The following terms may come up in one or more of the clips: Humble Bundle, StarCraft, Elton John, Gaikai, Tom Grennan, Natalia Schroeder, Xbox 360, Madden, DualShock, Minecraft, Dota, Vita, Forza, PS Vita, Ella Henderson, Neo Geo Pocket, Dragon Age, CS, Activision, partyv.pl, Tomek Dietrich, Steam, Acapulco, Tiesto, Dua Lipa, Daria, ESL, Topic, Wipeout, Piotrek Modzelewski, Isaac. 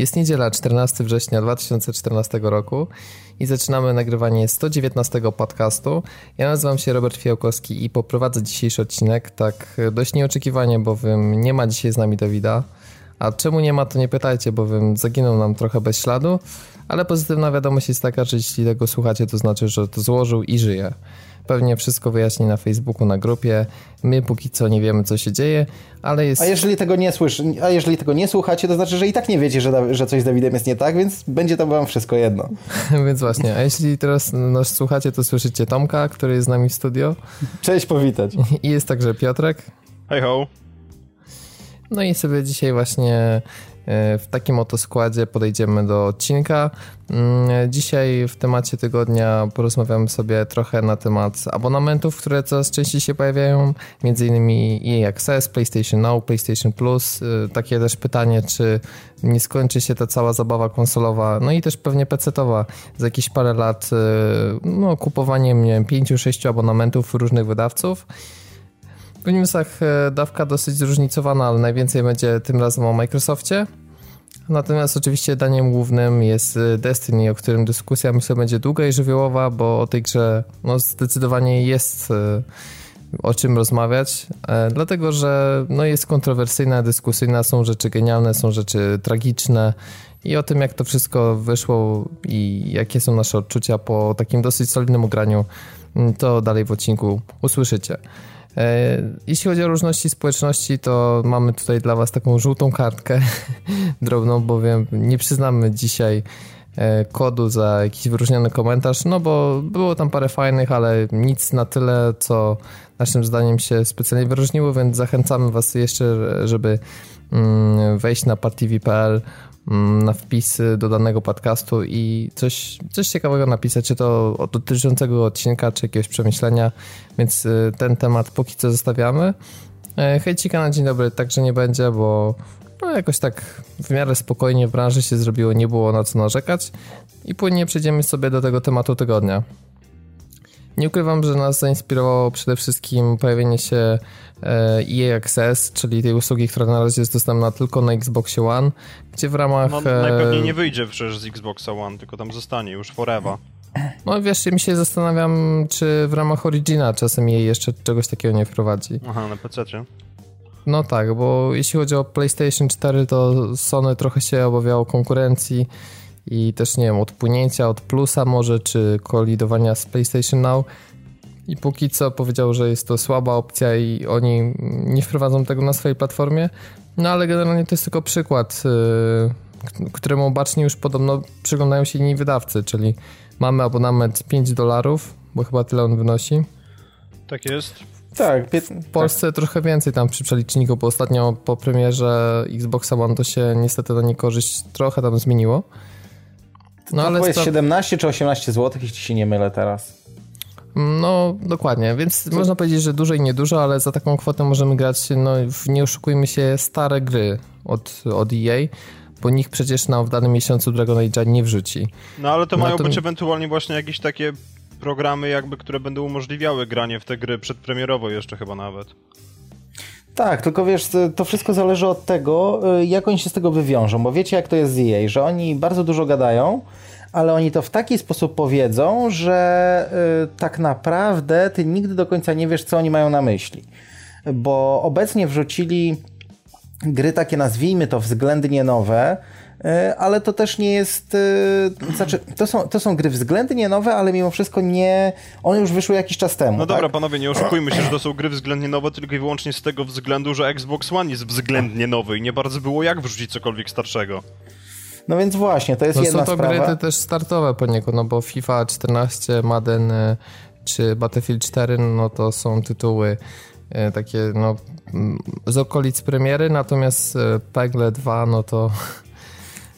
Jest niedziela, 14 września 2014 roku i zaczynamy nagrywanie 119 podcastu. Ja nazywam się Robert Fiałkowski i poprowadzę dzisiejszy odcinek, tak dość nieoczekiwanie, bowiem nie ma dzisiaj z nami Dawida. A czemu nie ma, to nie pytajcie, bowiem zaginął nam trochę bez śladu, ale pozytywna wiadomość jest taka, że jeśli tego słuchacie, to znaczy, że to złożył i żyje. Pewnie wszystko wyjaśni na Facebooku, na grupie. My póki co nie wiemy, co się dzieje, ale jest... A jeżeli tego nie słuchacie, to znaczy, że i tak nie wiecie, że coś z Dawidem jest nie tak, więc będzie to wam wszystko jedno. Więc właśnie, a jeśli teraz nas słuchacie, to słyszycie Tomka, który jest z nami w studio. Cześć, powitać. I jest także Piotrek. Hej ho. No i sobie dzisiaj właśnie w takim oto składzie podejdziemy do odcinka. Dzisiaj w temacie tygodnia porozmawiamy sobie trochę na temat abonamentów, które coraz częściej się pojawiają, między innymi EA Access, PlayStation Now, PlayStation Plus. Takie też pytanie, czy nie skończy się ta cała zabawa konsolowa, no i też pewnie pecetowa za jakieś parę lat, no, kupowaniem, nie wiem, 5-6 abonamentów różnych wydawców. W newsach dawka dosyć zróżnicowana, ale najwięcej będzie tym razem o Microsoftie. Natomiast oczywiście daniem głównym jest Destiny, o którym dyskusja, myślę, będzie długa i żywiołowa, bo o tej grze no, zdecydowanie jest o czym rozmawiać, dlatego że no, jest kontrowersyjna, dyskusyjna, są rzeczy genialne, są rzeczy tragiczne i o tym, jak to wszystko wyszło i jakie są nasze odczucia po takim dosyć solidnym ugraniu, to dalej w odcinku usłyszycie. Jeśli chodzi o różności społeczności, to mamy tutaj dla was taką żółtą kartkę drobną, bowiem nie przyznamy dzisiaj kodu za jakiś wyróżniony komentarz, no bo było tam parę fajnych, ale nic na tyle, co naszym zdaniem się specjalnie wyróżniło, więc zachęcamy was jeszcze, żeby wejść na partyv.pl na wpis do danego podcastu i coś ciekawego napisać, czy to dotyczącego odcinka, czy jakiegoś przemyślenia, więc ten temat póki co zostawiamy. Hejcika na dzień dobry także nie będzie, bo no, jakoś tak w miarę spokojnie w branży się zrobiło, nie było na co narzekać i płynnie przejdziemy sobie do tego tematu tygodnia. Nie ukrywam, że nas zainspirowało przede wszystkim pojawienie się EA Access, czyli tej usługi, która na razie jest dostępna tylko na Xboxie One, gdzie w ramach... No, najpewniej nie wyjdzie przecież z Xboxa One, tylko tam zostanie już forever. No wiesz, mi się zastanawiam, czy w ramach Origina czasem jej jeszcze czegoś takiego nie wprowadzi. Aha, na PC-cie. No tak, bo jeśli chodzi o PlayStation 4, to Sony trochę się obawiało konkurencji i też, nie wiem, odpłynięcia od Plusa może, czy kolidowania z PlayStation Now i póki co powiedział, że jest to słaba opcja i oni nie wprowadzą tego na swojej platformie, no ale generalnie to jest tylko przykład, któremu bacznie już podobno przyglądają się inni wydawcy, czyli mamy abonament $5, bo chyba tyle on wynosi. Tak jest. Tak. W Polsce tak. Trochę więcej tam przy przeliczniku, bo ostatnio po premierze Xboxa One to się niestety na niekorzyść trochę tam zmieniło. No, ale jest 17 czy 18 zł, jeśli się nie mylę teraz. No, dokładnie, więc można powiedzieć, że dużo i niedużo, ale za taką kwotę możemy grać, no nie oszukujmy się, stare gry od EA, bo nikt przecież nam w danym miesiącu Dragon Age'a nie wrzuci. No, ale to mają być ewentualnie właśnie jakieś takie programy jakby, które będą umożliwiały granie w te gry przedpremierowo jeszcze chyba nawet. Tak, tylko wiesz, to wszystko zależy od tego, jak oni się z tego wywiążą, bo wiecie jak to jest z EA, że oni bardzo dużo gadają, ale oni to w taki sposób powiedzą, że tak naprawdę ty nigdy do końca nie wiesz, co oni mają na myśli, bo obecnie wrzucili gry takie, nazwijmy to, względnie nowe, ale to też nie jest, znaczy to są gry względnie nowe, ale mimo wszystko nie, one już wyszły jakiś czas temu. No tak? Dobra, panowie, nie oszukujmy się, że to są gry względnie nowe tylko i wyłącznie z tego względu, że Xbox One jest względnie nowy i nie bardzo było jak wrzucić cokolwiek starszego. No więc właśnie, to jest jedna sprawa. No są to gry też startowe poniekąd, no bo FIFA 14, Madden czy Battlefield 4, no to są tytuły takie, no z okolic premiery, natomiast Pegle 2, no to...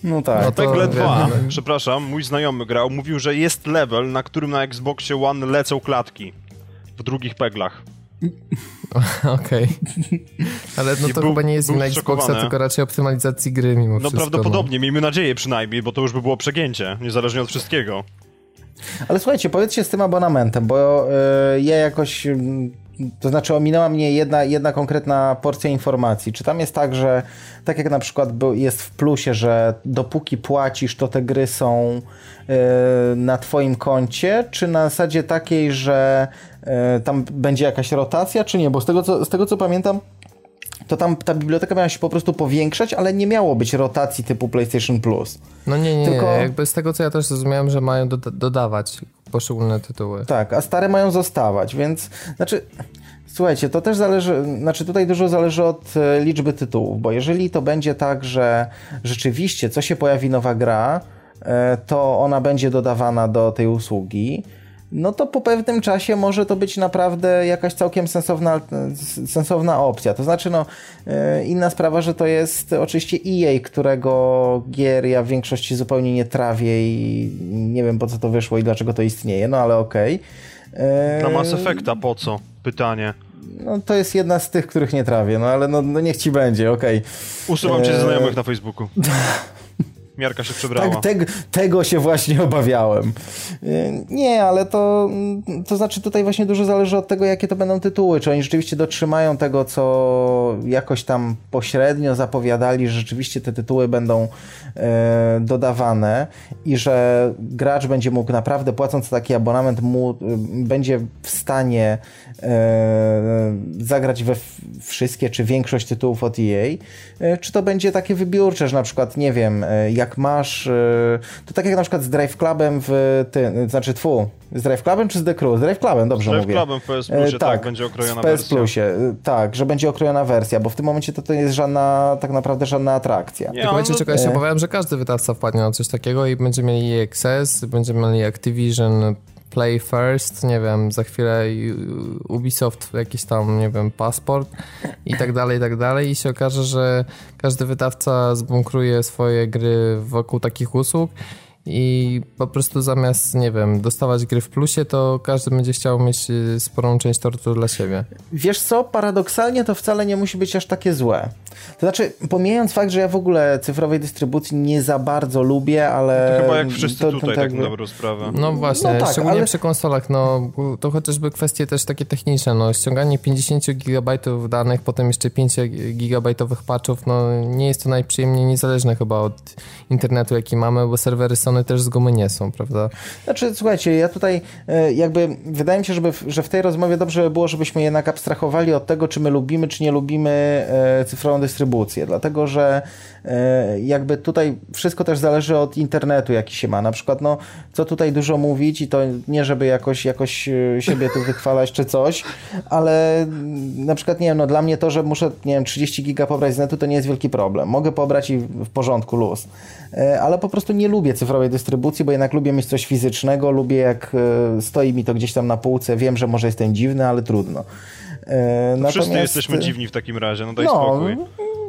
No tak. No Pegle 2, przepraszam, mój znajomy grał, mówił, że jest level, na którym na Xboxie One lecą klatki w drugich peglach. Okej. Ale no to chyba nie jest na Xboxa, tylko raczej optymalizacji gry mimo wszystko. No prawdopodobnie, miejmy nadzieję przynajmniej, bo to już by było przegięcie, niezależnie od wszystkiego. Ale słuchajcie, powiedzcie z tym abonamentem, bo ja jakoś To znaczy ominęła mnie jedna konkretna porcja informacji. Czy tam jest tak, że tak jak na przykład jest w Plusie, że dopóki płacisz, to te gry są na twoim koncie, czy na zasadzie takiej, że tam będzie jakaś rotacja, czy nie? Bo z tego co pamiętam, to tam ta biblioteka miała się po prostu powiększać, ale nie miało być rotacji typu PlayStation Plus. No nie, tylko... jakby z tego co ja też zrozumiałem, że mają dodawać poszczególne tytuły. Tak, a stare mają zostawać, więc znaczy, słuchajcie, to też zależy, znaczy tutaj dużo zależy od liczby tytułów, bo jeżeli to będzie tak, że rzeczywiście co się pojawi nowa gra, to ona będzie dodawana do tej usługi, no to po pewnym czasie może to być naprawdę jakaś całkiem sensowna opcja. To znaczy, no, inna sprawa, że to jest oczywiście EA, którego gier ja w większości zupełnie nie trawię i nie wiem po co to wyszło i dlaczego to istnieje, no ale okej. Dla Mass Effecta po co? Pytanie. No to jest jedna z tych, których nie trawię, no ale no niech ci będzie, okej. Usuwam cię ze znajomych na Facebooku. Miarka się przebrała. Tak, tego się właśnie obawiałem. Nie, ale to znaczy tutaj właśnie dużo zależy od tego, jakie to będą tytuły. Czy oni rzeczywiście dotrzymają tego, co jakoś tam pośrednio zapowiadali, że rzeczywiście te tytuły będą dodawane i że gracz będzie mógł naprawdę, płacąc taki abonament, będzie w stanie zagrać we wszystkie, czy większość tytułów od EA. Czy to będzie takie wybiórcze, że na przykład, nie wiem, jak masz, to tak jak na przykład z Drive Clubem z Drive Clubem czy z The Crew? Z Drive Clubem, dobrze mówię. Z Drive Clubem w PS Plusie, tak, będzie okrojona wersja. W PS Plusie, tak, że będzie okrojona wersja, bo w tym momencie to jest tak naprawdę żadna atrakcja. Nie, tylko wiecie, czego ja się obawiam, że każdy wydawca wpadnie na coś takiego i będziemy mieli EA Access, będziemy mieli Activision, Play First, nie wiem, za chwilę Ubisoft, jakiś tam, nie wiem, paszport i tak dalej i się okaże, że każdy wydawca zbunkruje swoje gry wokół takich usług i po prostu zamiast, nie wiem, dostawać gry w plusie, to każdy będzie chciał mieć sporą część tortu dla siebie. Wiesz co, paradoksalnie to wcale nie musi być aż takie złe. To znaczy, pomijając fakt, że ja w ogóle cyfrowej dystrybucji nie za bardzo lubię, ale... To chyba jak wszyscy tutaj, tak na dobrą sprawę. No właśnie, no tak, szczególnie ale... przy konsolach, no to chociażby kwestie też takie techniczne, no ściąganie 50 GB danych, potem jeszcze 5 GB patchów, no nie jest to najprzyjemniej niezależne chyba od internetu, jaki mamy, bo serwery są one też z gumy nie są, prawda? Znaczy, słuchajcie, ja tutaj jakby wydaje mi się, że w tej rozmowie dobrze by było, żebyśmy jednak abstrahowali od tego, czy my lubimy, czy nie lubimy cyfrową dystrybucję, dlatego, że jakby tutaj wszystko też zależy od internetu, jaki się ma. Na przykład, no, co tutaj dużo mówić i to nie, żeby jakoś siebie tu wychwalać czy coś, ale na przykład, nie wiem, no dla mnie to, że muszę, nie wiem, 30 giga pobrać z netu, to nie jest wielki problem. Mogę pobrać i w porządku, luz. Ale po prostu nie lubię cyfrowej dystrybucji, bo jednak lubię mieć coś fizycznego, lubię jak stoi mi to gdzieś tam na półce, wiem, że może jestem dziwny, ale trudno. Natomiast... Wszyscy jesteśmy dziwni w takim razie, no daj spokój.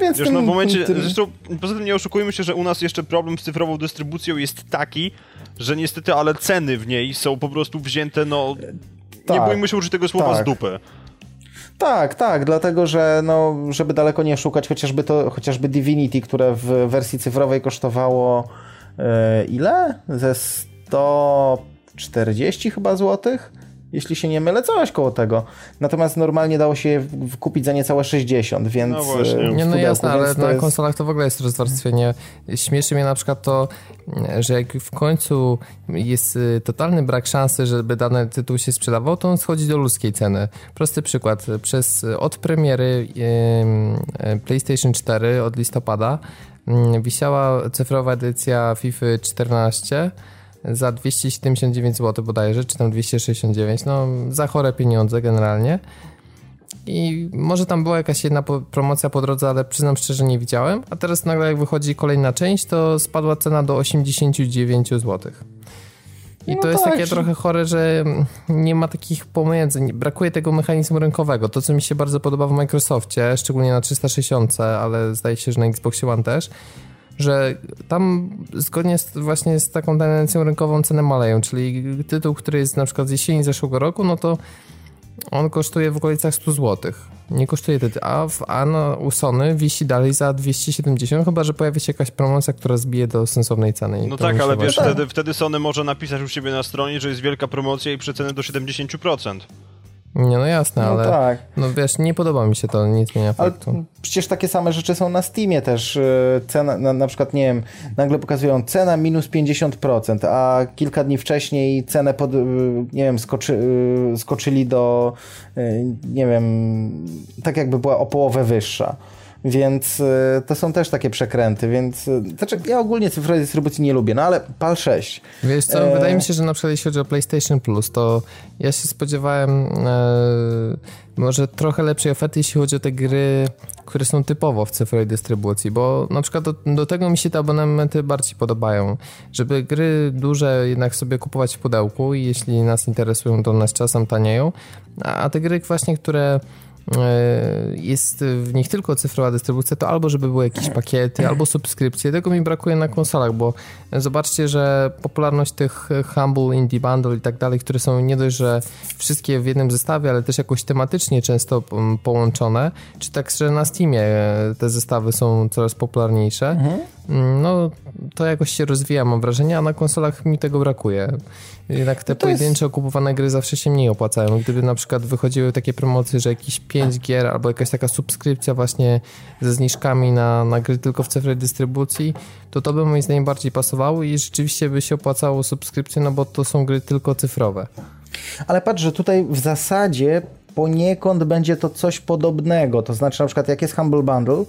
Więc już w momencie, zresztą poza tym nie oszukujmy się, że u nas jeszcze problem z cyfrową dystrybucją jest taki, że niestety, ale ceny w niej są po prostu wzięte, no tak, nie bójmy się użyć tego słowa, tak, z dupy. Tak, dlatego, że no, żeby daleko nie szukać, chociażby Divinity, które w wersji cyfrowej kosztowało ile? Ze 140 chyba złotych? Jeśli się nie mylę, coś koło tego. Natomiast normalnie dało się je kupić za niecałe 60, więc... No właśnie. Nie, no jasne, ale na konsolach to w ogóle jest rozwarstwienie. Śmieszy mnie na przykład to, że jak w końcu jest totalny brak szansy, żeby dany tytuł się sprzedawał, to on schodzi do ludzkiej ceny. Prosty przykład. Od premiery PlayStation 4 od listopada wisiała cyfrowa edycja FIFA 14, za 279 zł bodajże, czy tam 269, no za chore pieniądze generalnie. I może tam była jakaś jedna promocja po drodze, ale przyznam szczerze, nie widziałem. A teraz nagle jak wychodzi kolejna część, to spadła cena do 89 zł. I no to jest takie trochę chore, że nie ma takich pomiędzy, brakuje tego mechanizmu rynkowego. To, co mi się bardzo podoba w Microsoftie, szczególnie na 360, ale zdaje się, że na Xbox One też, że tam zgodnie właśnie z taką tendencją rynkową ceny maleją, czyli tytuł, który jest na przykład z jesieni zeszłego roku, no to on kosztuje w okolicach 100 zł. Nie kosztuje tytuł, a u Sony wisi dalej za 270, chyba że pojawi się jakaś promocja, która zbije do sensownej ceny. No tak, ale wiesz, wtedy Sony może napisać u siebie na stronie, że jest wielka promocja i przeceny do 70%. Nie, no jasne, ale no, tak. No wiesz, nie podoba mi się to, nie zmienia faktu. Ale przecież takie same rzeczy są na Steamie też. Cena, na przykład, nie wiem, nagle pokazują cena minus 50%, a kilka dni wcześniej cenę pod, nie wiem, skoczyli do, nie wiem, tak jakby była o połowę wyższa. Więc to są też takie przekręty, więc znaczy ja ogólnie cyfrowej dystrybucji nie lubię, no ale PAL 6. Wiesz co, wydaje mi się, że na przykład jeśli chodzi o PlayStation Plus, to ja się spodziewałem może trochę lepszej oferty, jeśli chodzi o te gry, które są typowo w cyfrowej dystrybucji, bo na przykład do tego mi się te abonamenty bardziej podobają, żeby gry duże jednak sobie kupować w pudełku i jeśli nas interesują, to nas czasem tanieją, a te gry właśnie, które jest w nich tylko cyfrowa dystrybucja, to albo żeby były jakieś pakiety, albo subskrypcje. Tego mi brakuje na konsolach, bo zobaczcie, że popularność tych Humble, Indie Bundle i tak dalej, które są nie dość, że wszystkie w jednym zestawie, ale też jakoś tematycznie często połączone, czy tak, że na Steamie te zestawy są coraz popularniejsze, no to jakoś się rozwija, mam wrażenie, a na konsolach mi tego brakuje. Jednak te pojedyncze okupowane gry zawsze się mniej opłacają. Gdyby na przykład wychodziły takie promocje, że jakieś 5 gier albo jakaś taka subskrypcja właśnie ze zniżkami na gry tylko w cyfrowej dystrybucji, to by moim zdaniem bardziej pasowało i rzeczywiście by się opłacało subskrypcję, no bo to są gry tylko cyfrowe. Ale patrz, że tutaj w zasadzie poniekąd będzie to coś podobnego, to znaczy na przykład jak jest Humble Bundle,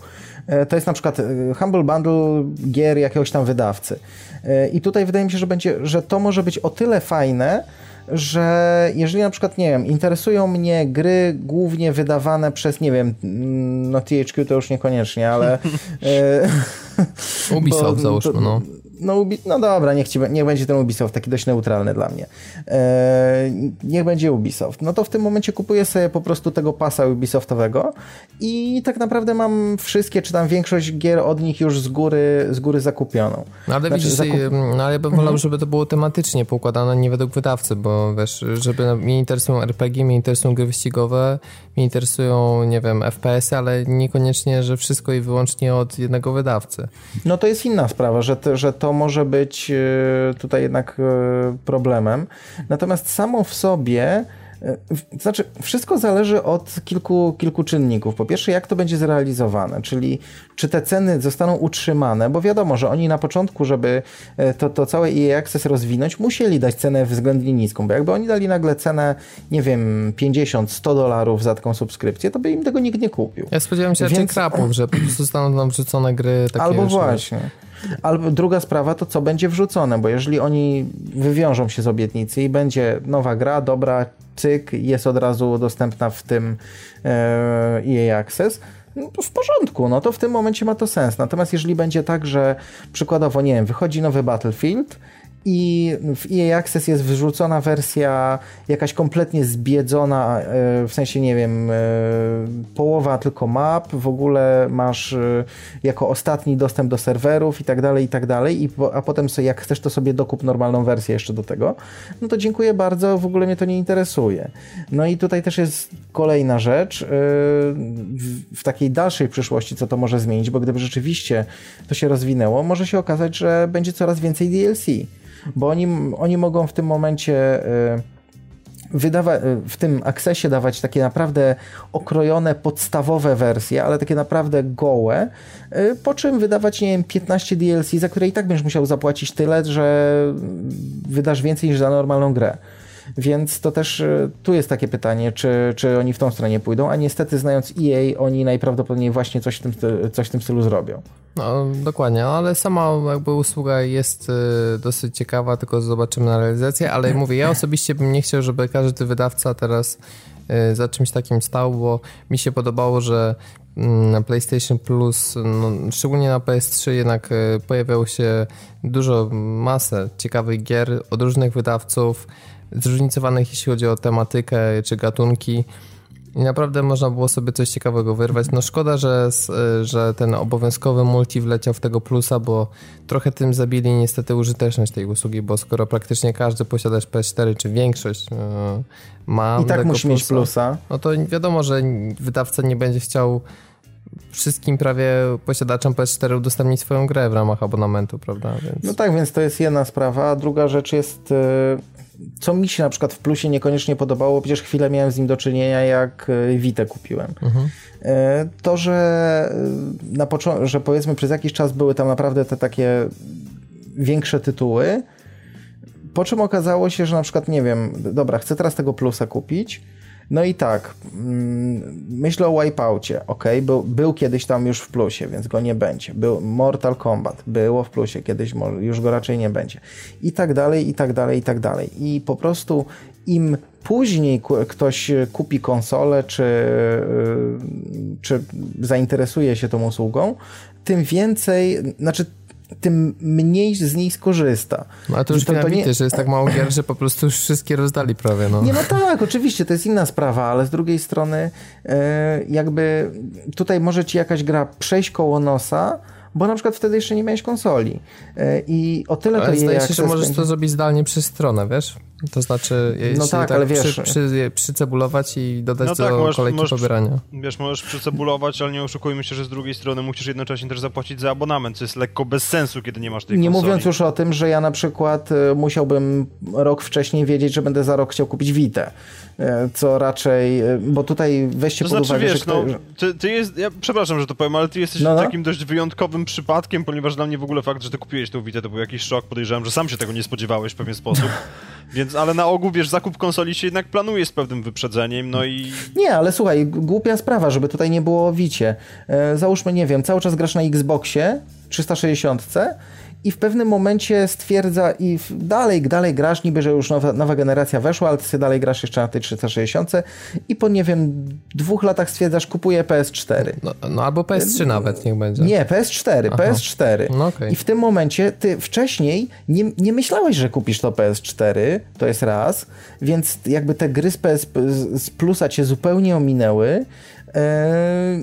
to jest na przykład Humble Bundle gier jakiegoś tam wydawcy i tutaj wydaje mi się, że to może być o tyle fajne, że jeżeli na przykład, nie wiem, interesują mnie gry głównie wydawane przez, nie wiem, no THQ to już niekoniecznie, ale Ubisoft załóżmy, no. No dobra, niech będzie ten Ubisoft taki dość neutralny dla mnie. Niech będzie Ubisoft. No to w tym momencie kupuję sobie po prostu tego pasa Ubisoftowego i tak naprawdę mam wszystkie, czy tam większość gier od nich już z góry zakupioną. No ale znaczy, widzisz, no ale ja bym wolał, żeby to było tematycznie poukładane, nie według wydawcy, bo wiesz, żeby mnie interesują RPG, mnie interesują gry wyścigowe, mnie interesują, nie wiem, FPS-y, ale niekoniecznie, że wszystko i wyłącznie od jednego wydawcy. No to jest inna sprawa, że to może być tutaj jednak problemem. Natomiast samo w sobie, znaczy wszystko zależy od kilku czynników. Po pierwsze, jak to będzie zrealizowane, czyli czy te ceny zostaną utrzymane, bo wiadomo, że oni na początku, żeby to całe EA Access rozwinąć, musieli dać cenę względnie niską, bo jakby oni dali nagle cenę, nie wiem, $50-100 za taką subskrypcję, to by im tego nikt nie kupił. Ja spodziewałem się raczej krapów, że po prostu zostaną nam wrzucone gry takie. Albo już, właśnie. Albo druga sprawa to, co będzie wrzucone, bo jeżeli oni wywiążą się z obietnicy i będzie nowa gra, dobra, cyk, jest od razu dostępna w tym EA Access, no to w porządku, no to w tym momencie ma to sens. Natomiast jeżeli będzie tak, że przykładowo, nie wiem, wychodzi nowy Battlefield i w EA Access jest wrzucona wersja jakaś kompletnie zbiedzona, w sensie, nie wiem, połowa tylko map, w ogóle masz jako ostatni dostęp do serwerów i tak dalej, a potem sobie, jak chcesz, to sobie dokup normalną wersję jeszcze do tego, no to dziękuję bardzo, w ogóle mnie to nie interesuje. No i tutaj też jest kolejna rzecz, w takiej dalszej przyszłości, co to może zmienić, bo gdyby rzeczywiście to się rozwinęło, może się okazać, że będzie coraz więcej DLC. Bo oni mogą w tym momencie w tym akcesie dawać takie naprawdę okrojone, podstawowe wersje, ale takie naprawdę gołe, po czym wydawać, nie wiem, 15 DLC, za które i tak będziesz musiał zapłacić tyle, że wydasz więcej niż za normalną grę. Więc to też tu jest takie pytanie, czy oni w tą stronę pójdą, a niestety znając EA, oni najprawdopodobniej właśnie coś w tym stylu zrobią. No dokładnie, ale sama jakby usługa jest dosyć ciekawa, tylko zobaczymy na realizację, ale mówię, ja osobiście bym nie chciał, żeby każdy wydawca teraz za czymś takim stał, bo mi się podobało, że na PlayStation Plus, no, szczególnie na PS3 jednak pojawiało się masę ciekawych gier od różnych wydawców, zróżnicowanych jeśli chodzi o tematykę czy gatunki i naprawdę można było sobie coś ciekawego wyrwać. No szkoda, że ten obowiązkowy multi wleciał w tego plusa, bo trochę tym zabili niestety użyteczność tej usługi, bo skoro praktycznie każdy posiada PS4 czy większość ma i tak musi mieć plusa, no to wiadomo, że wydawca nie będzie chciał wszystkim prawie posiadaczom PS4 udostępnić swoją grę w ramach abonamentu, prawda? Więc... No tak, więc to jest jedna sprawa. Druga rzecz jest co mi się na przykład w Plusie niekoniecznie podobało, przecież chwilę miałem z nim do czynienia, jak Vitę kupiłem. Mhm. To, że powiedzmy przez jakiś czas były tam naprawdę te takie większe tytuły, po czym okazało się, że na przykład, nie wiem, dobra, chcę teraz tego Plusa kupić, no i tak, myślę o Wipeoutie, okej, był kiedyś tam już w Plusie, więc go nie będzie. Był Mortal Kombat, było w Plusie, kiedyś już go raczej nie będzie. I tak dalej, i tak dalej, i tak dalej. I po prostu im później ktoś kupi konsolę, czy zainteresuje się tą usługą, tym więcej, znaczy tym mniej z niej skorzysta. No, ale to już nie, że jest tak mało gier, że po prostu już wszystkie rozdali prawie. No. Nie, no tak, oczywiście, to jest inna sprawa, ale z drugiej strony jakby tutaj może ci jakaś gra przejść koło nosa, bo na przykład wtedy jeszcze nie miałeś konsoli. I o tyle ale to jest. Zdaje się, że możesz to zrobić zdalnie przez stronę, wiesz? To znaczy, no tak, ale wiesz, przycebulować i dodać no do kolejki pobierania. Wiesz, możesz przycebulować, ale nie oszukujmy się, że z drugiej strony musisz jednocześnie też zapłacić za abonament, co jest lekko bez sensu, kiedy nie masz tej konsoli. Nie mówiąc już o tym, że ja na przykład musiałbym rok wcześniej wiedzieć, że będę za rok chciał kupić Vitę, co raczej, bo tutaj weźcie to pod uwagę, wiesz, że ktoś... No, ja przepraszam, że to powiem, ale ty jesteś takim dość wyjątkowym przypadkiem, ponieważ dla mnie w ogóle fakt, że ty kupiłeś tą Vitę, to był jakiś szok, podejrzewam, że sam się tego nie spodziewałeś w pewien sposób. Więc, ale na ogół, wiesz, zakup konsoli się jednak planuje z pewnym wyprzedzeniem, no i... Nie, ale słuchaj, głupia sprawa, żeby tutaj nie było o Vicie. Załóżmy, nie wiem, cały czas grasz na Xboxie 360 i w pewnym momencie stwierdza i dalej grasz, niby, że już nowa generacja weszła, ale ty sobie dalej grasz jeszcze na tej 360 i po, nie wiem, 2 latach stwierdzasz, kupuję PS4. No albo PS3 nawet niech będzie. Nie, PS4. Aha. PS4. No, okay. I w tym momencie ty wcześniej nie myślałeś, że kupisz to PS4, to jest raz, więc jakby te gry z Plusa cię zupełnie ominęły,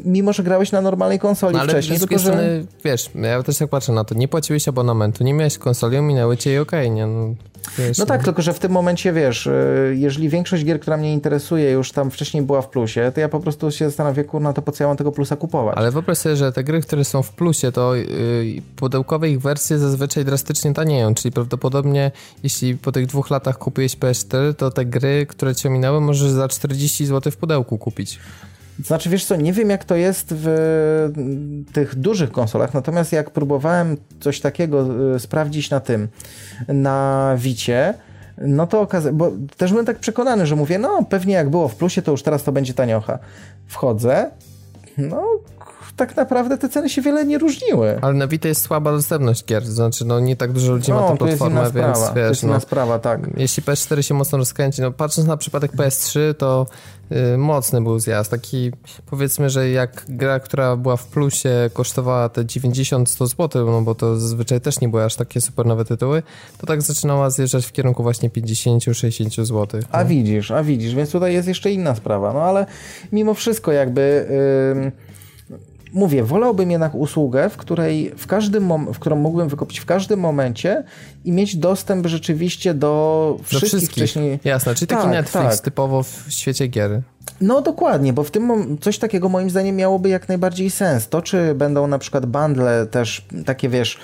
mimo że grałeś na normalnej konsoli wcześniej. Ale z drugiej strony, wiesz, ja też tak patrzę na to, nie płaciłeś abonamentu, nie miałeś konsoli, ominęły cię i okej, nie? No, wiesz, no tak, no. Tylko że w tym momencie, wiesz, jeżeli większość gier, która mnie interesuje, już tam wcześniej była w Plusie, to ja po prostu się zastanawiam, kurna, to po co ja mam tego Plusa kupować? Ale wyobraź sobie, że te gry, które są w Plusie, to pudełkowe ich wersje zazwyczaj drastycznie tanieją, czyli prawdopodobnie jeśli po tych 2 latach kupiłeś PS4, to te gry, które cię ominęły, możesz za 40 zł w pudełku kupić. Znaczy, wiesz co, nie wiem jak to jest w tych dużych konsolach, natomiast jak próbowałem coś takiego sprawdzić na Vicie, no to bo też byłem tak przekonany, że mówię, no pewnie jak było w Plusie, to już teraz to będzie taniocha. Wchodzę, no tak naprawdę te ceny się wiele nie różniły. Ale na Vita jest słaba dostępność gier, znaczy no nie tak dużo ludzi ma tę platformę, więc wiesz... To jest inna sprawa, tak. Jeśli PS4 się mocno rozkręci, no patrząc na przypadek PS3, to mocny był zjazd, taki powiedzmy, że jak gra, która była w Plusie kosztowała te 90-100 zł, no bo to zazwyczaj też nie były aż takie super nowe tytuły, to tak zaczynała zjeżdżać w kierunku właśnie 50-60 zł. No. A widzisz, więc tutaj jest jeszcze inna sprawa, no ale mimo wszystko jakby... Mówię, wolałbym jednak usługę, w której w którą mógłbym wykupić w każdym momencie i mieć dostęp rzeczywiście do wszystkich wcześniej. Jasne, czyli taki Netflix typowo w świecie gier. No dokładnie, bo w tym coś takiego moim zdaniem miałoby jak najbardziej sens. To, czy będą na przykład bundle też takie, wiesz,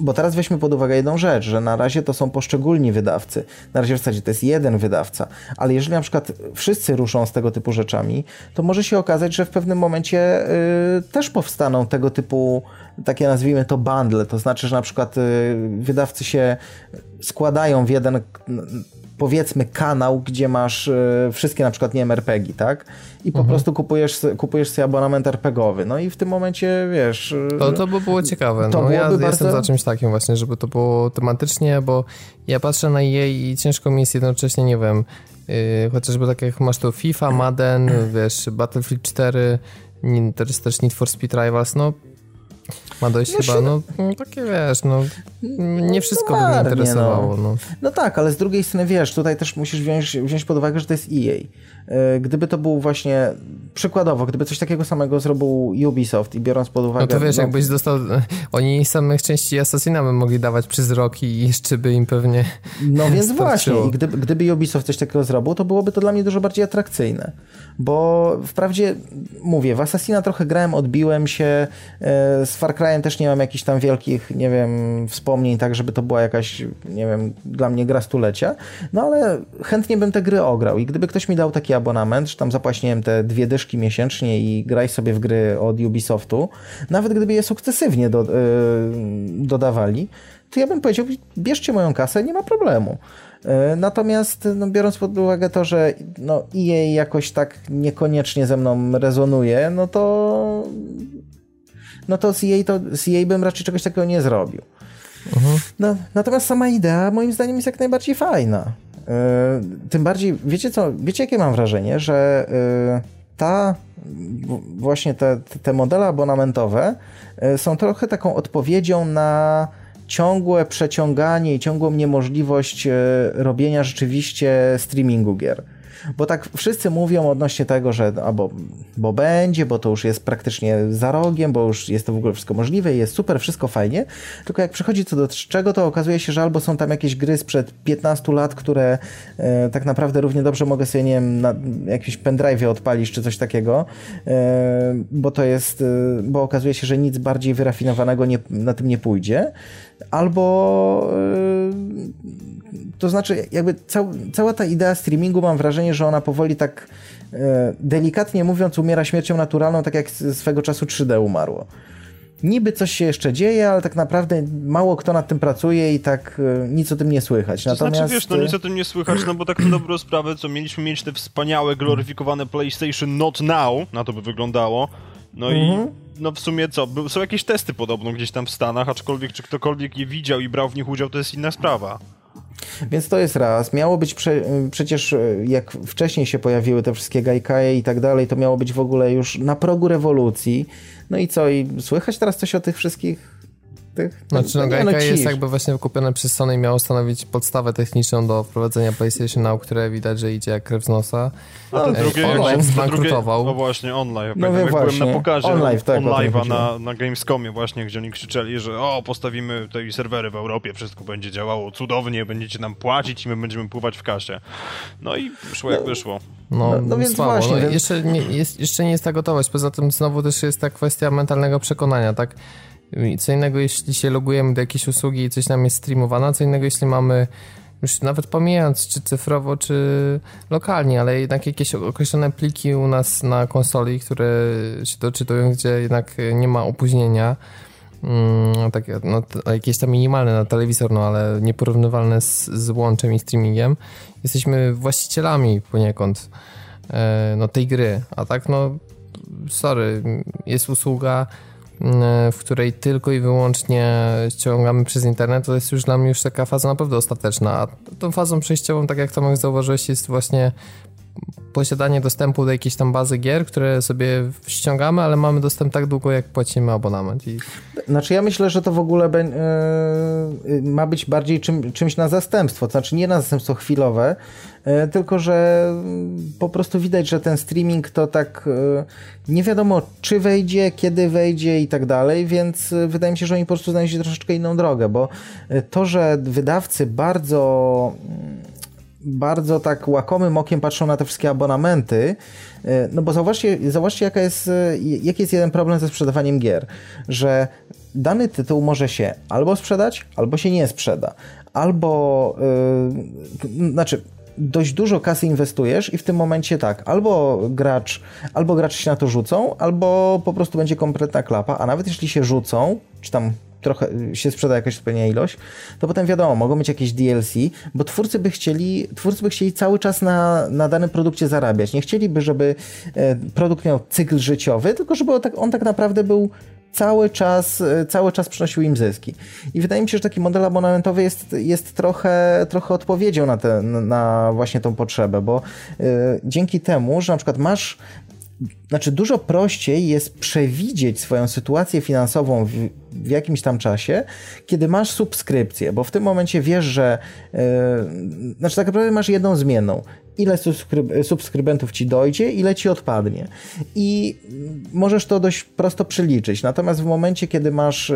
bo teraz weźmy pod uwagę jedną rzecz, że na razie to są poszczególni wydawcy. Na razie w zasadzie to jest jeden wydawca, ale jeżeli na przykład wszyscy ruszą z tego typu rzeczami, to może się okazać, że w pewnym momencie też powstaną tego typu takie, nazwijmy to, bundle. To znaczy, że na przykład wydawcy się składają w jeden... powiedzmy kanał, gdzie masz wszystkie na przykład, nie wiem, RPG, tak? I po prostu kupujesz sobie abonament RPGowy. No i w tym momencie, wiesz... To by było ciekawe. No, ja jestem za czymś takim właśnie, żeby to było tematycznie, bo ja patrzę na EA i ciężko mi jest jednocześnie, nie wiem, chociażby tak jak masz to FIFA, Madden, wiesz, Battlefield 4, też Need for Speed Rivals, no... Ma dojść chyba, takie wiesz, nie wszystko by mnie interesowało. No tak, ale z drugiej strony wiesz, tutaj też musisz wziąć pod uwagę, że to jest EA. gdyby to był właśnie, przykładowo, gdyby coś takiego samego zrobił Ubisoft i biorąc pod uwagę... No to wiesz, no, jakbyś dostał... Oni samych części Assassina by mogli dawać przez rok i jeszcze by im pewnie... No więc właśnie, i gdyby Ubisoft coś takiego zrobił, to byłoby to dla mnie dużo bardziej atrakcyjne, bo wprawdzie, mówię, w Assassina trochę grałem, odbiłem się, z Far Cry'em też nie mam jakichś tam wielkich, nie wiem, wspomnień, tak żeby to była jakaś, nie wiem, dla mnie gra stulecia, no ale chętnie bym te gry ograł i gdyby ktoś mi dał taki abonament, że tam zapłaciłem te 2 dyszki miesięcznie i graj sobie w gry od Ubisoftu, nawet gdyby je sukcesywnie dodawali, to ja bym powiedział, bierzcie moją kasę, nie ma problemu. Natomiast no, biorąc pod uwagę to, że no, EA jakoś tak niekoniecznie ze mną rezonuje, no to z EA bym raczej czegoś takiego nie zrobił. No, natomiast sama idea moim zdaniem jest jak najbardziej fajna. Tym bardziej, wiecie co, wiecie jakie mam wrażenie, że właśnie te modele abonamentowe są trochę taką odpowiedzią na ciągłe przeciąganie i ciągłą niemożliwość robienia rzeczywiście streamingu gier. Bo tak wszyscy mówią odnośnie tego, że bo będzie, bo to już jest praktycznie za rogiem, bo już jest to w ogóle wszystko możliwe i jest super, wszystko fajnie, tylko jak przychodzi co do czego, to okazuje się, że albo są tam jakieś gry sprzed 15 lat, które tak naprawdę równie dobrze mogę sobie, nie wiem, na jakimś pendrive'ie odpalić czy coś takiego, bo okazuje się, że nic bardziej wyrafinowanego na tym nie pójdzie, albo to znaczy jakby cała ta idea streamingu, mam wrażenie, że ona powoli tak delikatnie mówiąc umiera śmiercią naturalną, tak jak swego czasu 3D umarło. Niby coś się jeszcze dzieje, ale tak naprawdę mało kto nad tym pracuje i tak nic o tym nie słychać. Natomiast... Znaczy wiesz, no nic o tym nie słychać, no bo tak na dobrą sprawę, co mieliśmy mieć te wspaniałe, gloryfikowane PlayStation Not Now, na to by wyglądało, no i... No w sumie co? Są jakieś testy podobno gdzieś tam w Stanach, aczkolwiek czy ktokolwiek je widział i brał w nich udział, to jest inna sprawa. Więc to jest raz. Miało być przecież jak wcześniej się pojawiły te wszystkie Gaikaje i tak dalej, to miało być w ogóle już na progu rewolucji. No i co? I słychać teraz coś o tych wszystkich... Gaikai jest jakby właśnie wykupione przez Sony i miało stanowić podstawę techniczną do wprowadzenia PlayStation Now, które widać, że idzie jak krew z nosa. A online zbankrutował. No właśnie, online. No pamiętam, jak byłem na pokazie onlive'a na Gamescomie właśnie, gdzie oni krzyczeli, że postawimy tutaj serwery w Europie, wszystko będzie działało cudownie, będziecie nam płacić i my będziemy pływać w kasie. No i wyszło jak wyszło. No więc słabo. Właśnie. No, jeszcze nie jest ta gotowość. Poza tym znowu też jest ta kwestia mentalnego przekonania, tak? Co innego, jeśli się logujemy do jakiejś usługi i coś nam jest streamowane, co innego, jeśli mamy, już nawet pomijając, czy cyfrowo, czy lokalnie, ale jednak jakieś określone pliki u nas na konsoli, które się doczytują, gdzie jednak nie ma opóźnienia, takie, no, jakieś tam minimalne na telewizor, no ale nieporównywalne z łączem i streamingiem. Jesteśmy właścicielami poniekąd tej gry, a tak no sorry, jest usługa, w której tylko i wyłącznie ściągamy przez internet, to jest już dla mnie już taka faza naprawdę ostateczna. A tą fazą przejściową, tak jak Tomek zauważyłeś, jest właśnie posiadanie dostępu do jakiejś tam bazy gier, które sobie ściągamy, ale mamy dostęp tak długo, jak płacimy abonament. Znaczy ja myślę, że to w ogóle ma być bardziej czymś na zastępstwo, to znaczy nie na zastępstwo chwilowe, tylko że po prostu widać, że ten streaming to tak nie wiadomo czy wejdzie, kiedy wejdzie i tak dalej, więc wydaje mi się, że oni po prostu znaleźli troszeczkę inną drogę, bo to, że wydawcy bardzo tak łakomym okiem patrzą na te wszystkie abonamenty, no bo zauważcie jaki jest jeden problem ze sprzedawaniem gier, że dany tytuł może się albo sprzedać, albo się nie sprzeda, albo znaczy dość dużo kasy inwestujesz i w tym momencie tak, albo gracze się na to rzucą, albo po prostu będzie kompletna klapa, a nawet jeśli się rzucą, czy tam trochę się sprzeda jakaś odpowiednia ilość, to potem wiadomo, mogą mieć jakieś DLC, bo twórcy by chcieli cały czas na danym produkcie zarabiać. Nie chcieliby, żeby produkt miał cykl życiowy, tylko żeby on tak naprawdę był cały czas przynosił im zyski. I wydaje mi się, że taki model abonamentowy jest trochę odpowiedzią na właśnie tą potrzebę, bo dzięki temu, że na przykład masz Znaczy dużo prościej jest przewidzieć swoją sytuację finansową w jakimś tam czasie, kiedy masz subskrypcję, bo w tym momencie wiesz, że znaczy tak naprawdę masz jedną zmienną. Ile subskrybentów ci dojdzie, ile ci odpadnie. I możesz to dość prosto przeliczyć. Natomiast w momencie, kiedy masz,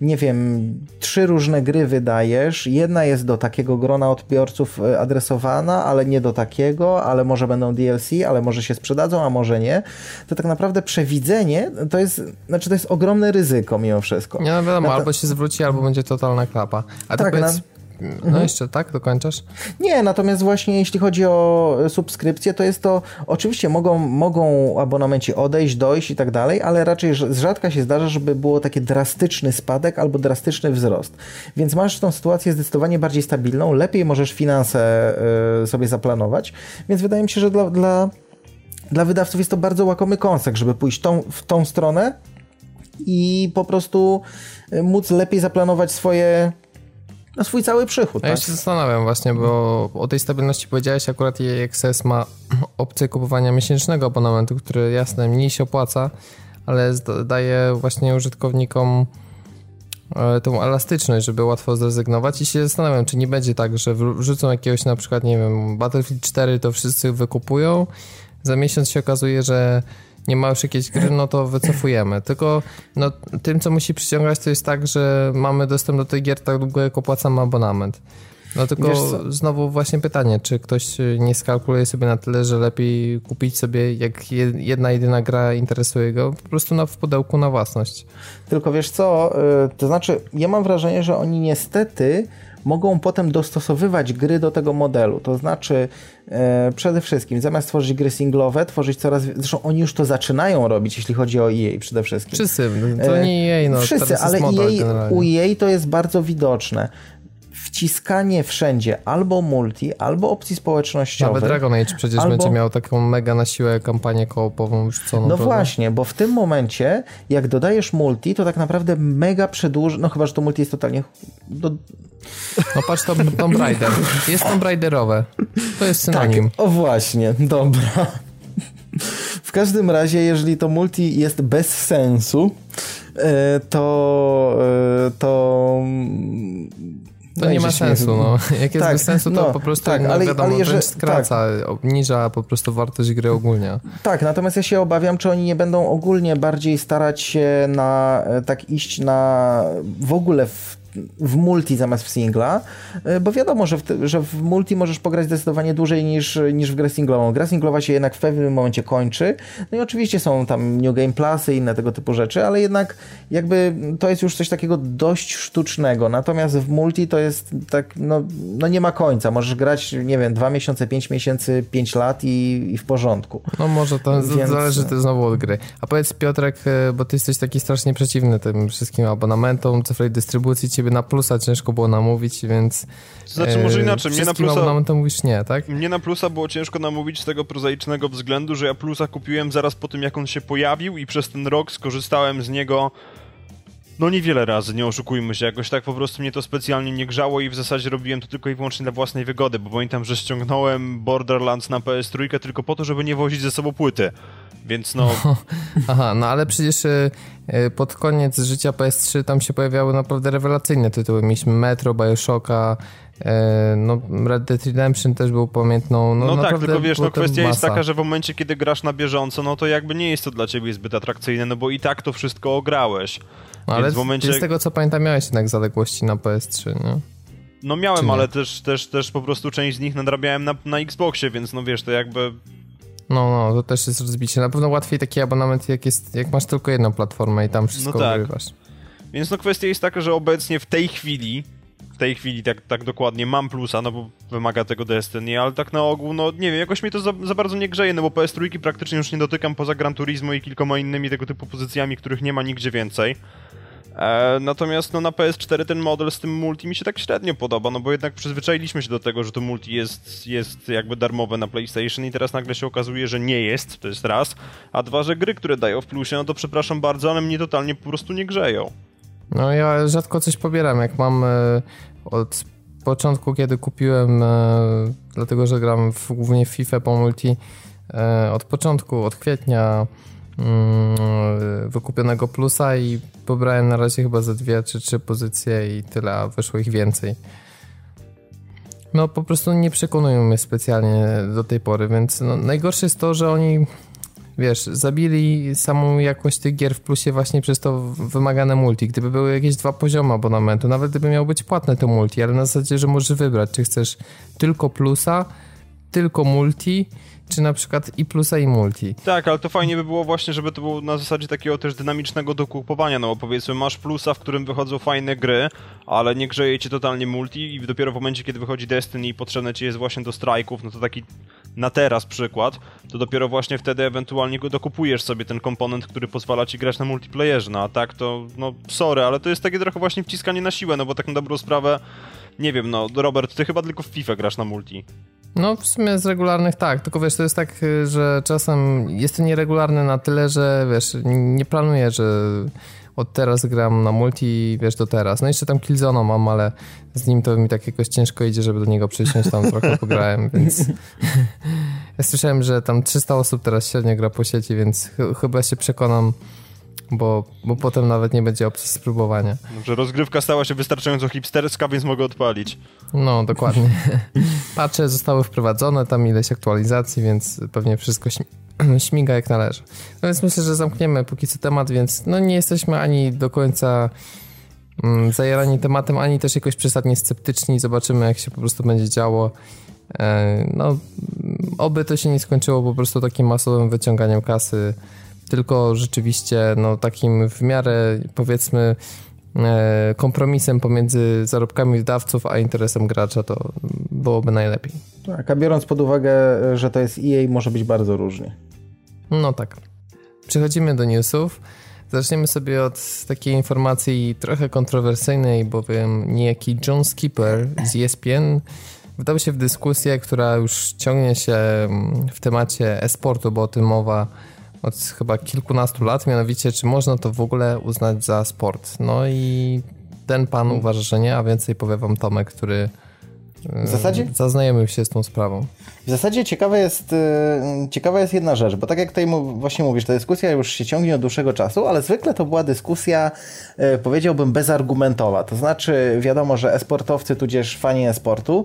nie wiem, 3 różne gry wydajesz, jedna jest do takiego grona odbiorców adresowana, ale nie do takiego, ale może będą DLC, ale może się sprzedadzą, a może nie, to tak naprawdę przewidzenie to jest, znaczy to jest ogromne ryzyko mimo wszystko. Nie, no wiadomo, albo się zwróci, albo będzie totalna klapa. A tak, no jeszcze tak? Dokończasz? Nie, natomiast właśnie jeśli chodzi o subskrypcję, to jest to, oczywiście mogą abonamenci odejść, dojść i tak dalej, ale raczej z rzadka się zdarza, żeby było taki drastyczny spadek albo drastyczny wzrost. Więc masz tą sytuację zdecydowanie bardziej stabilną, lepiej możesz finanse sobie zaplanować, więc wydaje mi się, że dla wydawców jest to bardzo łakomy kąsek, żeby pójść w tą stronę i po prostu móc lepiej zaplanować swój cały przychód. A ja się zastanawiam właśnie, bo o tej stabilności powiedziałeś, akurat EA Access ma opcję kupowania miesięcznego abonamentu, który jasne mniej się opłaca, ale daje właśnie użytkownikom tą elastyczność, żeby łatwo zrezygnować i się zastanawiam, czy nie będzie tak, że wrzucą jakiegoś na przykład, nie wiem, Battlefield 4 to wszyscy wykupują, za miesiąc się okazuje, że nie ma już jakiejś gry, no to wycofujemy. Tylko no, tym, co musi przyciągać, to jest tak, że mamy dostęp do tych gier tak długo, jak opłacamy abonament. No tylko znowu właśnie pytanie, czy ktoś nie skalkuluje sobie na tyle, że lepiej kupić sobie, jak jedna jedyna gra interesuje go, po prostu w pudełku na własność. Tylko wiesz co, to znaczy ja mam wrażenie, że oni niestety mogą potem dostosowywać gry do tego modelu, to znaczy przede wszystkim zamiast tworzyć gry singlowe, tworzyć zresztą oni już to zaczynają robić, jeśli chodzi o EA przede wszystkim. Wszyscy, to nie EA, wszyscy, ale EA, u EA to jest bardzo widoczne. Wciskanie wszędzie albo multi, albo opcji społecznościowej. Nawet Dragon Age przecież będzie miał taką mega na siłę kampanię koopową. Właśnie, bo w tym momencie jak dodajesz multi, to tak naprawdę mega przedłuży, no chyba, że to multi jest totalnie... No patrz, Tomb Raider. Jest Tomb Raiderowe. To jest synonim. Tak, o właśnie, dobra. W każdym razie, jeżeli to multi jest bez sensu, to nie ma sensu, no. Jak jest bez sensu, to po prostu wręcz skraca, obniża po prostu wartość gry ogólnie. Tak, natomiast ja się obawiam, czy oni nie będą ogólnie bardziej starać się w multi zamiast w singla, bo wiadomo, że w multi możesz pograć zdecydowanie dłużej niż w grę singlową. Gra singlowa się jednak w pewnym momencie kończy. No i oczywiście są tam New Game Plusy i inne tego typu rzeczy, ale jednak jakby to jest już coś takiego dość sztucznego. Natomiast w multi to jest tak, no nie ma końca. Możesz grać, nie wiem, 2 miesiące, 5 miesięcy, 5 lat i w porządku. No może to zależy to znowu od gry. A powiedz, Piotrek, bo ty jesteś taki strasznie przeciwny tym wszystkim abonamentom, cyfrowej dystrybucji, na plusa ciężko było namówić, więc... To znaczy może inaczej, mnie na plusa... to mówisz nie, tak? Mnie na plusa było ciężko namówić z tego prozaicznego względu, że ja plusa kupiłem zaraz po tym, jak on się pojawił i przez ten rok skorzystałem z niego niewiele razy, nie oszukujmy się, jakoś tak po prostu mnie to specjalnie nie grzało i w zasadzie robiłem to tylko i wyłącznie dla własnej wygody, bo pamiętam, że ściągnąłem Borderlands na PS3 tylko po to, żeby nie wozić ze sobą płyty, więc Aha, ale przecież pod koniec życia PS3 tam się pojawiały naprawdę rewelacyjne tytuły, mieliśmy Metro, Bioshocka, Red Dead Redemption też był pamiętną. Tylko wiesz, kwestia jest taka, że w momencie, kiedy grasz na bieżąco, to jakby nie jest to dla ciebie zbyt atrakcyjne, bo i tak to wszystko ograłeś. Ale z tego, co pamiętam, miałeś jednak zaległości na PS3, nie? No miałem, ale też po prostu część z nich nadrabiałem na Xboxie, więc wiesz, to jakby... to też jest rozbicie. Na pewno łatwiej taki abonament, jak masz tylko jedną platformę i tam wszystko wygrywasz. Więc kwestia jest taka, że obecnie w tej chwili tak dokładnie mam plusa, bo wymaga tego Destiny, ale tak na ogół, nie wiem, jakoś mnie to za bardzo nie grzeje, bo PS3 praktycznie już nie dotykam poza Gran Turismo i kilkoma innymi tego typu pozycjami, których nie ma nigdzie więcej. Natomiast na PS4 ten model z tym multi mi się tak średnio podoba, bo jednak przyzwyczailiśmy się do tego, że to multi jest jakby darmowe na PlayStation i teraz nagle się okazuje, że nie jest, to jest raz, a dwa, że gry, które dają w plusie, to przepraszam bardzo, ale mnie totalnie po prostu nie grzeją. No ja rzadko coś pobieram, jak mam od początku, kiedy kupiłem, dlatego że gram głównie w FIFA po multi, od początku, od kwietnia wykupionego plusa i pobrałem na razie chyba ze 2 czy 3 pozycje i tyle, a wyszło ich więcej. No po prostu nie przekonują mnie specjalnie do tej pory, więc no, najgorsze jest to, że oni, wiesz, zabili samą jakość tych gier w plusie właśnie przez to wymagane multi. Gdyby były jakieś 2 poziomy abonamentu, nawet gdyby miało być płatne to multi, ale na zasadzie, że możesz wybrać, czy chcesz tylko plusa, tylko multi, czy na przykład i plusa i multi. Tak, ale to fajnie by było właśnie, żeby to było na zasadzie takiego też dynamicznego dokupowania, no bo powiedzmy masz plusa, w którym wychodzą fajne gry, ale nie grzeje cię totalnie multi i dopiero w momencie, kiedy wychodzi Destiny i potrzebne ci jest właśnie do strajków, no to taki na teraz przykład, to dopiero właśnie wtedy ewentualnie dokupujesz sobie ten komponent, który pozwala ci grać na multiplayerze, no a tak to, no sorry, ale to jest takie trochę właśnie wciskanie na siłę, no bo tak na dobrą sprawę, nie wiem, no Robert, ty chyba tylko w FIFA grasz na multi. No w sumie z regularnych tak, tylko wiesz, to jest tak, że czasem jest to nieregularne na tyle, że wiesz, nie planuję, że od teraz gram na multi, wiesz, do teraz. No jeszcze tam Killzone'a mam, ale z nim to mi tak jakoś ciężko idzie, żeby do niego przysiąść, tam trochę pograłem, więc ja słyszałem, że tam 300 osób teraz średnio gra po sieci, więc chyba się przekonam, bo potem nawet nie będzie opcji spróbowania. Dobrze, rozgrywka stała się wystarczająco hipsterska, więc mogę odpalić. No, dokładnie. Patche zostały wprowadzone, tam ileś aktualizacji, więc pewnie wszystko śmiga jak należy. No więc myślę, że zamkniemy póki co temat, więc no nie jesteśmy ani do końca zajarani tematem, ani też jakoś przesadnie sceptyczni. Zobaczymy, jak się po prostu będzie działo. No, oby to się nie skończyło po prostu takim masowym wyciąganiem kasy, tylko rzeczywiście no, takim w miarę, powiedzmy, kompromisem pomiędzy zarobkami wydawców a interesem gracza, to byłoby najlepiej. Tak, a biorąc pod uwagę, że to jest EA, może być bardzo różnie. No tak. Przechodzimy do newsów. Zaczniemy sobie od takiej informacji trochę kontrowersyjnej, bowiem niejaki John Skipper z ESPN wdał się w dyskusję, która już ciągnie się w temacie e-sportu, bo o tym mowa od chyba kilkunastu lat, mianowicie czy można to w ogóle uznać za sport. No i ten pan uważa, że nie, a więcej powie wam Tomek, który w zasadzie zaznajomił się z tą sprawą. W zasadzie ciekawa jest jedna rzecz, bo tak jak tutaj właśnie mówisz, ta dyskusja już się ciągnie od dłuższego czasu, ale zwykle to była dyskusja, powiedziałbym, bezargumentowa. To znaczy wiadomo, że e-sportowcy tudzież fani e-sportu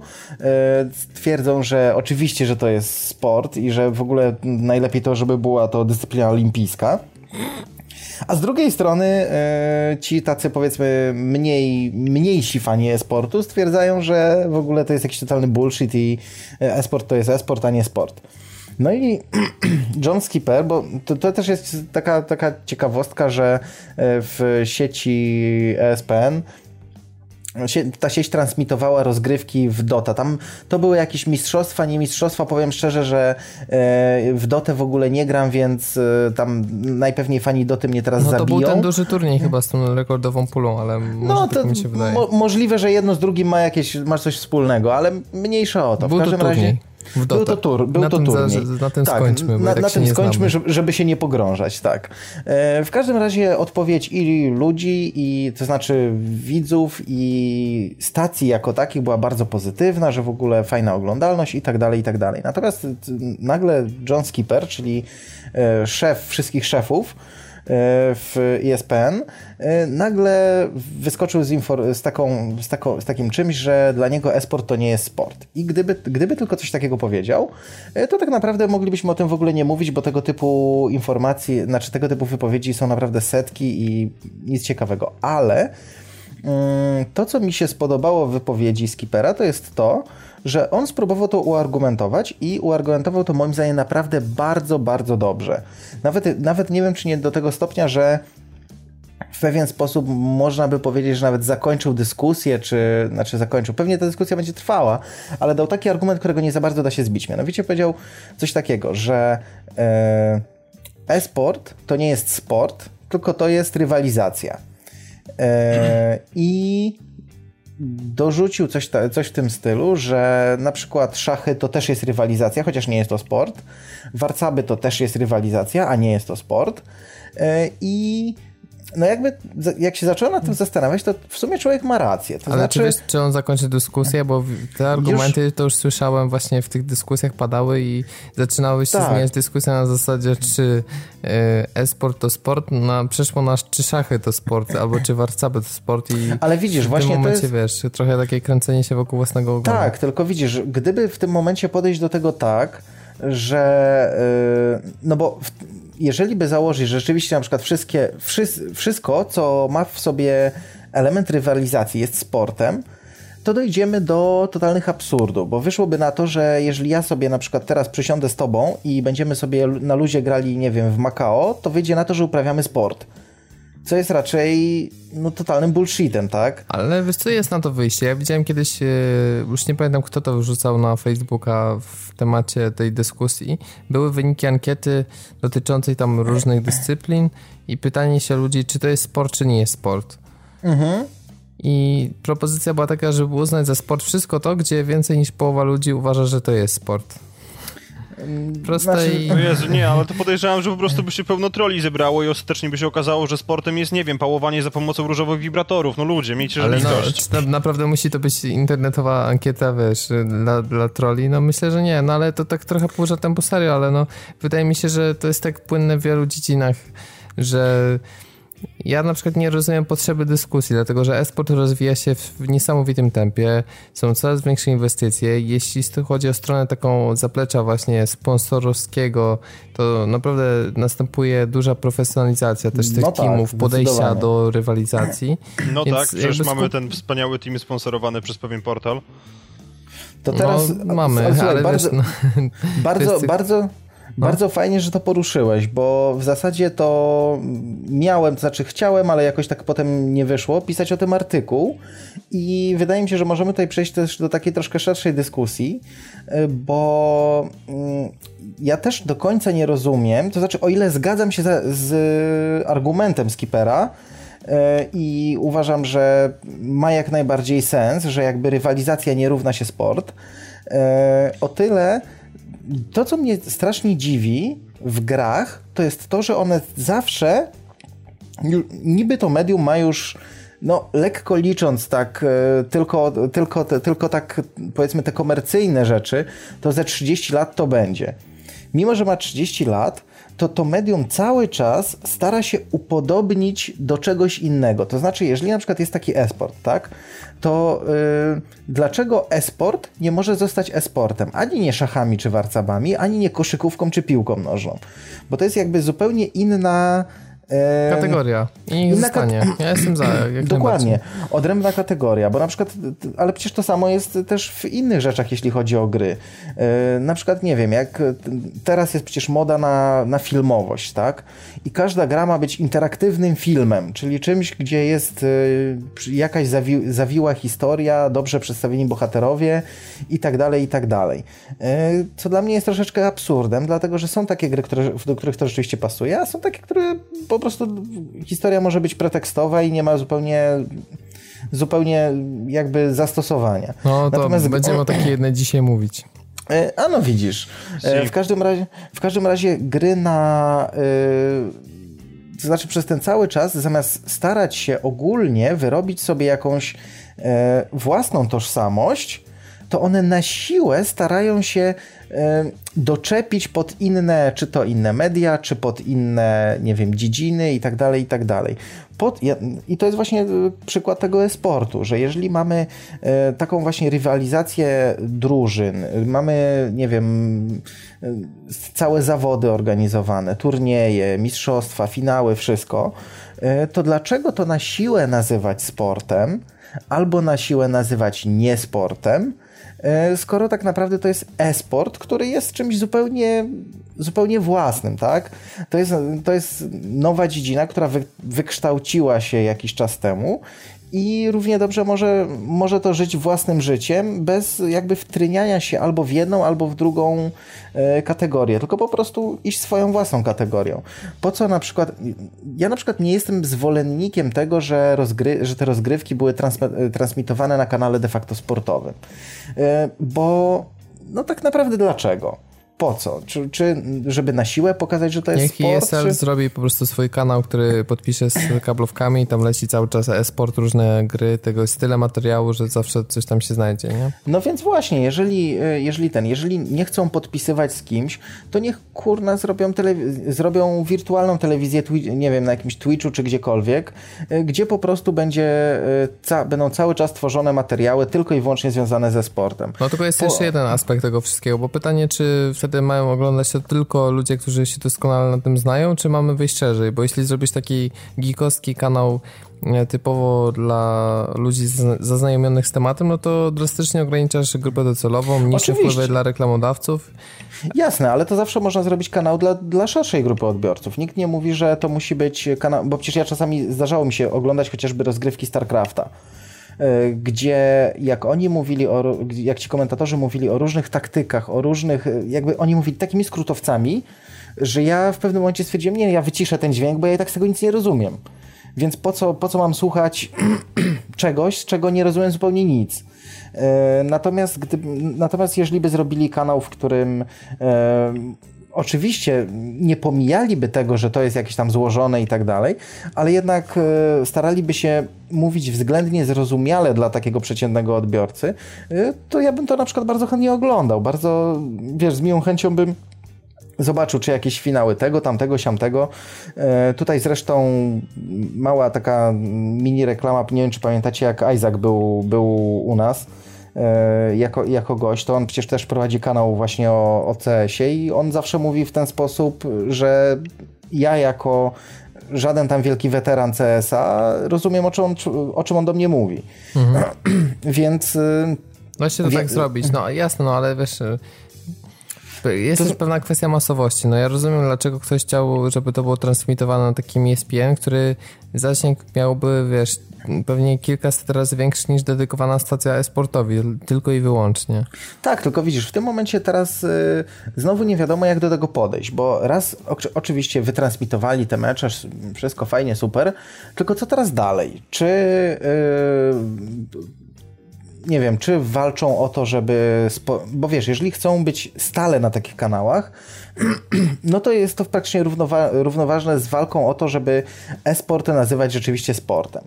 twierdzą, że oczywiście, że to jest sport i że w ogóle najlepiej to, żeby była to dyscyplina olimpijska. A z drugiej strony ci tacy, powiedzmy, mniejsi fani e-sportu stwierdzają, że w ogóle to jest jakiś totalny bullshit i e-sport to jest e-sport, a nie sport. No i John Skipper, bo to też jest taka ciekawostka, że w sieci ESPN ta sieć transmitowała rozgrywki w Dota. Tam to były jakieś mistrzostwa, nie mistrzostwa. Powiem szczerze, że w Dotę w ogóle nie gram, więc tam najpewniej fani Doty mnie teraz zabiją. No to był ten duży turniej chyba z tą rekordową pulą, ale no, to mi się wydaje. Możliwe, że jedno z drugim ma coś wspólnego, ale mniejsza o to. W każdym razie Był to turniej. Na tym skończmy, żeby się nie pogrążać, tak. W każdym razie odpowiedź i ludzi, i to znaczy widzów, i stacji jako takich była bardzo pozytywna, że w ogóle fajna oglądalność i tak dalej, i tak dalej. Natomiast nagle John Skipper, czyli szef wszystkich szefów w ESPN, nagle wyskoczył z takim czymś, że dla niego e-sport to nie jest sport. I gdyby tylko coś takiego powiedział, to tak naprawdę moglibyśmy o tym w ogóle nie mówić, bo tego typu informacji, znaczy tego typu wypowiedzi są naprawdę setki i nic ciekawego. Ale to, co mi się spodobało w wypowiedzi Skippera, to jest to, że on spróbował to uargumentować i uargumentował to moim zdaniem naprawdę bardzo, bardzo dobrze. Nawet nie wiem, czy nie do tego stopnia, że w pewien sposób można by powiedzieć, że nawet zakończył dyskusję, pewnie ta dyskusja będzie trwała, ale dał taki argument, którego nie za bardzo da się zbić. Mianowicie powiedział coś takiego, że e-sport to nie jest sport, tylko to jest rywalizacja. I dorzucił coś w tym stylu, że na przykład szachy to też jest rywalizacja, chociaż nie jest to sport. Warcaby to też jest rywalizacja, a nie jest to sport. I no jakby, jak się zacząłem nad tym zastanawiać, to w sumie człowiek ma rację. To ale znaczy... czy wiesz, czy on zakończy dyskusję, bo te argumenty już... to już słyszałem właśnie w tych dyskusjach padały i zaczynały się zmieniać dyskusja na zasadzie, czy e-sport to sport, przeszło nas, czy szachy to sport, albo czy warcaby to sport i ale widzisz, w właśnie tym momencie to jest... wiesz, trochę takie kręcenie się wokół własnego ogona. Tak, tylko widzisz, gdyby w tym momencie podejść do tego tak, że no bo jeżeli by założyć rzeczywiście na przykład wszystko, co ma w sobie element rywalizacji jest sportem, to dojdziemy do totalnych absurdu, bo wyszłoby na to, że jeżeli ja sobie na przykład teraz przysiądę z tobą i będziemy sobie na luzie grali, nie wiem, w Makao, to wyjdzie na to, że uprawiamy sport. Co jest raczej no, totalnym bullshitem, tak? Ale wiesz co, jest na to wyjście. Ja widziałem kiedyś, już nie pamiętam kto to wrzucał na Facebooka w temacie tej dyskusji, były wyniki ankiety dotyczącej tam różnych dyscyplin i pytanie się ludzi, czy to jest sport, czy nie jest sport. Mhm. I propozycja była taka, żeby uznać za sport wszystko to, gdzie więcej niż połowa ludzi uważa, że to jest sport. Proste znaczy... i... O Jezu, nie, ale to podejrzewam, że po prostu by się pełno troli zebrało i ostatecznie by się okazało, że sportem jest, nie wiem, pałowanie za pomocą różowych wibratorów. No ludzie, miejcie rzeczywistość. No, naprawdę musi to być internetowa ankieta, wiesz, dla troli? No myślę, że nie, no ale to tak trochę pół żartem, po serio, ale no wydaje mi się, że to jest tak płynne w wielu dziedzinach, że... Ja na przykład nie rozumiem potrzeby dyskusji, dlatego że e-sport rozwija się w niesamowitym tempie, są coraz większe inwestycje. Jeśli chodzi o stronę taką zaplecza właśnie sponsorowskiego, to naprawdę następuje duża profesjonalizacja też tych teamów, podejścia do rywalizacji. No więc tak, przecież mamy ten wspaniały team sponsorowany przez pewien portal. To teraz no, mamy, ale bardzo, wiesz, no, bardzo fajnie, że to poruszyłeś, bo w zasadzie to chciałem, ale jakoś tak potem nie wyszło, pisać o tym artykuł i wydaje mi się, że możemy tutaj przejść też do takiej troszkę szerszej dyskusji, bo ja też do końca nie rozumiem, to znaczy o ile zgadzam się z argumentem Skippera i uważam, że ma jak najbardziej sens, że jakby rywalizacja nie równa się sport, o tyle... To, co mnie strasznie dziwi w grach, to jest to, że one zawsze, niby to medium ma już, no lekko licząc tak, tylko tak powiedzmy te komercyjne rzeczy, to za 30 lat to będzie. Mimo, że ma 30 lat, to medium cały czas stara się upodobnić do czegoś innego. To znaczy, jeżeli na przykład jest taki e-sport, tak, to dlaczego e-sport nie może zostać e-sportem? Ani nie szachami czy warcabami, ani nie koszykówką czy piłką nożną. Bo to jest jakby zupełnie inna... kategoria. I zostanie. Ja jestem za. Dokładnie. Odrębna kategoria, bo na przykład, ale przecież to samo jest też w innych rzeczach, jeśli chodzi o gry. Na przykład, nie wiem, jak teraz jest przecież moda na filmowość, tak? I każda gra ma być interaktywnym filmem, czyli czymś, gdzie jest jakaś zawiła historia, dobrze przedstawieni bohaterowie i tak dalej, i tak dalej. Co dla mnie jest troszeczkę absurdem, dlatego, że są takie gry, do których to rzeczywiście pasuje, a są takie, które po prostu historia może być pretekstowa i nie ma zupełnie jakby zastosowania. No to natomiast... będziemy o takiej jednej dzisiaj mówić. A no widzisz. W każdym razie gry na... To znaczy przez ten cały czas zamiast starać się ogólnie wyrobić sobie jakąś własną tożsamość, to one na siłę starają się doczepić pod inne, czy to inne media, czy pod inne, nie wiem, dziedziny i tak dalej, i tak dalej. I to jest właśnie przykład tego e-sportu, że jeżeli mamy taką właśnie rywalizację drużyn, mamy, nie wiem, całe zawody organizowane, turnieje, mistrzostwa, finały, wszystko, to dlaczego to na siłę nazywać sportem, albo na siłę nazywać niesportem, skoro tak naprawdę to jest e-sport, który jest czymś zupełnie własnym, tak? To jest nowa dziedzina, która wykształciła się jakiś czas temu i równie dobrze może to żyć własnym życiem, bez jakby wtryniania się albo w jedną, albo w drugą kategorię, tylko po prostu iść swoją własną kategorią. Po co na przykład... Ja na przykład nie jestem zwolennikiem tego, że te rozgrywki były transmitowane na kanale de facto sportowym, bo no tak naprawdę dlaczego? po co? Czy żeby na siłę pokazać, że to jest sport? Niech ESL zrobi po prostu swój kanał, który podpisze z kablówkami i tam leci cały czas e-sport, różne gry, tego jest tyle materiału, że zawsze coś tam się znajdzie, nie? No więc właśnie, jeżeli nie chcą podpisywać z kimś, to niech kurna zrobią wirtualną telewizję, nie wiem, na jakimś Twitchu czy gdziekolwiek, gdzie po prostu będą cały czas tworzone materiały tylko i wyłącznie związane ze sportem. No tylko jest jeszcze jeden aspekt tego wszystkiego, bo pytanie, czy wtedy mają oglądać to tylko ludzie, którzy się doskonale na tym znają, czy mamy wyjść szerzej, bo jeśli zrobisz taki geekowski kanał typowo dla ludzi zaznajomionych z tematem, no to drastycznie ograniczasz grupę docelową, niższe wpływy dla reklamodawców. Jasne, ale to zawsze można zrobić kanał dla szerszej grupy odbiorców. Nikt nie mówi, że to musi być kanał, bo przecież ja czasami zdarzało mi się oglądać chociażby rozgrywki StarCrafta, gdzie jak oni mówili, jak ci komentatorzy mówili o różnych taktykach, o różnych, jakby oni mówili takimi skrótowcami, że ja w pewnym momencie stwierdziłem, ja wyciszę ten dźwięk, bo ja i tak z tego nic nie rozumiem. Więc po co mam słuchać czegoś, z czego nie rozumiem zupełnie nic? Natomiast jeżeli by zrobili kanał, w którym oczywiście nie pomijaliby tego, że to jest jakieś tam złożone i tak dalej, ale jednak staraliby się mówić względnie zrozumiale dla takiego przeciętnego odbiorcy, to ja bym to na przykład bardzo chętnie oglądał. Bardzo, z miłą chęcią bym zobaczył, czy jakieś finały tego, tamtego, siamtego. Tutaj zresztą mała taka mini reklama, nie wiem, czy pamiętacie, jak Isaac był u nas jako gość, to on przecież też prowadzi kanał właśnie o CS-ie i on zawsze mówi w ten sposób, że ja jako żaden tam wielki weteran CS-a rozumiem, o czym on do mnie mówi. Mhm. Więc... Właśnie to tak zrobić, no jasne, no ale wiesz... Jest też pewna kwestia masowości. No ja rozumiem, dlaczego ktoś chciał, żeby to było transmitowane na takim ESPN, który zasięg miałby, pewnie kilkaset razy większy niż dedykowana stacja e-sportowi, tylko i wyłącznie. Tak, tylko widzisz, w tym momencie teraz znowu nie wiadomo, jak do tego podejść, bo raz oczywiście wytransmitowali te mecze, wszystko fajnie, super, tylko co teraz dalej? Nie wiem, czy walczą o to, żeby... Bo jeżeli chcą być stale na takich kanałach, no to jest to praktycznie równoważne z walką o to, żeby e-sporty nazywać rzeczywiście sportem.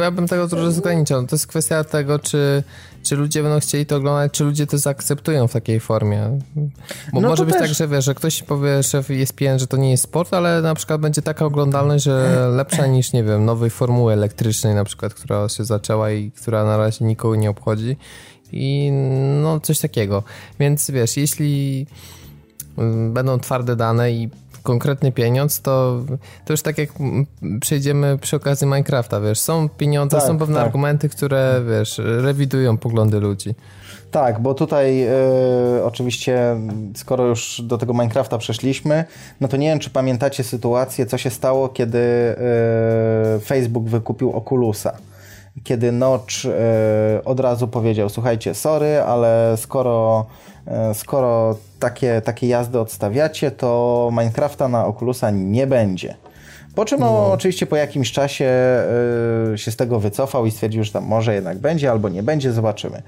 Ja bym tego trochę zgraniczał. To jest kwestia tego, czy ludzie będą chcieli to oglądać, czy ludzie to zaakceptują w takiej formie. Bo może być tak, że że ktoś powie, szef ESPN, że to nie jest sport, ale na przykład będzie taka oglądalność, że lepsza niż, nie wiem, nowej formuły elektrycznej na przykład, która się zaczęła i która na razie nikogo nie obchodzi. I no coś takiego. Więc jeśli będą twarde dane i konkretny pieniądz, to już tak jak przejdziemy przy okazji Minecrafta, są pieniądze, tak, są pewne argumenty, które, rewidują poglądy ludzi. Tak, bo tutaj oczywiście, skoro już do tego Minecrafta przeszliśmy, no to nie wiem, czy pamiętacie sytuację, co się stało, kiedy Facebook wykupił Oculusa. Kiedy Notch od razu powiedział, słuchajcie, sorry, ale skoro takie jazdy odstawiacie, to Minecrafta na Oculusa nie będzie. Po czym oczywiście po jakimś czasie się z tego wycofał i stwierdził, że tam może jednak będzie albo nie będzie, zobaczymy.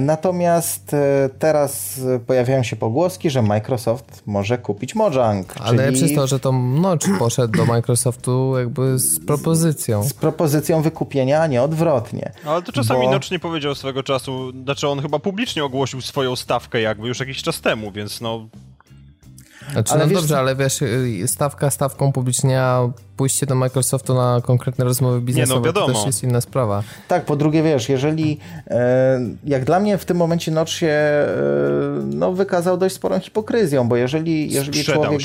Natomiast teraz pojawiają się pogłoski, że Microsoft może kupić Mojang. Ale przez to, że to Notch poszedł do Microsoftu jakby z propozycją. Z propozycją wykupienia, a nie odwrotnie. Ale to czasami Notch nie powiedział swego czasu, on chyba publicznie ogłosił swoją stawkę już jakiś czas temu, więc no... stawka stawką publicznie, a pójście do Microsoftu na konkretne rozmowy biznesowe to też jest inna sprawa. Tak, po drugie jeżeli jak dla mnie w tym momencie Notch się wykazał dość sporą hipokryzją, bo jeżeli człowiek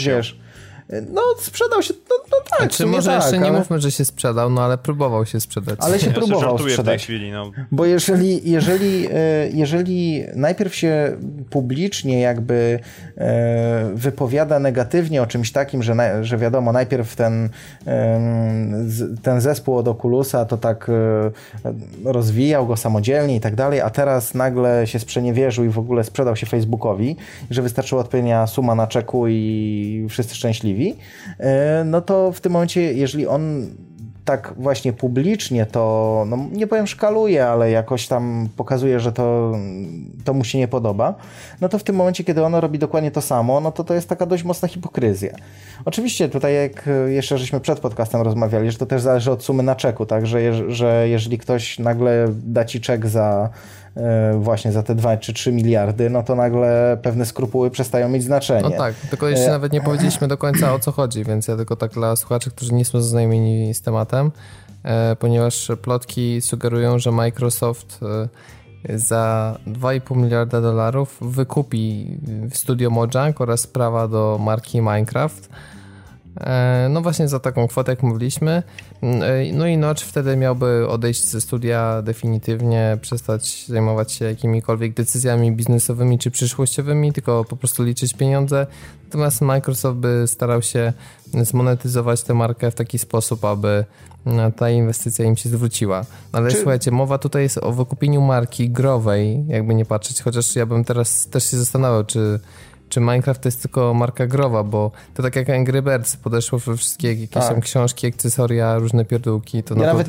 sprzedał się, no tak. Czy może tak, nie mówmy, że się sprzedał, ale próbował się sprzedać. Ale się próbował sprzedać. W tej chwili, Bo jeżeli najpierw się publicznie jakby wypowiada negatywnie o czymś takim, że wiadomo, najpierw ten zespół od Oculusa to tak rozwijał go samodzielnie i tak dalej, a teraz nagle się sprzeniewierzył i w ogóle sprzedał się Facebookowi, że wystarczyła odpowiednia suma na czeku i wszyscy szczęśliwi, no to w tym momencie, jeżeli on tak właśnie publicznie to, no nie powiem szkaluje, ale jakoś tam pokazuje, że to mu się nie podoba, no to w tym momencie, kiedy ono robi dokładnie to samo, no to jest taka dość mocna hipokryzja. Oczywiście tutaj, jak jeszcze żeśmy przed podcastem rozmawiali, że to też zależy od sumy na czeku, tak, że jeżeli ktoś nagle da ci czek za właśnie za te 2 czy 3 miliardy, no to nagle pewne skrupuły przestają mieć znaczenie. No tak, tylko jeszcze nawet nie powiedzieliśmy do końca o co chodzi, więc ja tylko tak dla słuchaczy, którzy nie są zaznajomieni z tematem, ponieważ plotki sugerują, że Microsoft za 2,5 miliarda dolarów wykupi studio Mojang oraz prawa do marki Minecraft. No właśnie za taką kwotę, jak mówiliśmy. No i Notch wtedy miałby odejść ze studia definitywnie, przestać zajmować się jakimikolwiek decyzjami biznesowymi czy przyszłościowymi, tylko po prostu liczyć pieniądze. Natomiast Microsoft by starał się zmonetyzować tę markę w taki sposób, aby ta inwestycja im się zwróciła. Ale słuchajcie, mowa tutaj jest o wykupieniu marki growej, jakby nie patrzeć, chociaż ja bym teraz też się zastanawiał, czy Minecraft to jest tylko marka growa, bo to tak jak Angry Birds podeszło we wszystkie jakieś tam książki, akcesoria, różne pierdółki. To ja nawet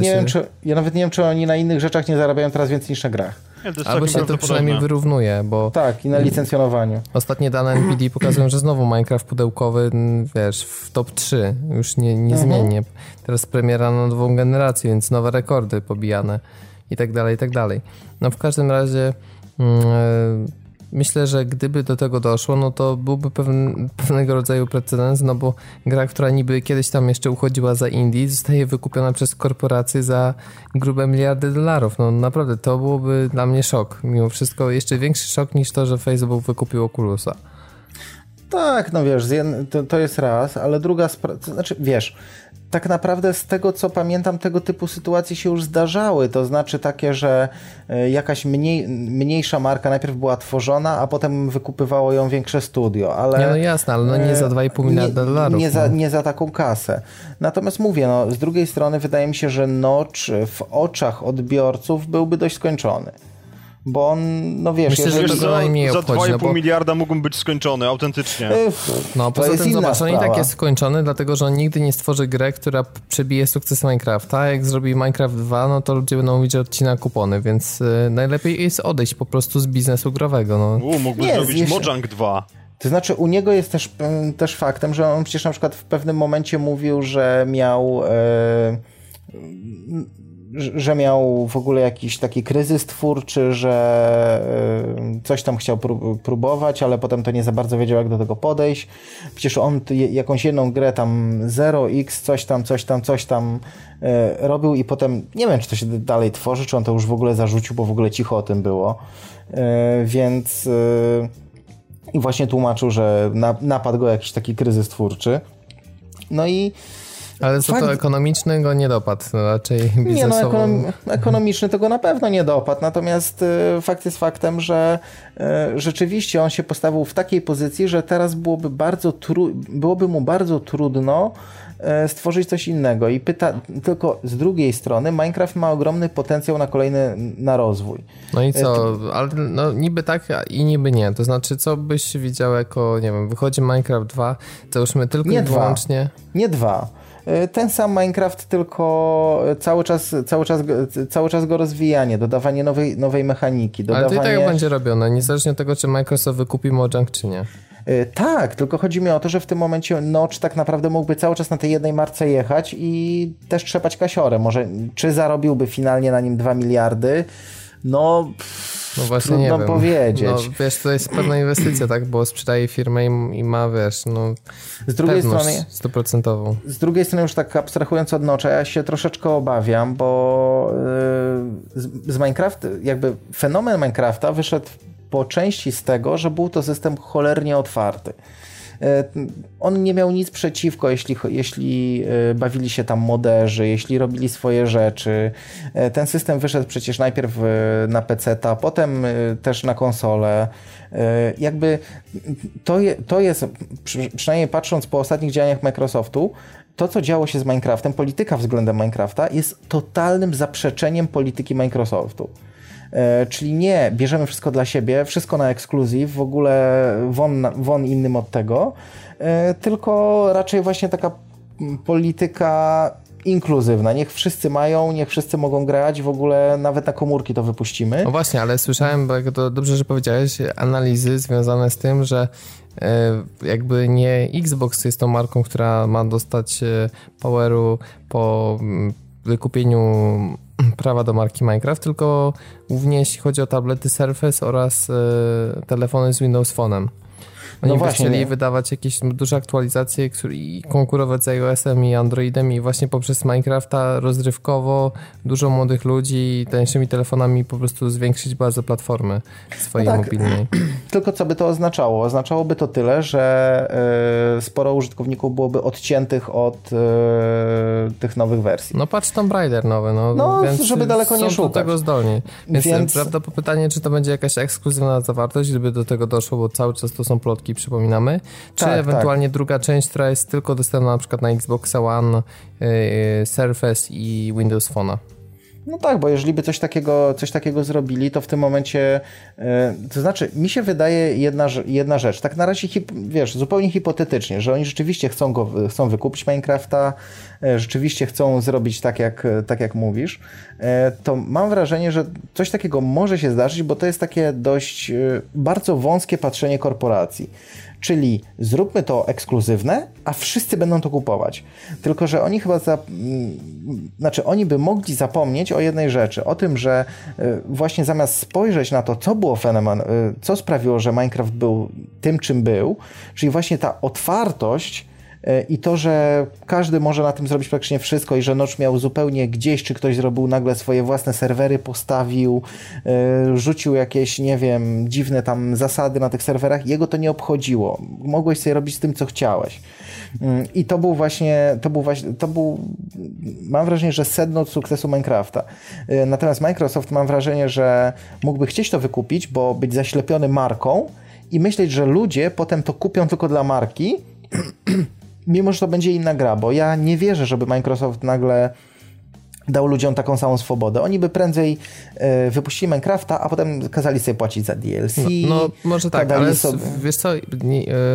nie wiem, czy oni na innych rzeczach nie zarabiają teraz więcej niż na grach. Albo się to przynajmniej wyrównuje, bo... Tak, i na licencjonowaniu. Ostatnie dane NPD pokazują, że znowu Minecraft pudełkowy, wiesz, w top 3 już niezmiennie. Teraz premiera na nową generację, więc nowe rekordy pobijane i tak dalej, i tak dalej. No w każdym razie... Myślę, że gdyby do tego doszło, no to byłby pewnego rodzaju precedens, no bo gra, która niby kiedyś tam jeszcze uchodziła za indie, zostaje wykupiona przez korporacje za grube miliardy dolarów. No naprawdę, to byłoby dla mnie szok. Mimo wszystko jeszcze większy szok niż to, że Facebook wykupił Oculusa. Tak, no wiesz, to jest raz, ale druga sprawa, to znaczy wiesz... Tak naprawdę z tego, co pamiętam, tego typu sytuacje się już zdarzały, to znaczy takie, że jakaś mniejsza marka najpierw była tworzona, a potem wykupywało ją większe studio, ale... Nie, no jasne, ale no nie za 2,5 miliarda dolarów. Nie za taką kasę. Natomiast mówię, no z drugiej strony wydaje mi się, że Notch w oczach odbiorców byłby dość skończony. Bo on, no wiesz... Myślę, że to najmniej obchodzi. Za 2,5 miliarda mógłbym być skończony, autentycznie. No, poza tym zobacz, on i tak jest skończony, dlatego że on nigdy nie stworzy grę, która przebije sukces Minecrafta. Jak zrobi Minecraft 2, no to ludzie będą mówić, że odcina kupony, więc najlepiej jest odejść po prostu z biznesu growego. No. Mógłby zrobić Mojang 2. To znaczy u niego jest też faktem, że on przecież na przykład w pewnym momencie mówił, że miał... że miał w ogóle jakiś taki kryzys twórczy, że coś tam chciał próbować, ale potem to nie za bardzo wiedział, jak do tego podejść. Przecież on jakąś jedną grę tam 0x, coś tam robił i potem nie wiem, czy to się dalej tworzy, czy on to już w ogóle zarzucił, bo w ogóle cicho o tym było. Więc i właśnie tłumaczył, że napadł go jakiś taki kryzys twórczy. No i ale co to ekonomiczny go nie dopadł, raczej biznesowo. Nie, no ekonomiczny tego na pewno nie dopadł, natomiast fakt jest faktem, że rzeczywiście on się postawił w takiej pozycji, że teraz byłoby mu bardzo trudno stworzyć coś innego. I tylko z drugiej strony Minecraft ma ogromny potencjał na rozwój. No i co? Ale no, niby tak i niby nie. To znaczy, co byś widział jako, nie wiem, wychodzi Minecraft 2, to już my tylko i wyłącznie... Nie 2. Ten sam Minecraft, tylko cały czas go rozwijanie, dodawanie nowej mechaniki. Ale to i tak będzie robione, niezależnie od tego, czy Microsoft wykupi Mojang, czy nie. Tak, tylko chodzi mi o to, że w tym momencie Notch tak naprawdę mógłby cały czas na tej jednej marce jechać i też trzepać kasiorę. Może, czy zarobiłby finalnie na nim 2 miliardy? No właśnie nie wiem. Powiedzieć. No wiesz, to jest pewna inwestycja, tak? Bo sprzedaje firmę i ma, wiesz, no z drugiej strony 100%. Z drugiej strony już tak abstrahując od Notcha, ja się troszeczkę obawiam, bo z Minecraft, jakby fenomen Minecrafta wyszedł po części z tego, że był to system cholernie otwarty. On nie miał nic przeciwko, jeśli bawili się tam moderzy, jeśli robili swoje rzeczy. Ten system wyszedł przecież najpierw na PC-ta, potem też na konsolę. Jakby to jest, przynajmniej patrząc po ostatnich działaniach Microsoftu, to, co działo się z Minecraftem, polityka względem Minecrafta jest totalnym zaprzeczeniem polityki Microsoftu. Czyli nie, bierzemy wszystko dla siebie, wszystko na ekskluzyw, w ogóle won innym od tego, tylko raczej właśnie taka polityka inkluzywna. Niech wszyscy mają, niech wszyscy mogą grać, w ogóle nawet na komórki to wypuścimy. No właśnie, ale słyszałem, bo to dobrze, że powiedziałeś, analizy związane z tym, że jakby nie Xbox jest tą marką, która ma dostać poweru po wykupieniu prawa do marki Minecraft, tylko głównie jeśli chodzi o tablety Surface oraz telefony z Windows Phone'em. Oni by chcieli wydawać jakieś duże aktualizacje i konkurować z iOS-em i Androidem i właśnie poprzez Minecrafta rozrywkowo dużo młodych ludzi tańszymi telefonami po prostu zwiększyć bazę platformy swojej mobilnej. Tylko co by to oznaczało? Oznaczałoby to tyle, że sporo użytkowników byłoby odciętych od tych nowych wersji. No patrz, Tomb Raider nowy, no więc żeby daleko nie szukać. Są do tego zdolni. Więc prawda, pytanie, czy to będzie jakaś ekskluzywna zawartość, gdyby do tego doszło, bo cały czas to są plotki, przypominamy, czy ewentualnie druga część, która jest tylko dostępna na przykład na Xbox One, Surface i Windows Phone'a. No tak, bo jeżeli by coś takiego zrobili, to w tym momencie, to znaczy mi się wydaje jedna rzecz, tak na razie zupełnie hipotetycznie, że oni rzeczywiście chcą wykupić Minecrafta, rzeczywiście chcą zrobić tak jak mówisz, to mam wrażenie, że coś takiego może się zdarzyć, bo to jest takie dość bardzo wąskie patrzenie korporacji. Czyli zróbmy to ekskluzywne, a wszyscy będą to kupować. Tylko że oni chyba oni by mogli zapomnieć o jednej rzeczy, o tym, że właśnie zamiast spojrzeć na to, co było co sprawiło, że Minecraft był tym, czym był, czyli właśnie ta otwartość i to, że każdy może na tym zrobić praktycznie wszystko i że Notch miał zupełnie gdzieś, czy ktoś zrobił nagle swoje własne serwery, postawił, rzucił jakieś, nie wiem, dziwne tam zasady na tych serwerach, jego to nie obchodziło. Mogłeś sobie robić z tym, co chciałeś. I to był mam wrażenie, że sedno sukcesu Minecrafta. Natomiast Microsoft, mam wrażenie, że mógłby chcieć to wykupić, bo być zaślepiony marką i myśleć, że ludzie potem to kupią tylko dla marki, mimo że to będzie inna gra, bo ja nie wierzę, żeby Microsoft nagle dał ludziom taką samą swobodę. Oni by prędzej wypuścili Minecrafta, a potem kazali sobie płacić za DLC. No może tak, ale wiesz co,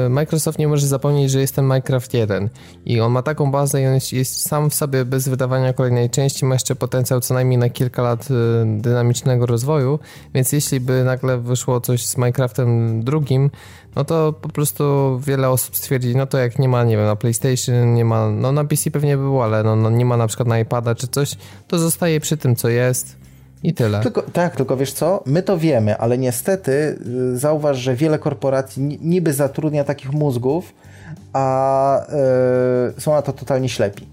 Microsoft nie może zapomnieć, że jest ten Minecraft 1 i on ma taką bazę i on jest sam w sobie bez wydawania kolejnej części, ma jeszcze potencjał co najmniej na kilka lat dynamicznego rozwoju, więc jeśli by nagle wyszło coś z Minecraftem drugim, no to po prostu wiele osób stwierdzi, no to jak nie ma, nie wiem, na PlayStation, nie ma, no na PC pewnie by było, ale nie ma na przykład na iPada czy coś, to zostaje przy tym, co jest i tyle. Tylko wiesz co, my to wiemy, ale niestety zauważ, że wiele korporacji niby zatrudnia takich mózgów, a są na to totalnie ślepi.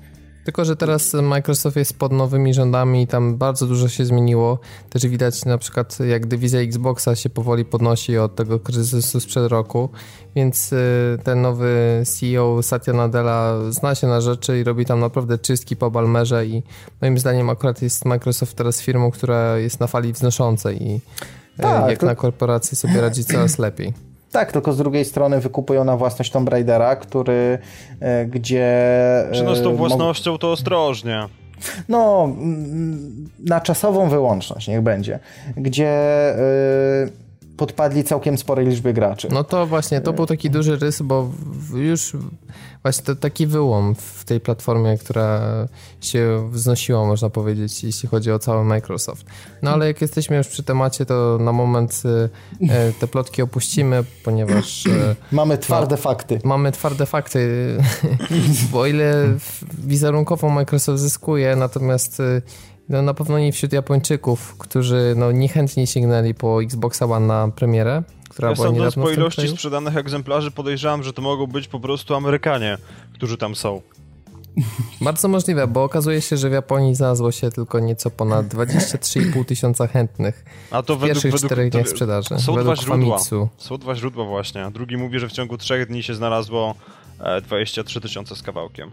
Tylko że teraz Microsoft jest pod nowymi rządami i tam bardzo dużo się zmieniło. Też widać na przykład, jak dywizja Xboxa się powoli podnosi od tego kryzysu sprzed roku, więc ten nowy CEO Satya Nadella zna się na rzeczy i robi tam naprawdę czystki po Balmerze i moim zdaniem akurat jest Microsoft teraz firmą, która jest na fali wznoszącej i na korporacje sobie radzi coraz lepiej. Tak, tylko z drugiej strony wykupują na własność Tomb Raidera, który gdzie... Czy no z tą własnością to ostrożnie. No, na czasową wyłączność niech będzie, gdzie podpadli całkiem sporej liczby graczy. No to właśnie, to był taki duży rys, bo już właśnie to taki wyłom w tej platformie, która się wznosiła, można powiedzieć, jeśli chodzi o cały Microsoft. No ale jak jesteśmy już przy temacie, to na moment te plotki opuścimy, ponieważ... Mamy twarde fakty. Mamy twarde fakty, bo o ile wizerunkowo Microsoft zyskuje, natomiast... No, na pewno nie wśród Japończyków, którzy niechętnie sięgnęli po Xboxa One na premierę, która była niedawno w tym kraju. Po ilości sprzedanych egzemplarzy podejrzewam, że to mogą być po prostu Amerykanie, którzy tam są. Bardzo możliwe, bo okazuje się, że w Japonii znalazło się tylko nieco ponad 23,5 tysiąca chętnych w pierwszych 4 dniach sprzedaży. Są dwa źródła właśnie. Drugi mówi, że w ciągu 3 dni się znalazło 23 tysiące z kawałkiem.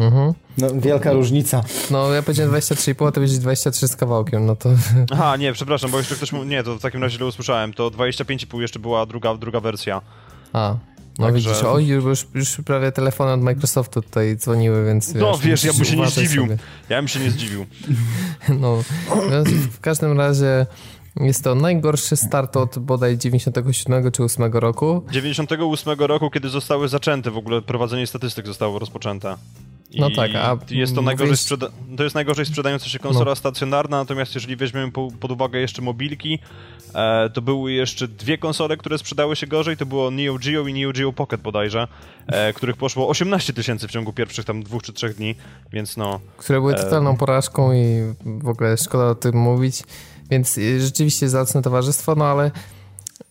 Mhm. No, wielka różnica. No, ja powiedziałem 23,5, a to będzie 23 z kawałkiem, no to... Aha, nie, przepraszam, bo jeszcze ktoś... Nie, to w takim razie źle usłyszałem, to 25,5 jeszcze była druga wersja. A, no także... widzisz, oj, już prawie telefony od Microsoftu tutaj dzwoniły, więc... No, wiesz, ja bym się nie zdziwił. No, w każdym razie... Jest to najgorszy start od bodaj 97 czy 8 roku. 98 roku, kiedy zostały zaczęte w ogóle, prowadzenie statystyk zostało rozpoczęte. No tak, a jest to, najgorzej sprzedająca się konsola stacjonarna, natomiast jeżeli weźmiemy pod uwagę jeszcze mobilki, to były jeszcze dwie konsole, które sprzedały się gorzej, to było Neo Geo i Neo Geo Pocket bodajże, których poszło 18 000 w ciągu pierwszych tam 2 czy 3 dni, więc no... Które były totalną porażką i w ogóle szkoda o tym mówić, więc rzeczywiście zacne towarzystwo, no ale...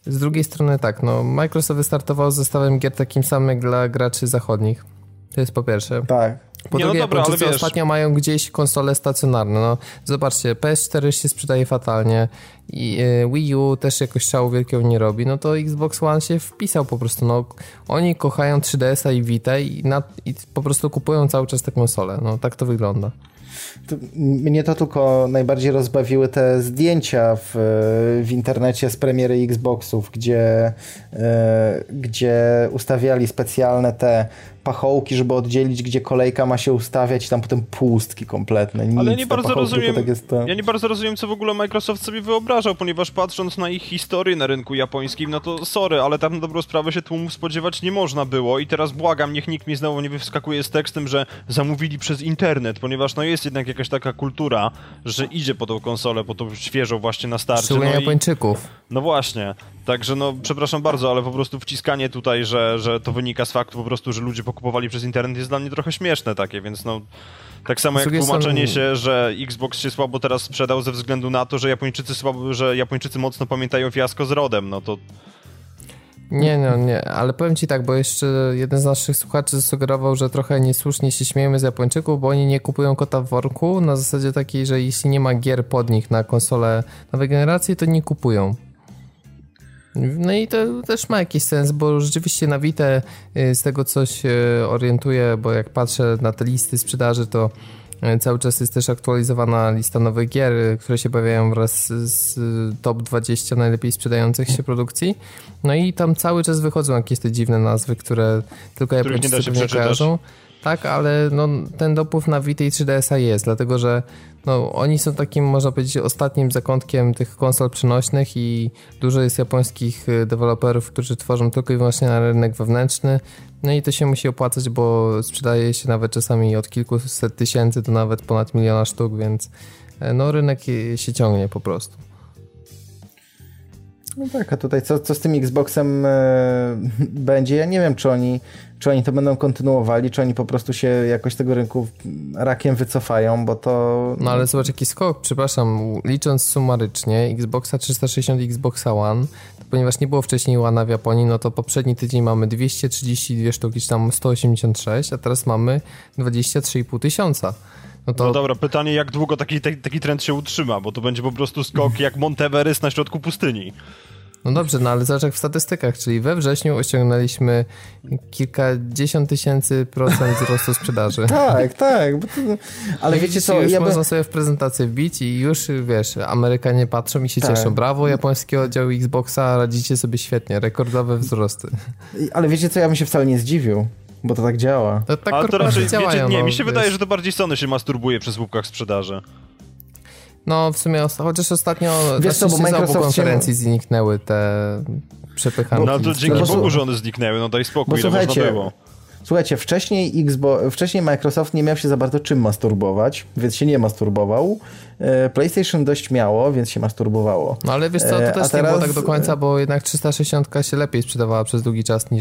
Z drugiej strony tak, no Microsoft wystartował z zestawem gier takim samym jak dla graczy zachodnich. To jest po pierwsze. Tak. Po drugie, Japończycy ostatnio mają gdzieś konsole stacjonarne. No, zobaczcie, PS4 się sprzedaje fatalnie i Wii U też jakoś szału wielkiego nie robi. No to Xbox One się wpisał po prostu. No, oni kochają 3DS-a i Vita i po prostu kupują cały czas te konsole. No tak to wygląda. Mnie to tylko najbardziej rozbawiły te zdjęcia w internecie z premiery Xboxów, gdzie ustawiali specjalne te pachołki, żeby oddzielić, gdzie kolejka ma się ustawiać, tam potem pustki kompletne. Nic, ale ja nie bardzo rozumiem, tak jest to... ja nie bardzo rozumiem, co w ogóle Microsoft sobie wyobrażał, ponieważ patrząc na ich historię na rynku japońskim, no to sorry, ale tam na dobrą sprawę się tłumu spodziewać nie można było i teraz błagam, niech nikt mi znowu nie wyskakuje z tekstem, że zamówili przez internet, ponieważ no jest jednak jakaś taka kultura, że idzie po tą konsolę, po tą świeżą właśnie na starcie. No Japończyków. No właśnie, także no przepraszam bardzo, ale po prostu wciskanie tutaj, że to wynika z faktu po prostu, że ludzie kupowali przez internet jest dla mnie trochę śmieszne takie, więc no tak samo jak tłumaczenie się, że Xbox się słabo teraz sprzedał ze względu na to, że Japończycy mocno pamiętają fiasko z rodem, no to... Nie, ale powiem ci tak, bo jeszcze jeden z naszych słuchaczy zasugerował, że trochę niesłusznie się śmiejemy z Japończyków, bo oni nie kupują kota w worku na zasadzie takiej, że jeśli nie ma gier pod nich na konsolę nowej generacji, to nie kupują. No i to też ma jakiś sens, bo rzeczywiście na Vita z tego coś orientuję, bo jak patrzę na te listy sprzedaży, to cały czas jest też aktualizowana lista nowych gier, które się pojawiają wraz z top 20 najlepiej sprzedających się produkcji. No i tam cały czas wychodzą jakieś te dziwne nazwy, które tylko Japończycy sobie nie kojarzą. Tak, ale no, ten dopływ na Vita i 3DS-a jest, dlatego że no, oni są takim, można powiedzieć, ostatnim zakątkiem tych konsol przenośnych i dużo jest japońskich deweloperów, którzy tworzą tylko i wyłącznie na rynek wewnętrzny. No i to się musi opłacać, bo sprzedaje się nawet czasami od kilkuset tysięcy do nawet ponad 1 miliona sztuk, więc no, rynek się ciągnie po prostu. No tak, a tutaj co z tym Xboxem będzie? Ja nie wiem, czy oni to będą kontynuowali, czy oni po prostu się jakoś tego rynku rakiem wycofają, bo to... No ale zobacz jaki skok, przepraszam, licząc sumarycznie Xboxa 360 i Xboxa One, to ponieważ nie było wcześniej One'a w Japonii, no to poprzedni tydzień mamy 232 sztuki, czy tam 186, a teraz mamy 23 500. No, to... no dobra, pytanie jak długo taki trend się utrzyma, bo to będzie po prostu skok jak Monteverest na środku pustyni. No dobrze, no ale zobacz jak w statystykach, czyli we wrześniu osiągnęliśmy kilkadziesiąt tysięcy % wzrostu sprzedaży. tak. Bo to... Ale wiecie co, już można sobie w prezentację wbić i już wiesz, Amerykanie patrzą i się cieszą. Brawo, japoński oddział Xboxa, radzicie sobie świetnie, rekordowe wzrosty. Ale wiecie co, ja bym się wcale nie zdziwił. Bo to tak działa. To tak. Ale to raczej, działają, wiecie, nie, mi się wydaje, że to bardziej Sony się masturbuje przy słupkach sprzedaży. No w sumie, chociaż ostatnio bo Microsoft obu konferencji zniknęły te przepychanki. No to dzięki Bogu, że one zniknęły, no daj spokój, bo ile można było. Słuchajcie, wcześniej Microsoft nie miał się za bardzo czym masturbować, więc się nie masturbował. PlayStation dość miało, więc się masturbowało. No ale wiesz co, to też nie było tak do końca, bo jednak 360 się lepiej sprzedawała przez długi czas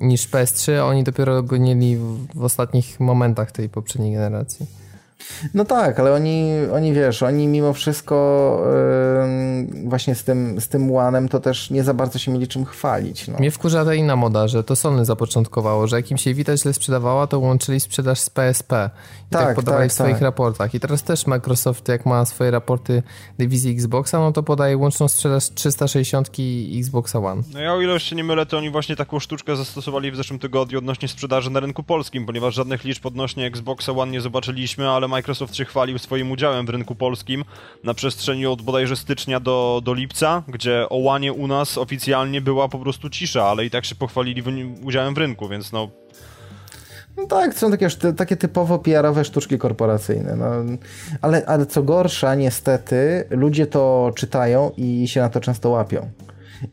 niż PS3. Oni dopiero gonili w ostatnich momentach tej poprzedniej generacji. No tak, ale oni mimo wszystko właśnie z tym One'em to też nie za bardzo się mieli czym chwalić. No. Mnie wkurza ta inna moda, że to Sony zapoczątkowało, że jak im się Vita źle sprzedawała, to łączyli sprzedaż z PSP. I tak podawali w swoich raportach. I teraz też Microsoft, jak ma swoje raporty dywizji Xboxa, no to podaje łączną sprzedaż 360 i Xboxa One. No ja o ile się nie mylę, to oni właśnie taką sztuczkę zastosowali w zeszłym tygodniu odnośnie sprzedaży na rynku polskim, ponieważ żadnych liczb odnośnie Xboxa One nie zobaczyliśmy, ale Microsoft się chwalił swoim udziałem w rynku polskim na przestrzeni od bodajże stycznia do lipca, gdzie o łanie u nas oficjalnie była po prostu cisza, ale i tak się pochwalili udziałem w rynku, więc no... No tak, są takie typowo PR-owe sztuczki korporacyjne, no. Ale co gorsza, niestety, ludzie to czytają i się na to często łapią.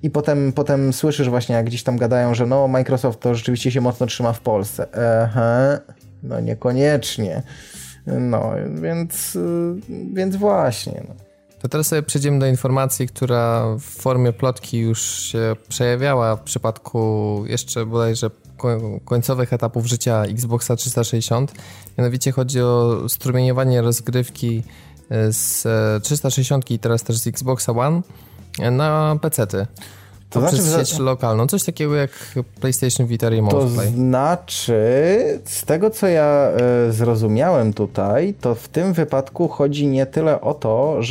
I potem słyszysz właśnie, jak gdzieś tam gadają, że no Microsoft to rzeczywiście się mocno trzyma w Polsce. No niekoniecznie. No, więc właśnie. No. To teraz sobie przejdziemy do informacji, która w formie plotki już się przejawiała w przypadku jeszcze bodajże końcowych etapów życia Xboxa 360. Mianowicie chodzi o strumieniowanie rozgrywki z 360 i teraz też z Xboxa One na pecety. To znaczy, sieć lokalną, coś takiego jak PlayStation Vita Remote to Play. To znaczy, z tego co ja zrozumiałem tutaj, to w tym wypadku chodzi nie tyle o to,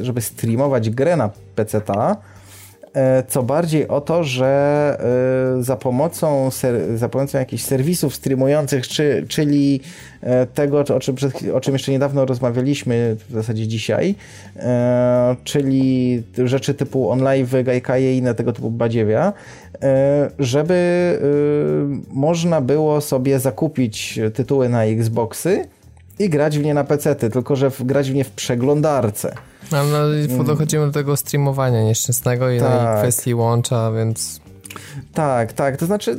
żeby streamować grę na PC-ta, co bardziej o to, że za pomocą jakichś serwisów streamujących, czyli tego, o czym jeszcze niedawno rozmawialiśmy, w zasadzie dzisiaj, czyli rzeczy typu OnLive, Gaikaje i inne tego typu badziewia, żeby można było sobie zakupić tytuły na Xboxy i grać w nie na pecety, tylko że grać w nie w przeglądarce. No, dochodzimy do tego streamowania nieszczęsnego i tak. Kwestii łącza, więc... Tak, to znaczy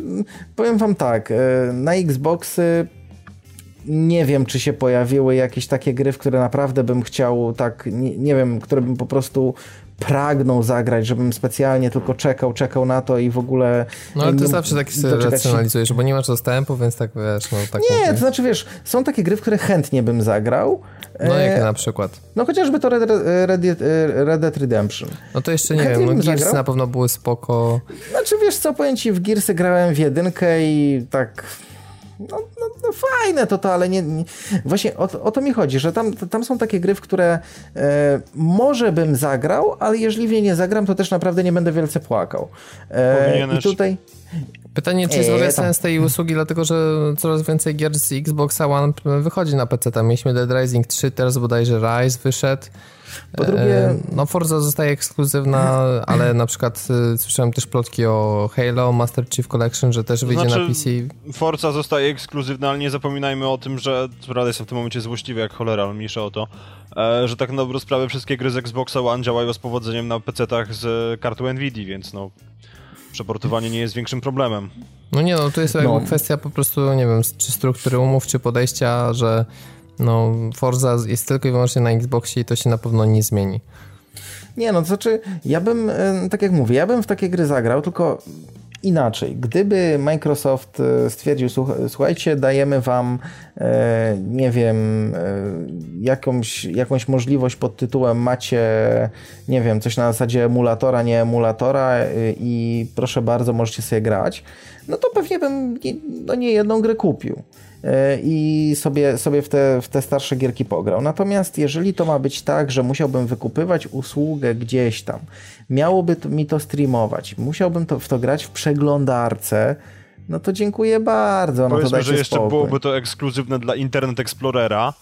powiem wam tak, na Xboxy nie wiem, czy się pojawiły jakieś takie gry, w które naprawdę bym chciał, tak, nie wiem, które bym po prostu pragnął zagrać, żebym specjalnie tylko czekał na to i w ogóle... No ale ty zawsze tak się racjonalizujesz, bo nie masz dostępu, więc tak wiesz... No, tak nie, mówię. To znaczy wiesz, są takie gry, w które chętnie bym zagrał. No jakie na przykład? No chociażby to Red Dead Redemption. No to jeszcze nie chętnie wiem, Gearsy na pewno były spoko. Znaczy wiesz co, powiem ci, w Gearsy grałem w jedynkę i tak... No, fajne to, ale nie... Właśnie o to mi chodzi, że tam są takie gry, w które może bym zagrał, ale jeżeli w nie nie zagram, to też naprawdę nie będę wielce płakał. I tutaj... Pytanie, czy jest w ogóle sens tej usługi, dlatego że coraz więcej gier z Xboxa One wychodzi na PC. Tam mieliśmy Dead Rising 3, teraz bodajże Rise wyszedł. Po drugie... Forza zostaje ekskluzywna, ale na przykład słyszałem też plotki o Halo, Master Chief Collection, że też wyjdzie na PC. Forza zostaje ekskluzywna, ale nie zapominajmy o tym, że, co prawda jestem w tym momencie złośliwy jak cholera, ale mniejsza o to, że tak na dobrą sprawę wszystkie gry z Xboxa One działają z powodzeniem na PC-tach z kartą NVIDII, więc no... Przeportowanie nie jest większym problemem. No nie, no to jest jakby kwestia po prostu, nie wiem, czy struktury umów, czy podejścia, że no Forza jest tylko i wyłącznie na Xboxie i to się na pewno nie zmieni. Nie, no to znaczy, ja bym, tak jak mówię, w takie gry zagrał, tylko inaczej. Gdyby Microsoft stwierdził, słuchajcie, dajemy wam, nie wiem, jakąś możliwość pod tytułem macie, nie wiem, coś na zasadzie emulatora, nie emulatora i proszę bardzo, możecie sobie grać, no to pewnie bym nie jedną grę kupił i sobie w te starsze gierki pograł. Natomiast jeżeli to ma być tak, że musiałbym wykupywać usługę gdzieś tam, miałoby mi to streamować, musiałbym w to grać w przeglądarce, no to dziękuję bardzo. Powiedzmy, no to że jeszcze spokój. Byłoby to ekskluzywne dla Internet Explorera.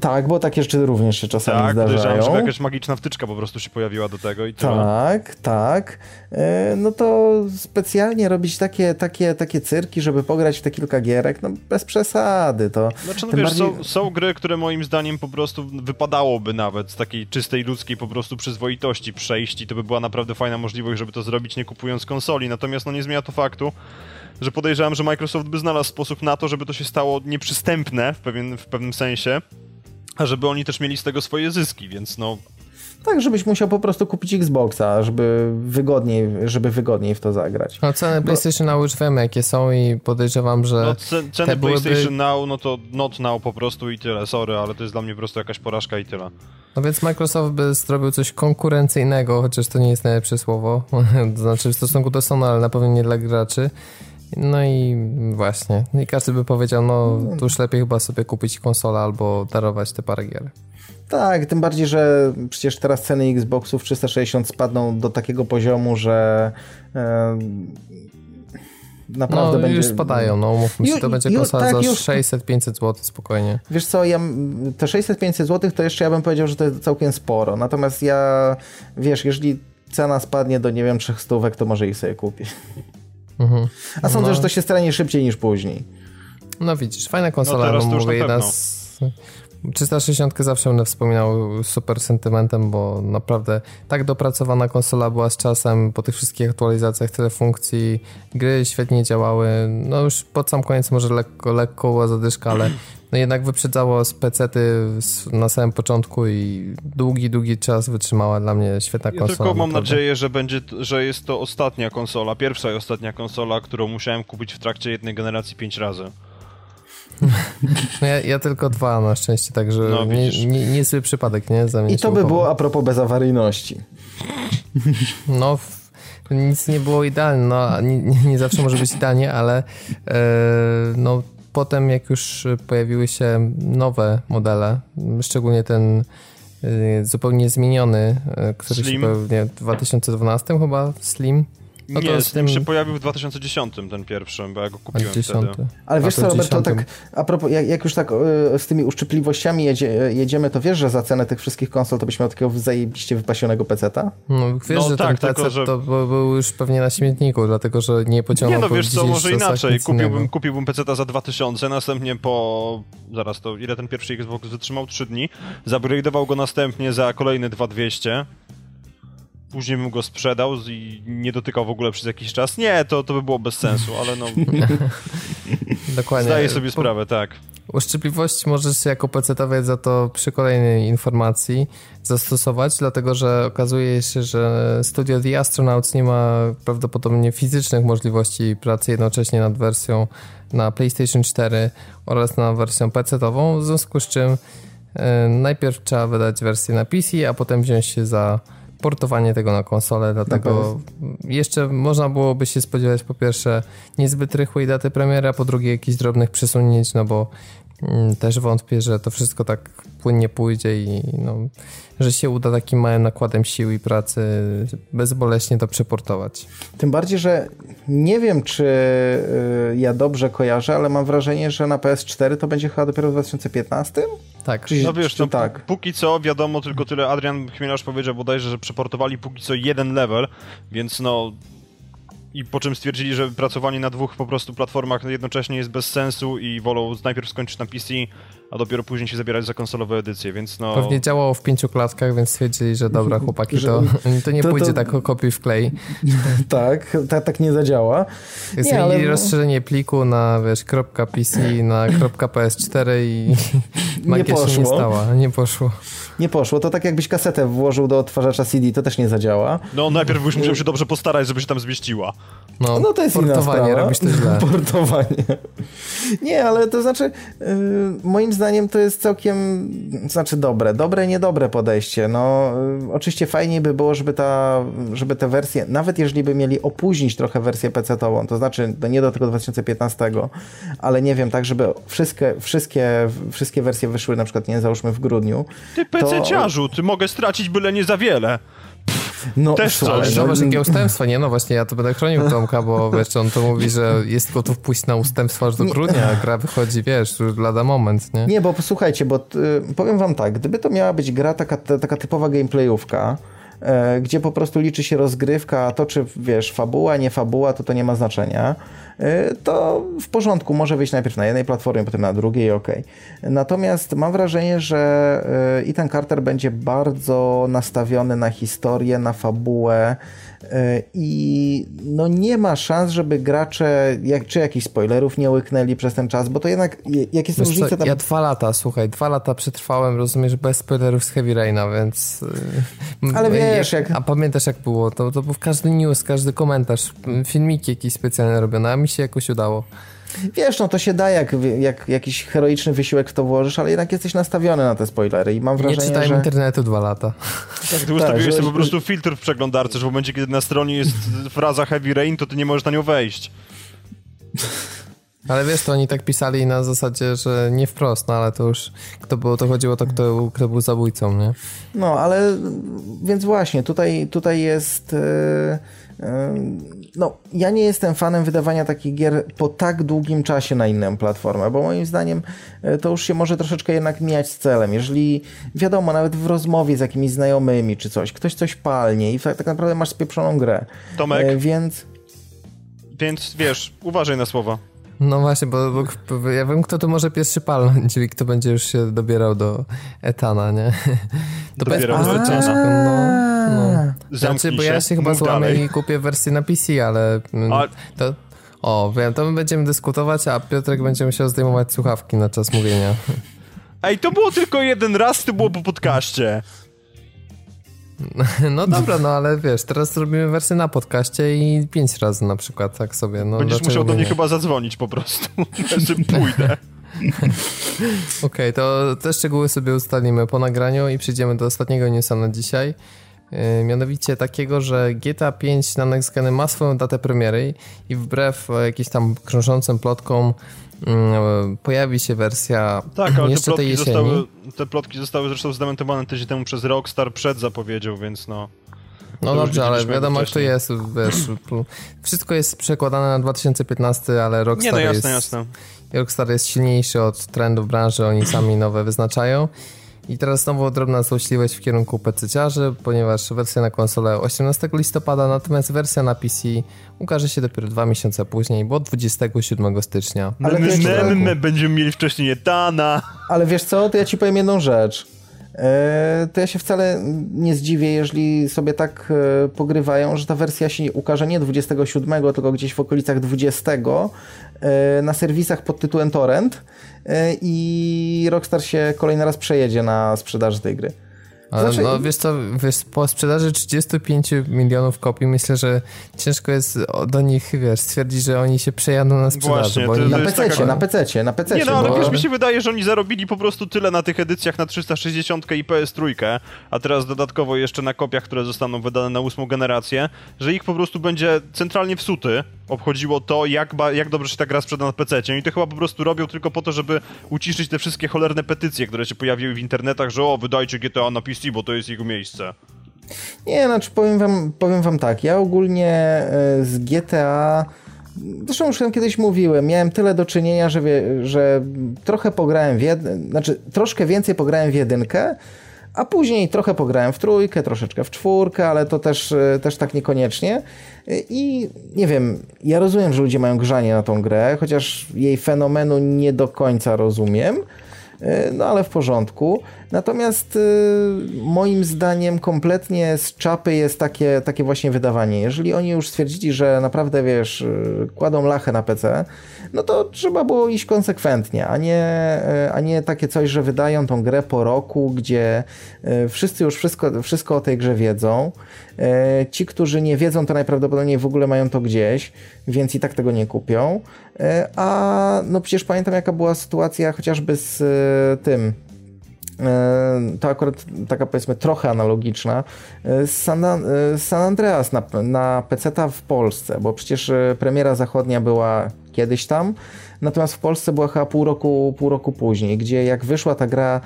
Tak, bo takie rzeczy również się czasami zdarzają. Tak, że jakaś magiczna wtyczka po prostu się pojawiła do tego i tyle. Tak. No to specjalnie robić takie cyrki, żeby pograć w te kilka gierek, no bez przesady. To znaczy, no wiesz, bardziej... są gry, które moim zdaniem po prostu wypadałoby nawet z takiej czystej ludzkiej po prostu przyzwoitości przejść i to by była naprawdę fajna możliwość, żeby to zrobić, nie kupując konsoli. Natomiast no nie zmienia to faktu, że podejrzewam, że Microsoft by znalazł sposób na to, żeby to się stało nieprzystępne w pewnym sensie, a żeby oni też mieli z tego swoje zyski, więc no... Tak, żebyś musiał po prostu kupić Xboxa, żeby wygodniej w to zagrać. No ceny PlayStation Now już wiemy jakie są i podejrzewam, że... No ceny PlayStation Now, no to not now po prostu i tyle, sorry, ale to jest dla mnie po prostu jakaś porażka i tyle. No więc Microsoft by zrobił coś konkurencyjnego, chociaż to nie jest najlepsze słowo, to znaczy w stosunku do Sony, ale na pewno nie dla graczy. No i właśnie. I każdy by powiedział, no tuż lepiej chyba sobie kupić konsolę albo darować te parę gier. Tak, tym bardziej, że przecież teraz ceny Xboxów 360 spadną do takiego poziomu, że naprawdę no, będzie... już spadają, no umówmy się, to będzie konsola tak, za 600-500 zł spokojnie. Wiesz co, te 600-500 zł to jeszcze ja bym powiedział, że to jest całkiem sporo. Natomiast ja, wiesz, jeżeli cena spadnie do, nie wiem, 300, to może ich sobie kupię. Mhm. A sądzę, że to się stanie szybciej niż później. No widzisz, fajna konsola, no mówię, jedna z 360 zawsze będę wspominał super sentymentem, bo naprawdę tak dopracowana konsola była z czasem, po tych wszystkich aktualizacjach, tyle funkcji, gry świetnie działały, no już pod sam koniec może lekko była zadyszka, ale no jednak wyprzedzało z pecety na samym początku i długi czas wytrzymała dla mnie świetna konsola. Ja tylko mam nadzieję, że jest to ostatnia konsola, pierwsza i ostatnia konsola, którą musiałem kupić w trakcie jednej generacji 5 razy. No ja tylko 2 na szczęście, także no, niezły przypadek, nie? I to by było a propos bezawaryjności. No, nic nie było idealne, no, nie zawsze może być idealnie, ale no, potem jak już pojawiły się nowe modele, szczególnie ten zupełnie zmieniony, który Slim. Się pewnie w 2012 chyba, Slim. No nie, z tym się pojawił w 2010 ten pierwszy, bo ja go kupiłem wtedy. Ale wiesz co, Robert, to tak a propos, jak już tak z tymi uszczypliwościami jedziemy, to wiesz, że za cenę tych wszystkich konsol to byś miał takiego zajebiście wypasionego peceta? No wiesz, no, że tak, ten PC że... to był już pewnie na śmietniku, dlatego że nie pociągnął. Nie, no wiesz co, może inaczej, kupiłbym peceta za 2000, następnie zaraz to, ile ten pierwszy Xbox wytrzymał? 3 dni. Zaupgrade'ował go następnie za kolejne 2200. Później bym go sprzedał i nie dotykał w ogóle przez jakiś czas. Nie, to by było bez sensu, ale no... Dokładnie. Zdaję sobie sprawę, tak. Uszczypliwość możesz jako pecetowiec za to przy kolejnej informacji zastosować, dlatego że okazuje się, że studio The Astronauts nie ma prawdopodobnie fizycznych możliwości pracy jednocześnie nad wersją na PlayStation 4 oraz na wersją pecetową, w związku z czym najpierw trzeba wydać wersję na PC, a potem wziąć się za... portowanie tego na konsolę, dlatego jeszcze można byłoby się spodziewać po pierwsze niezbyt rychłej daty premiery, a po drugie jakichś drobnych przesunięć, no bo też wątpię, że to wszystko tak płynnie pójdzie i no, że się uda takim małym nakładem sił i pracy bezboleśnie to przeportować. Tym bardziej, że nie wiem, czy ja dobrze kojarzę, ale mam wrażenie, że na PS4 to będzie chyba dopiero w 2015? Tak. No wiesz, to tak. Póki co wiadomo tylko tyle, Adrian Chmielarz powiedział bodajże, że przeportowali póki co jeden level, więc no... I po czym stwierdzili, że pracowanie na 2 po prostu platformach jednocześnie jest bez sensu i wolą najpierw skończyć na PC, a dopiero później się zabierać za konsolowe edycje, więc no... Pewnie działało w 5 klatkach, więc stwierdzili, że dobra chłopaki, to nie pójdzie tak o kopiuj wklej. Tak, tak nie zadziała. Zmienili rozszerzenie pliku na .pc, na .ps4 i magia się nie stała. Nie poszło. Nie poszło, to tak jakbyś kasetę włożył do odtwarzacza CD, to też nie zadziała. No najpierw już musiał się dobrze postarać, żeby się tam zmieściła. No to jest inna sprawa. Portowanie robisz też źle. Portowanie. Nie, ale to znaczy moim zdaniem to jest całkiem dobre, niedobre podejście. No oczywiście fajniej by było, żeby te wersje, nawet jeżeli by mieli opóźnić trochę wersję PC-tową, to znaczy nie do tego 2015, ale nie wiem, tak żeby wszystkie wersje wyszły na przykład, nie załóżmy w grudniu. Ty PC-ciarzu, ty mogę stracić byle nie za wiele. No, też coś. Zobacz, jakie ustępstwa, nie? No właśnie, ja to będę chronił Tomka, bo wiesz, on to mówi, że jest gotów pójść na ustępstwa aż do grudnia, a gra wychodzi, wiesz, już lada moment, nie? Nie, bo słuchajcie, bo powiem wam tak, gdyby to miała być gra taka typowa gameplayówka, gdzie po prostu liczy się rozgrywka, a to czy, wiesz, fabuła, nie fabuła, to nie ma znaczenia, to w porządku, może wyjść najpierw na jednej platformie, potem na drugiej, okej. Natomiast mam wrażenie, że Ethan Carter będzie bardzo nastawiony na historię, na fabułę i no nie ma szans, żeby gracze czy jakichś spoilerów nie łyknęli przez ten czas, bo to jednak, jak jest różnica... Tam... Ja 2 lata przetrwałem, rozumiesz, bez spoilerów z Heavy Raina, więc... Ale wiesz, A pamiętasz jak było? To był każdy news, każdy komentarz, filmiki jakieś specjalne robione, a mi się jakoś udało. Wiesz, no to się da, jak jakiś heroiczny wysiłek w to włożysz, ale jednak jesteś nastawiony na te spoilery i mam wrażenie, że... Nie czytałem internetu 2 lata. Tak, ty ustawiłeś sobie po prostu filtr w przeglądarce, że w momencie, kiedy na stronie jest fraza Heavy Rain, to ty nie możesz na nią wejść. Ale wiesz, to oni tak pisali na zasadzie, że nie wprost, no ale to już to chodziło to, kto był zabójcą, nie? No, ale więc właśnie, tutaj jest... No, ja nie jestem fanem wydawania takich gier po tak długim czasie na inną platformę, bo moim zdaniem to już się może troszeczkę jednak mijać z celem. Jeżeli, wiadomo, nawet w rozmowie z jakimiś znajomymi czy coś, ktoś coś palnie i tak naprawdę masz spieprzoną grę. Tomek, więc wiesz, uważaj na słowa. No właśnie, bo ja wiem, kto tu może pierwszy palnąć, czyli kto będzie już się dobierał do Ethana, nie? To dobierał do Ethana. No. Znaczy, bo ja się chyba złamię i kupię wersję na PC, ale... To... O, wiem, to my będziemy dyskutować, a Piotrek będzie musiał zdejmować słuchawki na czas mówienia. Ej, to było tylko jeden raz, to było po podcaście. No dobra, no ale wiesz, teraz zrobimy wersję na podcaście i 5 razy na przykład, tak sobie. No, będziesz musiał do mnie chyba zadzwonić po prostu, że pójdę. Okej, to te szczegóły sobie ustalimy po nagraniu i przejdziemy do ostatniego newsa na dzisiaj. Mianowicie takiego, że GTA V na Next Geny ma swoją datę premiery i wbrew jakimś tam krążącym plotkom pojawi się wersja jeszcze tej jesieni. Te plotki zostały zresztą zdementowane tydzień temu przez Rockstar przed zapowiedzią, więc no... No dobrze, ale wiadomo jak to jest, wiesz, wszystko jest przekładane na 2015, ale Rockstar Rockstar jest silniejszy od trendów branży, oni sami nowe wyznaczają. I teraz znowu drobna złośliwość w kierunku PC-ciarzy, ponieważ wersja na konsolę 18 listopada, natomiast wersja na PC ukaże się dopiero 2 miesiące później, bo 27 stycznia. Ale my będziemy mieli wcześniej Ethana. Ale wiesz co, to ja ci powiem jedną rzecz. To ja się wcale nie zdziwię, jeżeli sobie tak pogrywają, że ta wersja się ukaże nie 27, tylko gdzieś w okolicach 20 na serwisach pod tytułem Torrent i Rockstar się kolejny raz przejedzie na sprzedaży tej gry. Znaczy... No wiesz co, po sprzedaży 35 milionów kopii myślę, że ciężko jest do nich, wiesz, stwierdzić, że oni się przejadą na sprzedaży. Właśnie, bo oni... na PC. Nie no, ale wiesz, mi się wydaje, że oni zarobili po prostu tyle na tych edycjach na 360 i PS3, a teraz dodatkowo jeszcze na kopiach, które zostaną wydane na 8 generację, że ich po prostu będzie centralnie wsuty obchodziło to, jak dobrze się ta gra sprzeda na PC-cie. I to chyba po prostu robią tylko po to, żeby uciszyć te wszystkie cholerne petycje, które się pojawiły w internetach, że o, wydajcie GTA na PC, bo to jest jego miejsce. Nie, znaczy powiem wam tak, ja ogólnie z GTA, zresztą już tam kiedyś mówiłem, miałem tyle do czynienia, że trochę pograłem w jedynkę, znaczy troszkę więcej pograłem w jedynkę, a później trochę pograłem w 3, troszeczkę w 4, ale to też tak niekoniecznie. I nie wiem, ja rozumiem, że ludzie mają grzanie na tą grę, chociaż jej fenomenu nie do końca rozumiem, no ale w porządku. Natomiast moim zdaniem kompletnie z czapy jest takie właśnie wydawanie. Jeżeli oni już stwierdzili, że naprawdę, wiesz, kładą lachę na PC, no to trzeba było iść konsekwentnie, a nie takie coś, że wydają tą grę po roku, gdzie wszyscy już wszystko o tej grze wiedzą. Ci, którzy nie wiedzą, to najprawdopodobniej w ogóle mają to gdzieś, więc i tak tego nie kupią. A no przecież pamiętam, jaka była sytuacja chociażby z tym, to akurat taka, powiedzmy, trochę analogiczna San Andreas na PC-ta w Polsce, bo przecież premiera zachodnia była kiedyś tam, natomiast w Polsce była chyba pół roku później, gdzie jak wyszła ta gra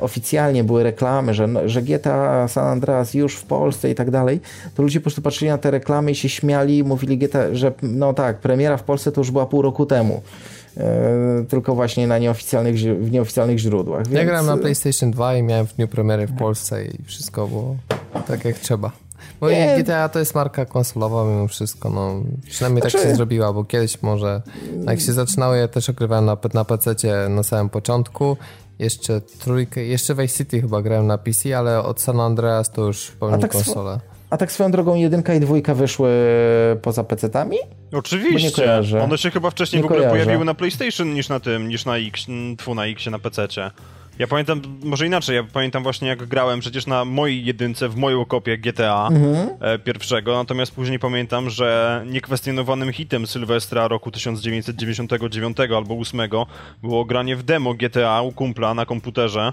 oficjalnie były reklamy, że GTA San Andreas już w Polsce i tak dalej, to ludzie po prostu patrzyli na te reklamy i się śmiali i mówili, że no tak, premiera w Polsce to już była pół roku temu. Tylko właśnie w nieoficjalnych źródłach. Więc... Ja grałem na PlayStation 2 i miałem w dniu premiery w Polsce i wszystko było tak jak trzeba. Bo GTA to jest marka konsolowa mimo wszystko, no przynajmniej tak się zrobiła, bo kiedyś może jak się zaczynało, ja też ogrywałem na PC-cie na samym początku, jeszcze trójkę, jeszcze Vice City chyba grałem na PC, ale od San Andreas to już w pełni konsolę. A tak swoją drogą 1 i 2 wyszły poza PC-tami? Oczywiście. One się chyba wcześniej pojawiły na PlayStation niż na X na PC-cie. Ja pamiętam, może inaczej, ja pamiętam właśnie jak grałem przecież na mojej jedynce, w mojej kopię GTA pierwszego, natomiast później pamiętam, że niekwestionowanym hitem Sylwestra roku 1999 albo 8 było granie w demo GTA u kumpla na komputerze,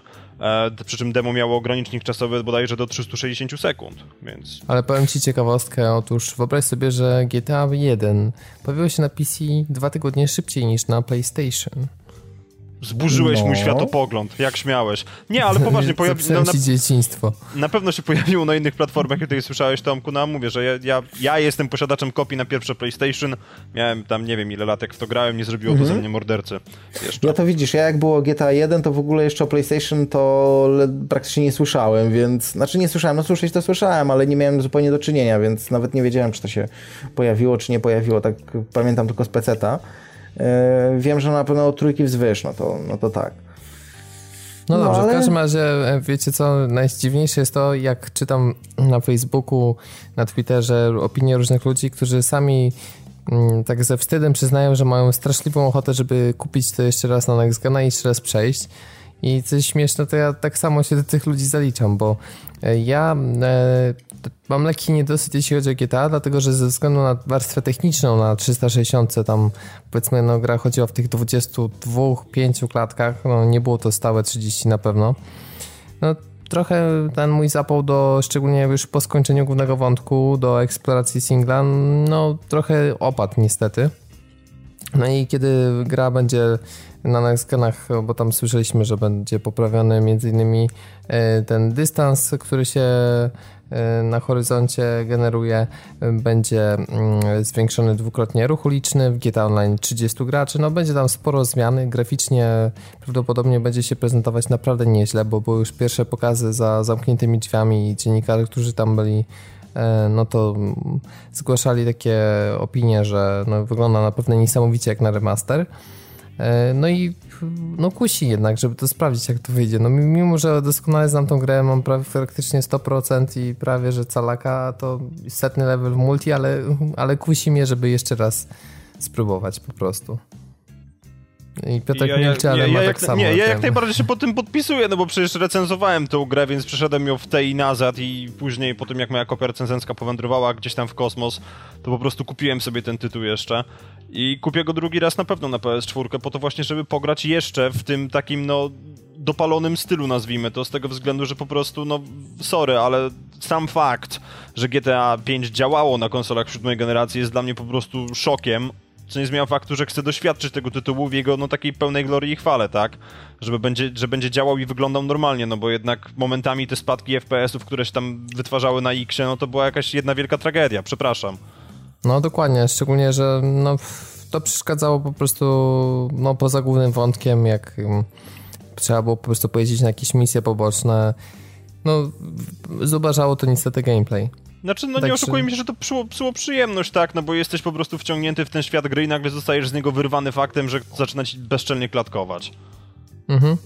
przy czym demo miało ogranicznik czasowy bodajże do 360 sekund, więc... Ale powiem ci ciekawostkę, otóż wyobraź sobie, że GTA 1 pojawiło się na PC 2 tygodnie szybciej niż na PlayStation. Zburzyłeś mój światopogląd, jak śmiałeś. Nie, ale poważnie, dzieciństwo. Na pewno się pojawiło na innych platformach, jak tutaj słyszałeś, Tomku, no mówię, że ja jestem posiadaczem kopii na pierwsze PlayStation, miałem tam nie wiem ile lat, jak w to grałem, nie zrobiło to ze mnie mordercy. Jeszcze. No to widzisz, ja jak było GTA 1, to w ogóle jeszcze o PlayStation to praktycznie nie słyszałem, więc, znaczy nie słyszałem, no słyszeć to słyszałem, ale nie miałem zupełnie do czynienia, więc nawet nie wiedziałem, czy to się pojawiło, czy nie pojawiło, tak pamiętam tylko z peceta. Wiem, że na pewno od trójki wzwyż, no to tak. No dobrze, ale... w każdym razie wiecie co, najdziwniejsze jest to, jak czytam na Facebooku, na Twitterze opinie różnych ludzi, którzy sami tak ze wstydem przyznają, że mają straszliwą ochotę, żeby kupić to jeszcze raz na Next Gena i jeszcze raz przejść. I coś śmieszne, to ja tak samo się do tych ludzi zaliczam, bo ja mam lekki niedosyt, jeśli chodzi o GTA, dlatego że ze względu na warstwę techniczną na 360, tam powiedzmy no, gra chodziła w tych 22-5 klatkach, no nie było to stałe 30 na pewno. No trochę ten mój zapał do, szczególnie już po skończeniu głównego wątku, do eksploracji singla, no trochę opadł niestety. No i kiedy gra będzie na Next Genach, bo tam słyszeliśmy, że będzie poprawiony m.in. ten dystans, który się na horyzoncie generuje, będzie zwiększony dwukrotnie ruch uliczny, w GTA Online 30 graczy, no będzie tam sporo zmian, graficznie prawdopodobnie będzie się prezentować naprawdę nieźle, bo były już pierwsze pokazy za zamkniętymi drzwiami i dziennikarze, którzy tam byli, no to zgłaszali takie opinie, że no wygląda naprawdę niesamowicie jak na remaster. No i no kusi jednak, żeby to sprawdzić, jak to wyjdzie. No mimo, że doskonale znam tą grę, mam praktycznie 100% i prawie, że calaka, to setny level w multi, ale kusi mnie, żeby jeszcze raz spróbować po prostu. I Piotrek milczy, ale ma tak samo. Nie, ja jak najbardziej się po tym podpisuję, no bo przecież recenzowałem tą grę, więc przeszedłem ją w te i nazad i później po tym, jak moja kopia recenzencka powędrowała gdzieś tam w kosmos, to po prostu kupiłem sobie ten tytuł jeszcze i kupię go drugi raz na pewno na PS4, po to właśnie, żeby pograć jeszcze w tym takim, no, dopalonym stylu, nazwijmy to, z tego względu, że po prostu, no, sorry, ale sam fakt, że GTA V działało na konsolach 7. generacji jest dla mnie po prostu szokiem, co nie zmienia faktu, że chcę doświadczyć tego tytułu w jego, no, takiej pełnej glorii i chwale, tak? Że będzie działał i wyglądał normalnie, no bo jednak momentami te spadki FPS-ów, które się tam wytwarzały na X-ie, no to była jakaś jedna wielka tragedia, przepraszam. No dokładnie, szczególnie, że no, to przeszkadzało po prostu, no poza głównym wątkiem, jak trzeba było po prostu pojeździć na jakieś misje poboczne, no zubażało to niestety gameplay. Znaczy, no tak, nie oszukujmy się, że to psuło przyjemność, tak, no bo jesteś po prostu wciągnięty w ten świat gry i nagle zostajesz z niego wyrwany faktem, że zaczyna ci bezczelnie klatkować. Mhm.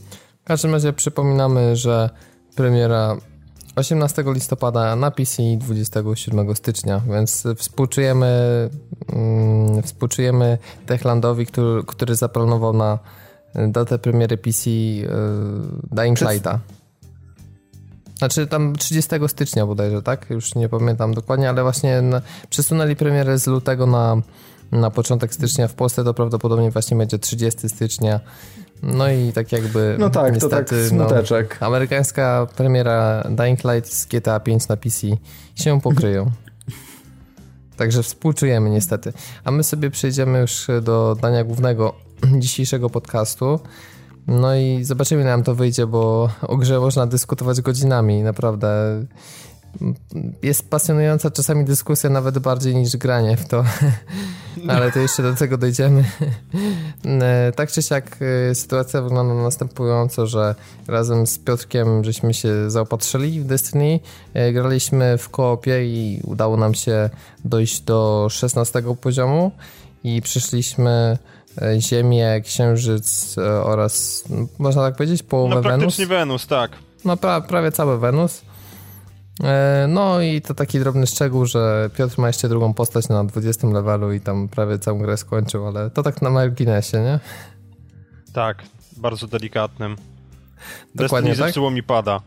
W każdym razie przypominamy, że premiera 18 listopada na PC i 27 stycznia, więc współczujemy Techlandowi, który zaplanował na datę premiery PC Dying Light'a. Znaczy tam 30 stycznia bodajże, tak? Już nie pamiętam dokładnie, ale właśnie przesunęli premierę z lutego na początek stycznia w Polsce, to prawdopodobnie właśnie będzie 30 stycznia. No i tak jakby... No tak, niestety, to tak smuteczek. No, amerykańska premiera Dying Light z GTA 5 na PC się pokryją. Także współczujemy niestety. A my sobie przejdziemy już do dania głównego dzisiejszego podcastu. No i zobaczymy, jak nam to wyjdzie, bo o grze można dyskutować godzinami, naprawdę. Jest pasjonująca czasami dyskusja, nawet bardziej niż granie w to. Ale to jeszcze do tego dojdziemy. Tak czy siak sytuacja wygląda następująco, że razem z Piotrkiem żeśmy się zaopatrzyli w Destiny, graliśmy w koopie i udało nam się dojść do 16 poziomu i przyszliśmy Ziemię, Księżyc oraz, można tak powiedzieć, połowę Wenus. No praktycznie Wenus, tak. No prawie cały Wenus. No i to taki drobny szczegół, że Piotr ma jeszcze drugą postać na 20 levelu i tam prawie całą grę skończył, ale to tak na marginesie, nie? Tak, bardzo delikatnym. Dokładnie, Destiny tak? Zepsuło mi pada.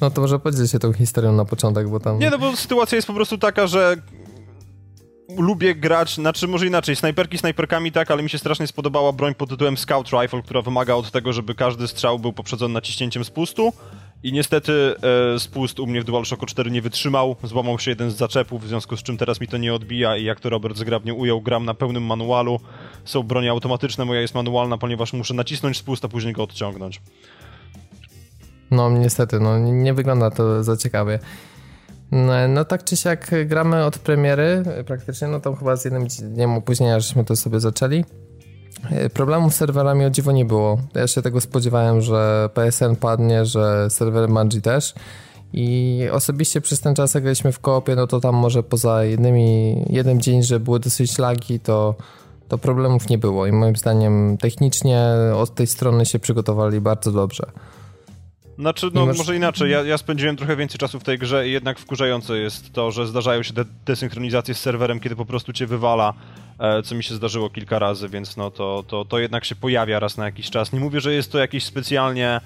No to może podziel się tą historią na początek, bo tam... Nie, no bo sytuacja jest po prostu taka, że lubię grać, znaczy może inaczej, snajperkami tak, ale mi się strasznie spodobała broń pod tytułem Scout Rifle, która wymaga od tego, żeby każdy strzał był poprzedzony naciśnięciem spustu. I niestety spust u mnie w DualShocku 4 nie wytrzymał, złamał się jeden z zaczepów, w związku z czym teraz mi to nie odbija i jak to Robert zgrabnie ujął, gram na pełnym manualu. Są bronie automatyczne, moja jest manualna, ponieważ muszę nacisnąć spust, a później go odciągnąć. No niestety, no nie wygląda to za ciekawie. No tak czy siak gramy od premiery praktycznie, no tam chyba z jednym dniem opóźnienia żeśmy to sobie zaczęli. Problemów z serwerami o dziwo nie było. Ja się tego spodziewałem, że PSN padnie, że serwery Manji też i osobiście przez ten czas jak graliśmy w koopie, no to tam może poza jednym dzień, że były dosyć lagi, to to problemów nie było i moim zdaniem technicznie od tej strony się przygotowali bardzo dobrze. Znaczy, no może inaczej, ja spędziłem trochę więcej czasu w tej grze i jednak wkurzające jest to, że zdarzają się desynchronizacje z serwerem, kiedy po prostu cię wywala, co mi się zdarzyło kilka razy, więc no to jednak się pojawia raz na jakiś czas. Nie mówię, że jest to jakieś specjalnie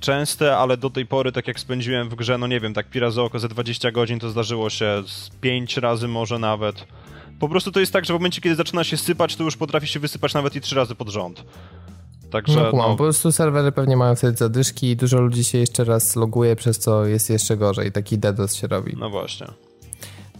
częste, ale do tej pory, tak jak spędziłem w grze, no nie wiem, tak pira za oko, ze 20 godzin to zdarzyło się z 5 razy może nawet. Po prostu to jest tak, że w momencie, kiedy zaczyna się sypać, to już potrafi się wysypać nawet i 3 razy pod rząd. Także, po prostu serwery pewnie mają wtedy zadyszki i dużo ludzi się jeszcze raz loguje, przez co jest jeszcze gorzej. Taki DDoS się robi. No właśnie.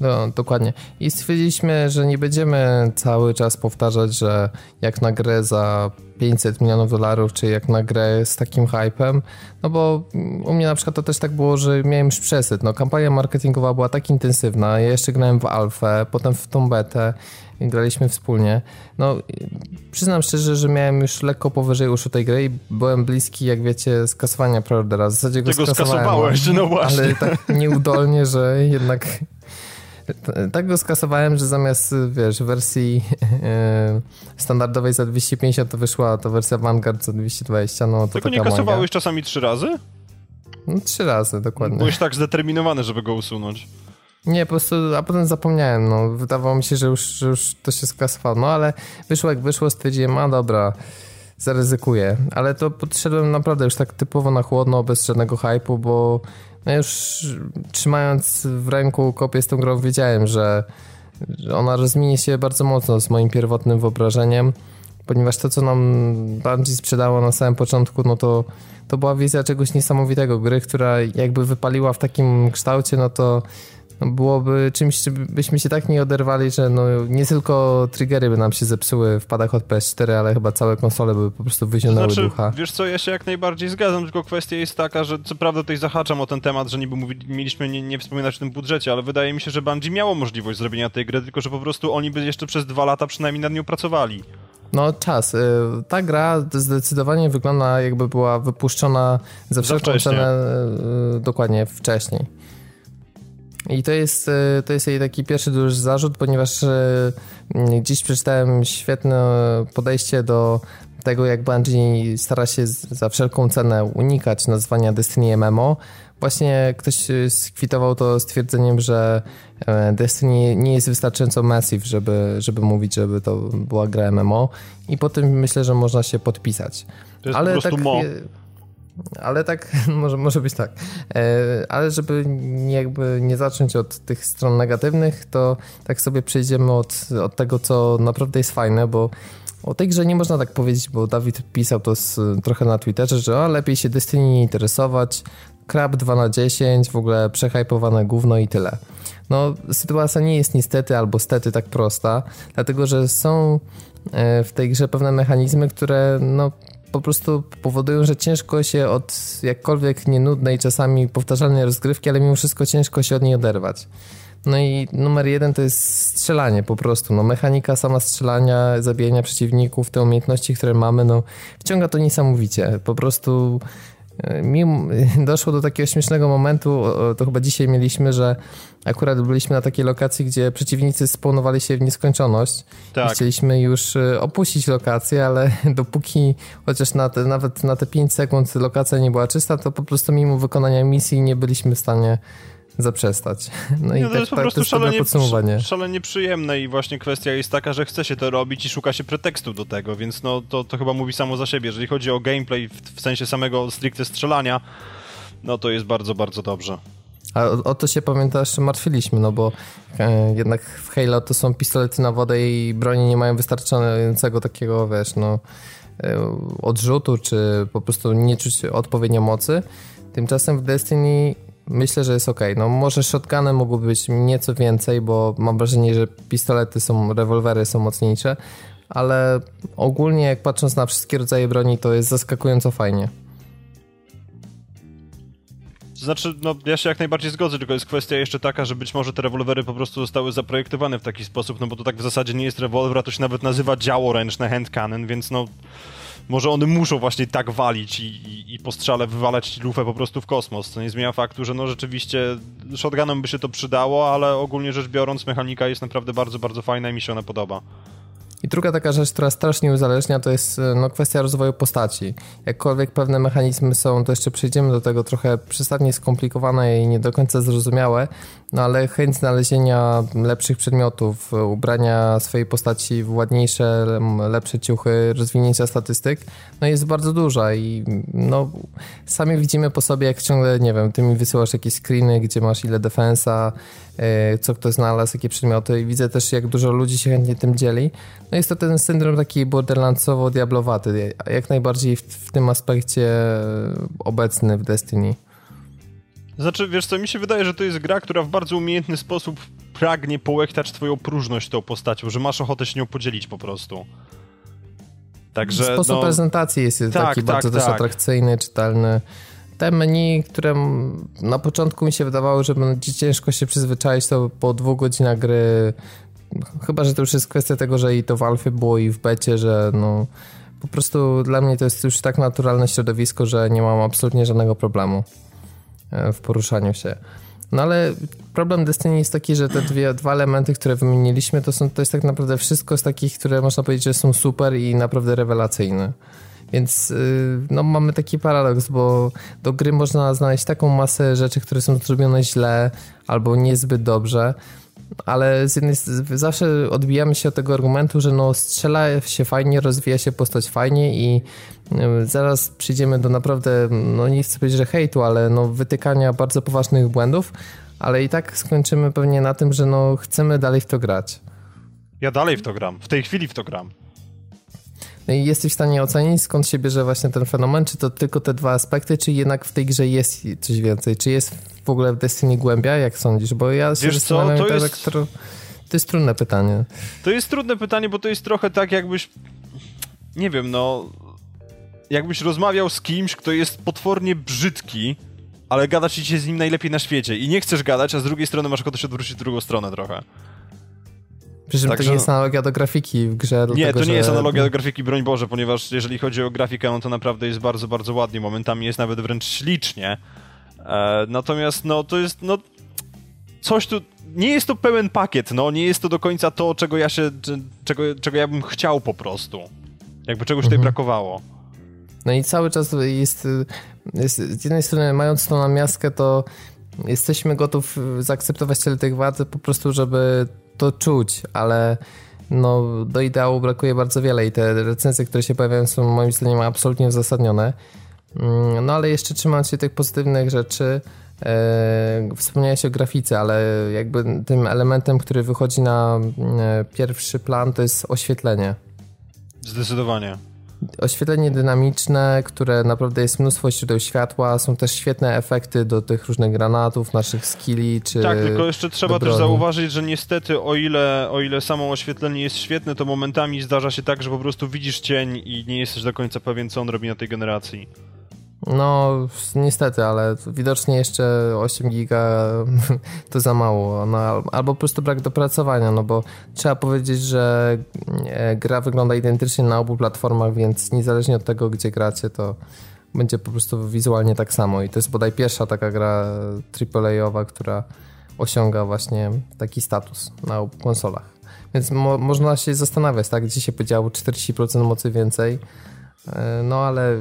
No, dokładnie. I stwierdziliśmy, że nie będziemy cały czas powtarzać, że jak na grę za $500 milionów, czy jak na grę z takim hypem, no bo u mnie na przykład to też tak było, że miałem już przesyt. No, kampania marketingowa była tak intensywna, ja jeszcze grałem w alfę, potem w tą betę, graliśmy wspólnie. No, przyznam szczerze, że miałem już lekko powyżej uszu tej gry i byłem bliski, jak wiecie, skasowania preordera. W zasadzie go skasowałeś, no właśnie. Ale tak nieudolnie, że jednak... Tak go skasowałem, że zamiast, wiesz, wersji standardowej za 250 to wyszła ta wersja Vanguard za 220. No to tylko taka nie kasowałeś manga. Czasami 3 razy? No, 3 razy, dokładnie. Byłeś tak zdeterminowany, żeby go usunąć. Nie, po prostu, a potem zapomniałem, no. Wydawało mi się, że już to się skasowało. No ale wyszło jak wyszło, stwierdziłem, a dobra, zaryzykuję. Ale to podszedłem naprawdę już tak typowo na chłodno, bez żadnego hype'u, bo... No już trzymając w ręku kopię z tą grą wiedziałem, że ona rozminie się bardzo mocno z moim pierwotnym wyobrażeniem, ponieważ to, co nam Bungie sprzedało na samym początku, no to była wizja czegoś niesamowitego. Gry, która jakby wypaliła w takim kształcie, no to byłoby czymś, byśmy się tak nie oderwali, że no nie tylko triggery by nam się zepsuły w padach od PS4, ale chyba całe konsole by po prostu wyzionały ducha. Wiesz co, ja się jak najbardziej zgadzam, tylko kwestia jest taka, że co prawda tutaj zahaczam o ten temat, że niby mieliśmy nie wspominać o tym budżecie, ale wydaje mi się, że Bungie miało możliwość zrobienia tej gry, tylko że po prostu oni by jeszcze przez 2 lata przynajmniej nad nią pracowali. No czas. Ta gra zdecydowanie wygląda, jakby była wypuszczona za wszelką cenę dokładnie wcześniej. I to jest jej taki pierwszy duży zarzut, ponieważ dziś przeczytałem świetne podejście do tego, jak Bungie stara się za wszelką cenę unikać nazwania Destiny MMO. Właśnie ktoś skwitował to stwierdzeniem, że Destiny nie jest wystarczająco massive, żeby mówić, żeby to była gra MMO, i po tym myślę, że można się podpisać. To jest ale po prostu tak, ale tak, może być tak, ale żeby nie zacząć od tych stron negatywnych, to tak sobie przejdziemy od tego, co naprawdę jest fajne, bo o tej grze nie można tak powiedzieć, bo Dawid pisał to trochę na Twitterze, że lepiej się Destiny nie interesować, krab 2 na 10, w ogóle przehypowane gówno i tyle. No, sytuacja nie jest niestety albo stety tak prosta, dlatego że są w tej grze pewne mechanizmy, które no po prostu powodują, że ciężko się od jakkolwiek nienudnej, czasami powtarzalnej rozgrywki, ale mimo wszystko ciężko się od niej oderwać. No i numer 1 to jest strzelanie po prostu. No, mechanika sama strzelania, zabijania przeciwników, te umiejętności, które mamy, no wciąga to niesamowicie. Po prostu mi doszło do takiego śmiesznego momentu, to chyba dzisiaj mieliśmy, że akurat byliśmy na takiej lokacji, gdzie przeciwnicy spawnowali się w nieskończoność. Tak. Chcieliśmy już opuścić lokację, ale dopóki chociaż nawet na te 5 sekund lokacja nie była czysta, to po prostu mimo wykonania misji nie byliśmy w stanie zaprzestać. No i to jest po prostu szalenie przyjemne i właśnie kwestia jest taka, że chce się to robić i szuka się pretekstu do tego, więc no to chyba mówi samo za siebie. Jeżeli chodzi o gameplay w sensie samego stricte strzelania, no to jest bardzo, bardzo dobrze. A o to się, pamiętasz, martwiliśmy, no bo jednak w Halo to są pistolety na wodę i broni nie mają wystarczającego takiego, wiesz, no odrzutu, czy po prostu nie czuć odpowiedniej mocy. Tymczasem w Destiny myślę, że jest okej. No może shotguny mogłyby być nieco więcej, bo mam wrażenie, że pistolety są, rewolwery są mocniejsze, ale ogólnie jak patrząc na wszystkie rodzaje broni, to jest zaskakująco fajnie. Znaczy, no ja się jak najbardziej zgodzę, tylko jest kwestia jeszcze taka, że być może te rewolwery po prostu zostały zaprojektowane w taki sposób, no bo to tak w zasadzie nie jest rewolwer, a to się nawet nazywa działo ręczne, hand cannon, więc no może one muszą właśnie tak walić i po strzale wywalać lufę po prostu w kosmos, co nie zmienia faktu, że no rzeczywiście shotgunom by się to przydało, ale ogólnie rzecz biorąc mechanika jest naprawdę bardzo, bardzo fajna i mi się ona podoba. I druga taka rzecz, która strasznie uzależnia, to jest kwestia rozwoju postaci. Jakkolwiek pewne mechanizmy są, to jeszcze przejdziemy do tego, trochę przesadnie skomplikowane i nie do końca zrozumiałe, no ale chęć znalezienia lepszych przedmiotów, ubrania swojej postaci w ładniejsze, lepsze ciuchy, rozwinięcia statystyk, no jest bardzo duża i no sami widzimy po sobie, jak ciągle, nie wiem, ty mi wysyłasz jakieś screeny, gdzie masz ile defensa, co ktoś znalazł, jakie przedmioty, i widzę też, jak dużo ludzi się chętnie tym dzieli. No jest to ten syndrom taki borderlandsowo-diablowaty, jak najbardziej w tym aspekcie obecny w Destiny. Znaczy, wiesz co, mi się wydaje, że to jest gra, która w bardzo umiejętny sposób pragnie połechtać twoją próżność tą postacią, że masz ochotę się nią podzielić po prostu. Także, sposób prezentacji jest taki bardzo atrakcyjny, czytelny. Te menu, które na początku mi się wydawało, że będzie ciężko się przyzwyczaić, to po 2 godzinach gry, chyba że to już jest kwestia tego, że i to w alfie było, i w becie, że no po prostu dla mnie to jest już tak naturalne środowisko, że nie mam absolutnie żadnego problemu w poruszaniu się. No ale problem Destiny jest taki, że te dwa elementy, które wymieniliśmy, to jest tak naprawdę wszystko z takich, które można powiedzieć, że są super i naprawdę rewelacyjne. Więc no, mamy taki paradoks, bo do gry można znaleźć taką masę rzeczy, które są zrobione źle albo niezbyt dobrze, ale zawsze odbijamy się od tego argumentu, że no, strzela się fajnie, rozwija się postać fajnie i zaraz przyjdziemy do naprawdę, no nie chcę powiedzieć, że hejtu, ale no, wytykania bardzo poważnych błędów, ale i tak skończymy pewnie na tym, że no, chcemy dalej w to grać. Ja dalej w to gram, w tej chwili w to gram. No i jesteś w stanie ocenić, skąd się bierze właśnie ten fenomen, czy to tylko te dwa aspekty, czy jednak w tej grze jest coś więcej, czy jest w ogóle w Destiny głębia, jak sądzisz? Bo ja się zastanawiam, to jest trudne pytanie. To jest trudne pytanie, bo to jest trochę tak, jakbyś, nie wiem, no, jakbyś rozmawiał z kimś, kto jest potwornie brzydki, ale gada ci się z nim najlepiej na świecie i nie chcesz gadać, a z drugiej strony masz ochotę się odwrócić w drugą stronę trochę. Przy czym to nie jest analogia do grafiki w grze. Nie, to nie jest analogia do grafiki, broń Boże, ponieważ jeżeli chodzi o grafikę, no to naprawdę jest bardzo, bardzo ładnie. Momentami jest nawet wręcz ślicznie. Natomiast no to jest, no coś tu, nie jest to pełen pakiet, no nie jest to do końca to, czego ja bym chciał po prostu. Jakby czegoś tutaj brakowało. No i cały czas jest z jednej strony, mając tą namiastkę, to jesteśmy gotów zaakceptować tyle tych wad po prostu, żeby to czuć, ale no, do ideału brakuje bardzo wiele i te recenzje, które się pojawiają, są moim zdaniem absolutnie uzasadnione. No ale jeszcze trzymając się tych pozytywnych rzeczy, wspomniałeś o grafice, ale jakby tym elementem, który wychodzi na pierwszy plan, to jest oświetlenie. Zdecydowanie. Oświetlenie dynamiczne, które naprawdę jest mnóstwo źródeł światła, są też świetne efekty do tych różnych granatów, naszych skilli, czy... Tak, tylko jeszcze trzeba też zauważyć, że niestety o ile samo oświetlenie jest świetne, to momentami zdarza się tak, że po prostu widzisz cień i nie jesteś do końca pewien, co on robi na tej generacji. No, niestety, ale widocznie jeszcze 8 giga to za mało, no, albo po prostu brak dopracowania, no bo trzeba powiedzieć, że gra wygląda identycznie na obu platformach, więc niezależnie od tego, gdzie gracie, to będzie po prostu wizualnie tak samo i to jest bodaj pierwsza taka gra AAA-owa, która osiąga właśnie taki status na obu konsolach, więc można się zastanawiać, tak, gdzie się podziało 40% mocy więcej, no ale...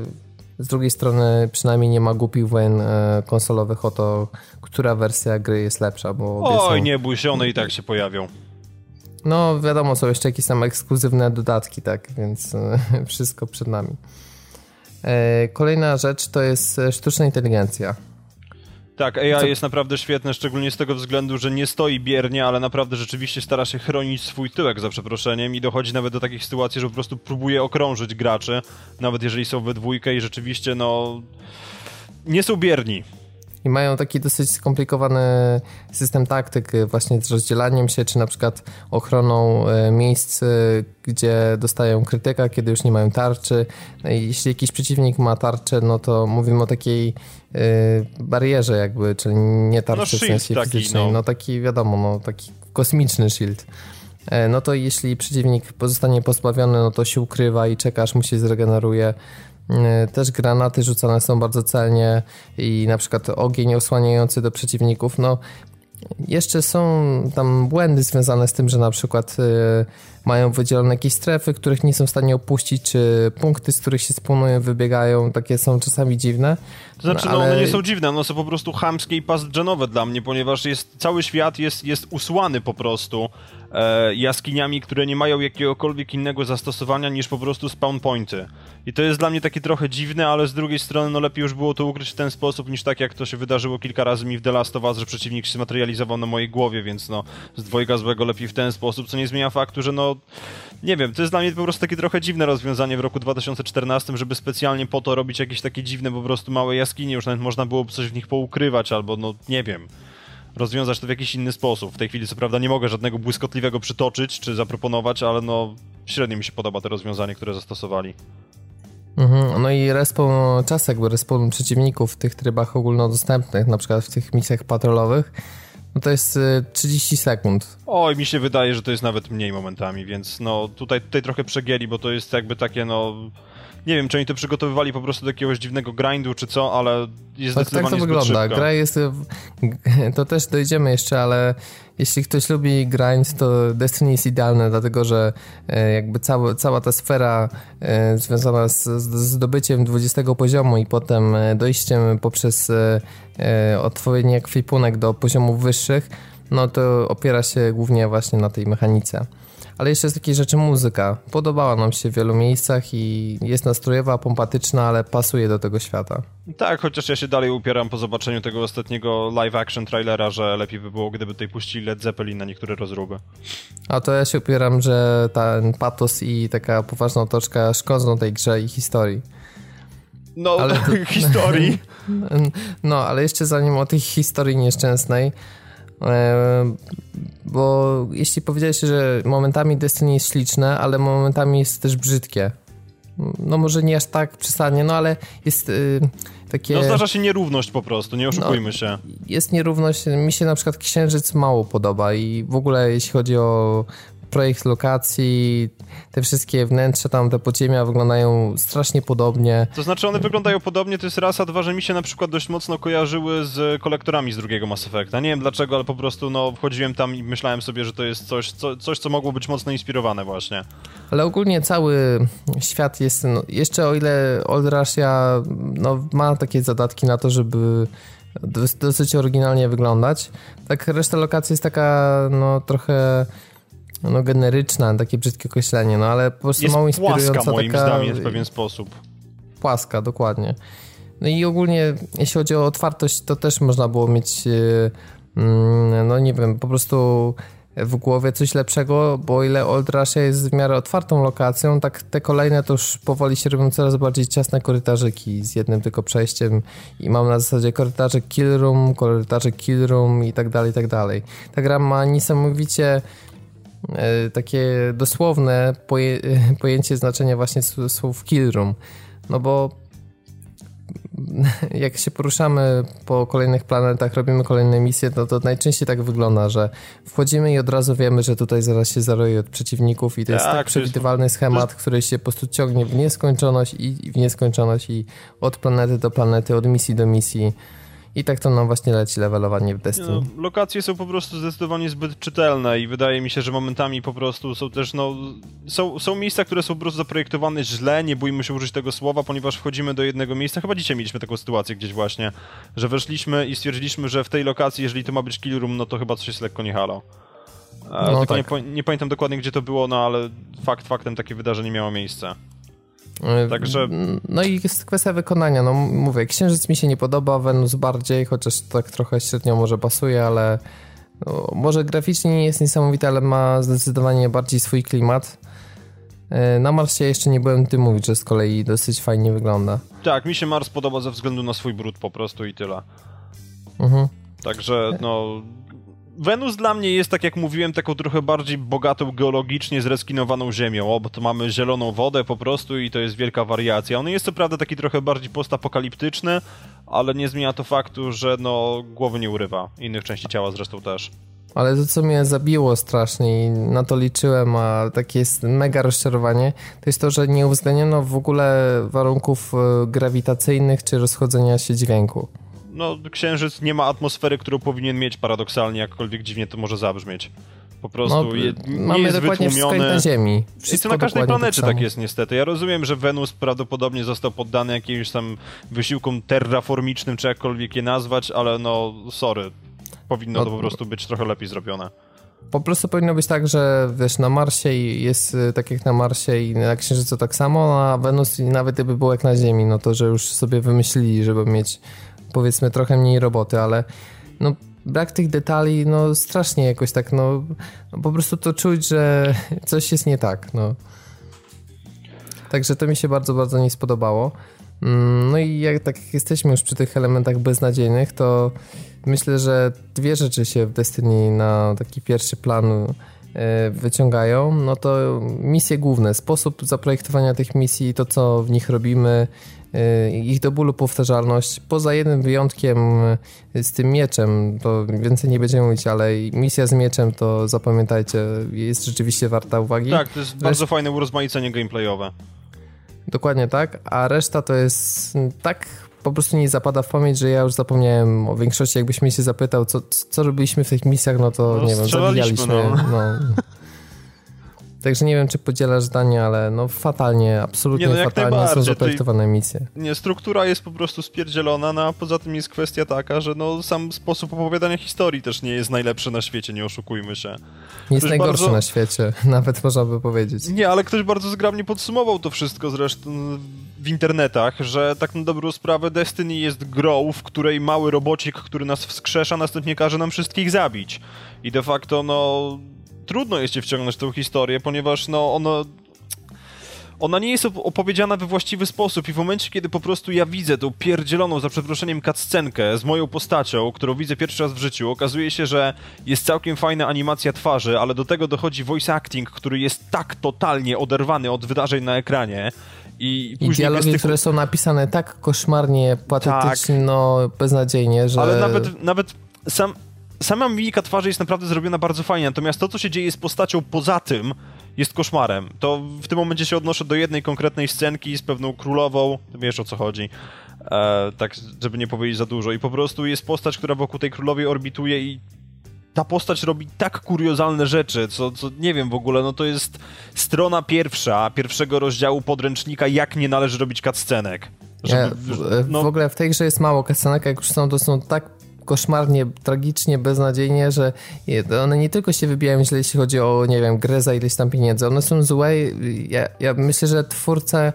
Z drugiej strony przynajmniej nie ma głupich wojen konsolowych o to, która wersja gry jest lepsza, bo... Oj, nie bój się, one i tak się pojawią. No wiadomo, są jeszcze jakieś tam ekskluzywne dodatki, tak, więc wszystko przed nami. Kolejna rzecz to jest sztuczna inteligencja. Tak, AI jest naprawdę świetne, szczególnie z tego względu, że nie stoi biernie, ale naprawdę rzeczywiście stara się chronić swój tyłek, za przeproszeniem, i dochodzi nawet do takich sytuacji, że po prostu próbuje okrążyć graczy, nawet jeżeli są we dwójkę, i rzeczywiście, no, nie są bierni. I mają taki dosyć skomplikowany system taktyk właśnie z rozdzielaniem się, czy na przykład ochroną miejsc, gdzie dostają krytyka, kiedy już nie mają tarczy. Jeśli jakiś przeciwnik ma tarczę, no to mówimy o takiej barierze jakby, czyli nie tarczy, no, w sensie fizycznej. No. Taki kosmiczny shield. No to jeśli przeciwnik zostanie pozbawiony, no to się ukrywa i czeka, aż mu się zregeneruje. Też granaty rzucane są bardzo celnie i na przykład ogień osłaniający do przeciwników. No Jeszcze są tam błędy związane z tym, że na przykład mają wydzielone jakieś strefy, których nie są w stanie opuścić, czy punkty, z których się spawnują, wybiegają, takie są czasami dziwne. To znaczy, ale... one nie są dziwne, one są po prostu chamskie i pastgenowe dla mnie, ponieważ jest, cały świat jest usłany po prostu jaskiniami, które nie mają jakiegokolwiek innego zastosowania niż po prostu spawn pointy. I to jest dla mnie takie trochę dziwne, ale z drugiej strony no lepiej już było to ukryć w ten sposób niż tak jak to się wydarzyło kilka razy mi w The Last of Us, że przeciwnik się materializował na mojej głowie, więc no z dwojga złego lepiej w ten sposób, co nie zmienia faktu, że no nie wiem, to jest dla mnie po prostu takie trochę dziwne rozwiązanie w roku 2014, żeby specjalnie po to robić jakieś takie dziwne po prostu małe jaskinie, już nawet można było coś w nich poukrywać albo no nie wiem, rozwiązać to w jakiś inny sposób. W tej chwili co prawda nie mogę żadnego błyskotliwego przytoczyć czy zaproponować, ale no średnio mi się podoba to rozwiązanie, które zastosowali. No i czas jakby respawnu przeciwników w tych trybach ogólnodostępnych, na przykład w tych misjach patrolowych, no to jest 30 sekund. Oj, mi się wydaje, że to jest nawet mniej momentami, więc no tutaj trochę przegięli, bo to jest jakby takie no... Nie wiem, czy oni to przygotowywali po prostu do jakiegoś dziwnego grindu, czy co, ale jest zdecydowanie tak to wygląda. Szybko. Gra jest... To też dojdziemy jeszcze, ale jeśli ktoś lubi grind, to Destiny jest idealne, dlatego że jakby cała ta sfera związana z zdobyciem 20 poziomu i potem dojściem poprzez odpowiedni ekwipunek do poziomów wyższych, no to opiera się głównie właśnie na tej mechanice. Ale jeszcze z takiej rzeczy muzyka. Podobała nam się w wielu miejscach i jest nastrojowa, pompatyczna, ale pasuje do tego świata. Tak, chociaż ja się dalej upieram po zobaczeniu tego ostatniego live action trailera, że lepiej by było, gdyby tutaj puścili Led Zeppelin na niektóre rozruby. A to ja się upieram, że ten patos i taka poważna otoczka szkodzą tej grze i historii. No, ale historii. No, ale jeszcze zanim o tej historii nieszczęsnej, bo jeśli powiedziałeś, że momentami Destiny jest śliczne, ale momentami jest też brzydkie. No może nie aż tak przystanie, no ale jest takie... No zdarza się nierówność po prostu, nie oszukujmy się. Jest nierówność, mi się na przykład Księżyc mało podoba i w ogóle jeśli chodzi o projekt lokacji, te wszystkie wnętrze tam, te podziemia wyglądają strasznie podobnie. To znaczy one wyglądają podobnie, to jest raz, a dwa, że mi się na przykład dość mocno kojarzyły z kolektorami z drugiego Mass Effecta. Nie wiem dlaczego, ale po prostu no wchodziłem tam i myślałem sobie, że to jest coś, co mogło być mocno inspirowane właśnie. Ale ogólnie cały świat jest, no, jeszcze o ile Old Russia no, ma takie zadatki na to, żeby dosyć oryginalnie wyglądać, tak reszta lokacji jest taka no trochę... No generyczna, takie brzydkie określenie, no ale po prostu mało inspirująca. Płaska moim zdaniem w pewien sposób. Płaska, dokładnie. No i ogólnie jeśli chodzi o otwartość, to też można było mieć no nie wiem, po prostu w głowie coś lepszego, bo o ile Old Russia jest w miarę otwartą lokacją, tak te kolejne to już powoli się robią coraz bardziej ciasne korytarzyki z jednym tylko przejściem i mam na zasadzie korytarzyk kill room i tak dalej. Ta gra ma niesamowicie takie dosłowne pojęcie znaczenia właśnie słów kill room, no bo jak się poruszamy po kolejnych planetach, robimy kolejne misje, no to najczęściej tak wygląda, że wchodzimy i od razu wiemy, że tutaj zaraz się zaroi od przeciwników i to jest tak przewidywalny schemat, który się po prostu ciągnie w nieskończoność i w nieskończoność i od planety do planety, od misji do misji. I tak to nam właśnie leci levelowanie w Destiny. No, lokacje są po prostu zdecydowanie zbyt czytelne i wydaje mi się, że momentami po prostu są też, no... Są miejsca, które są po prostu zaprojektowane źle, nie bójmy się użyć tego słowa, ponieważ wchodzimy do jednego miejsca. Chyba dzisiaj mieliśmy taką sytuację gdzieś właśnie, że weszliśmy i stwierdziliśmy, że w tej lokacji, jeżeli to ma być kill room, no to chyba coś jest lekko nie halo. No, tylko tak. nie pamiętam dokładnie, gdzie to było, no ale faktem takie wydarzenie miało miejsce. Także... No i jest kwestia wykonania, no mówię, Księżyc mi się nie podoba, Wenus bardziej, chociaż tak trochę średnio może pasuje, ale no, może graficznie nie jest niesamowite, ale ma zdecydowanie bardziej swój klimat. Na Marsie jeszcze nie byłem tym mówić, że z kolei dosyć fajnie wygląda. Tak, mi się Mars podoba ze względu na swój brud po prostu i tyle. Także no... Wenus dla mnie jest, tak jak mówiłem, taką trochę bardziej bogatą geologicznie zreskinowaną ziemią, bo to mamy zieloną wodę po prostu i to jest wielka wariacja. On jest co prawda taki trochę bardziej postapokaliptyczny, ale nie zmienia to faktu, że no głowy nie urywa, innych części ciała zresztą też. Ale to, co mnie zabiło strasznie i na to liczyłem, a takie jest mega rozczarowanie, to jest to, że nie uwzględniono w ogóle warunków grawitacyjnych czy rozchodzenia się dźwięku. no Księżyc nie ma atmosfery, którą powinien mieć paradoksalnie, jakkolwiek dziwnie to może zabrzmieć. Po prostu no, mamy jest dokładnie wszystko na Ziemi. Wszystko na każdej planecie tak jest niestety. Ja rozumiem, że Wenus prawdopodobnie został poddany jakimś tam wysiłkom terraformicznym, czy jakkolwiek je nazwać, ale no sorry, powinno no, to po prostu być trochę lepiej zrobione. Po prostu powinno być tak, że wiesz, na Marsie jest tak jak na Marsie i na Księżycu tak samo, a Wenus nawet gdyby było jak na Ziemi, no to że już sobie wymyślili, żeby mieć powiedzmy trochę mniej roboty, ale no brak tych detali, no strasznie jakoś tak, no po prostu to czuć, że coś jest nie tak, no. Także to mi się bardzo, bardzo nie spodobało. No i jak tak jesteśmy już przy tych elementach beznadziejnych, to myślę, że dwie rzeczy się w Destiny na taki pierwszy plan wyciągają, no to misje główne, sposób zaprojektowania tych misji, to co w nich robimy, ich do bólu powtarzalność, poza jednym wyjątkiem z tym mieczem, to więcej nie będziemy mówić, ale misja z mieczem to zapamiętajcie, jest rzeczywiście warta uwagi. Tak, to jest bardzo fajne urozmaicenie gameplayowe. Dokładnie tak, a reszta to jest tak po prostu nie zapada w pamięć, że ja już zapomniałem o większości, jakbyś mnie się zapytał, co robiliśmy w tych misjach, no to nie wiem, zabijaliśmy. No. Także nie wiem, czy podzielasz zdanie, ale no fatalnie, absolutnie fatalnie są zaprojektowane misje. Nie, struktura jest po prostu spierdzielona, no a poza tym jest kwestia taka, że no sam sposób opowiadania historii też nie jest najlepszy na świecie, nie oszukujmy się. Nie jest najgorszy na świecie, nawet można by powiedzieć. Nie, ale ktoś bardzo zgrabnie podsumował to wszystko zresztą w internetach, że tak na dobrą sprawę Destiny jest grą, w której mały robocik, który nas wskrzesza, następnie każe nam wszystkich zabić. I de facto no... trudno jest się wciągnąć w tą historię, ponieważ no ona nie jest opowiedziana we właściwy sposób i w momencie, kiedy po prostu ja widzę tą pierdzieloną, za przeproszeniem, cutscenkę z moją postacią, którą widzę pierwszy raz w życiu, okazuje się, że jest całkiem fajna animacja twarzy, ale do tego dochodzi voice acting, który jest tak totalnie oderwany od wydarzeń na ekranie. I dialogi, które są napisane tak koszmarnie, patetycznie, tak, no beznadziejnie, że... Ale nawet sama mimika twarzy jest naprawdę zrobiona bardzo fajnie, natomiast to, co się dzieje z postacią poza tym, jest koszmarem. To w tym momencie się odnoszę do jednej konkretnej scenki z pewną królową, wiesz o co chodzi, tak żeby nie powiedzieć za dużo. I po prostu jest postać, która wokół tej królowej orbituje i ta postać robi tak kuriozalne rzeczy, co nie wiem w ogóle, no to jest strona pierwszego rozdziału podręcznika, jak nie należy robić cutscenek. W ogóle w tej grze jest mało cutscenek, jak już są, to są tak koszmarnie, tragicznie, beznadziejnie, że one nie tylko się wybijają źle, jeśli chodzi o, nie wiem, grę za ileś tam pieniędzy. One są złe. Ja myślę, że twórca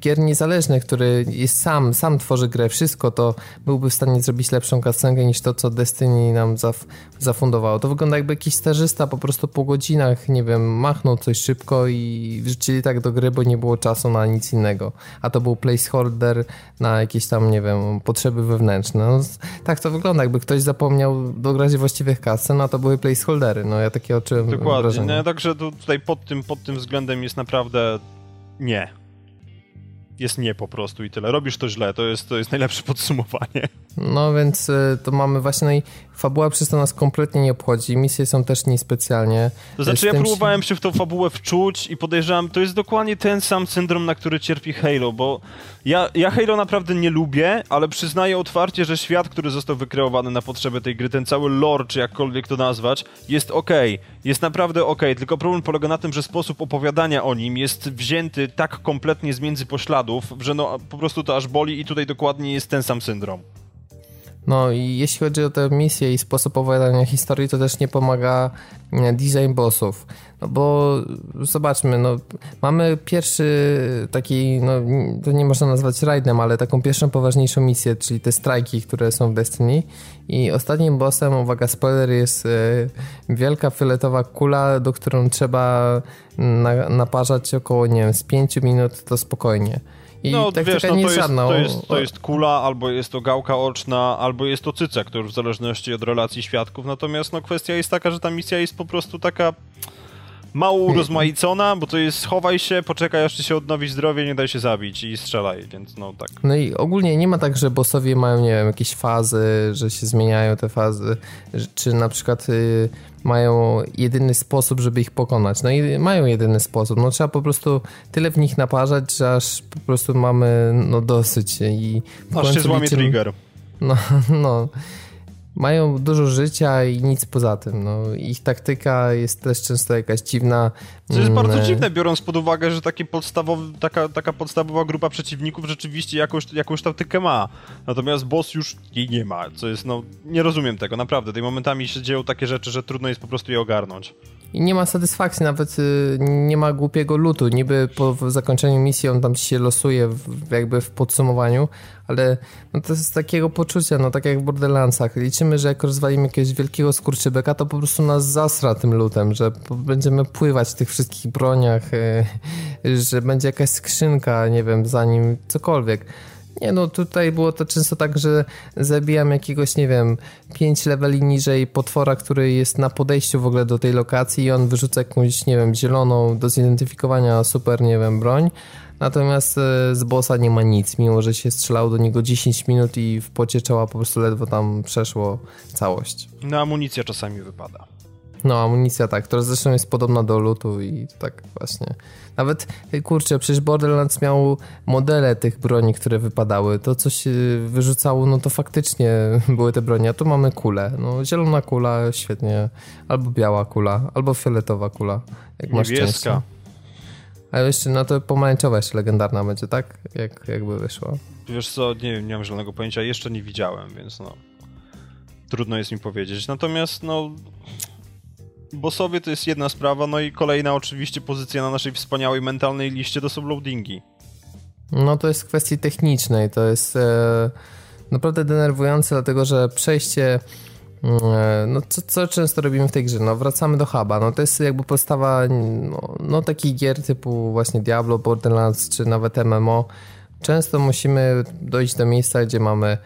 gier niezależnych, który jest sam tworzy grę, wszystko, to byłby w stanie zrobić lepszą cutscenkę niż to, co Destiny nam zafundowało. To wygląda jakby jakiś stażysta po prostu po godzinach, nie wiem, machnął coś szybko i wrzucili tak do gry, bo nie było czasu na nic innego. A to był placeholder na jakieś tam, nie wiem, potrzeby wewnętrzne. No, tak to wygląda, jakby ktoś zapomniał dograć właściwych cutscen, a to były placeholdery. No ja takie odczułem. Dokładnie. No, także tutaj pod tym względem jest naprawdę nie. Jest nie po prostu i tyle. Robisz to źle, to jest najlepsze podsumowanie. No więc to mamy właśnie, no i fabuła przez to nas kompletnie nie obchodzi, misje są też niespecjalnie. To znaczy ja próbowałem się w tą fabułę wczuć i podejrzewam, to jest dokładnie ten sam syndrom, na który cierpi Halo, bo ja Halo naprawdę nie lubię, ale przyznaję otwarcie, że świat, który został wykreowany na potrzeby tej gry, ten cały lore, czy jakkolwiek to nazwać, jest okej. Jest naprawdę okej, tylko problem polega na tym, że sposób opowiadania o nim jest wzięty tak kompletnie z między pośladów, że no po prostu to aż boli i tutaj dokładnie jest ten sam syndrom. No i jeśli chodzi o te misje i sposób opowiadania historii, to też nie pomaga design bossów. No bo zobaczmy, no mamy pierwszy taki, no to nie można nazwać rajdem, ale taką pierwszą poważniejszą misję, czyli te strajki, które są w Destiny i ostatnim bossem, uwaga, spoiler, jest wielka fioletowa kula, do którą trzeba naparzać około, nie wiem, z 5 minut, to spokojnie. I no tak wiesz, no, to jest kula, albo jest to gałka oczna, albo jest to cycek, to już w zależności od relacji świadków, natomiast no kwestia jest taka, że ta misja jest po prostu taka mało urozmaicona, bo to jest schowaj się, poczekaj aż ci się odnowi zdrowie, nie daj się zabić i strzelaj, więc no tak. No i ogólnie nie ma tak, że bossowie mają, nie wiem, jakieś fazy, że się zmieniają te fazy, czy na przykład mają jedyny sposób, żeby ich pokonać. No i mają jedyny sposób. No trzeba po prostu tyle w nich naparzać, że aż po prostu mamy no dosyć. I w końcu się złamie trigger. No. Mają dużo życia i nic poza tym. No. Ich taktyka jest też często jakaś dziwna. To jest bardzo dziwne, biorąc pod uwagę, że taka podstawowa grupa przeciwników rzeczywiście jakąś taktykę ma. Natomiast boss już jej nie ma, co jest, no, nie rozumiem tego, naprawdę. Tymi momentami się dzieją takie rzeczy, że trudno jest po prostu je ogarnąć. I nie ma satysfakcji, nawet nie ma głupiego lootu. Niby po zakończeniu misji on tam się losuje jakby w podsumowaniu, ale no to jest takiego poczucia, no tak jak w Borderlandsach. Liczymy, że jak rozwalimy jakiegoś wielkiego skurczybeka, to po prostu nas zasra tym lootem, że będziemy pływać w tych wszystkich broniach, że będzie jakaś skrzynka, nie wiem, za nim cokolwiek. Nie, no tutaj było to często tak, że zabijam jakiegoś, nie wiem, 5 leveli niżej potwora, który jest na podejściu w ogóle do tej lokacji i on wyrzuca jakąś, nie wiem, zieloną do zidentyfikowania super, nie wiem, broń. Natomiast z bossa nie ma nic, mimo że się strzelało do niego 10 minut i w pocie czoła po prostu ledwo tam przeszło całość. No amunicja czasami wypada. No amunicja tak, która zresztą jest podobna do lootu i tak właśnie. Nawet, kurczę, przecież Borderlands miał modele tych broni, które wypadały. To, co się wyrzucało, no to faktycznie były te broni. A tu mamy kulę. No, zielona kula, świetnie. Albo biała kula, albo fioletowa kula. Jak masz niebieska. A jeszcze, no to pomarańczowa jeszcze legendarna będzie, tak? Jakby wyszła. Wiesz co, nie wiem, nie mam zielonego pojęcia. Jeszcze nie widziałem, więc no... Trudno jest mi powiedzieć. Natomiast, no... Bossowie to jest jedna sprawa, no i kolejna oczywiście pozycja na naszej wspaniałej mentalnej liście to są loadingi. No to jest kwestii technicznej, to jest naprawdę denerwujące, dlatego że przejście, no co często robimy w tej grze, no wracamy do huba, no to jest jakby podstawa no takich gier typu właśnie Diablo, Borderlands czy nawet MMO. Często musimy dojść do miejsca, gdzie mamy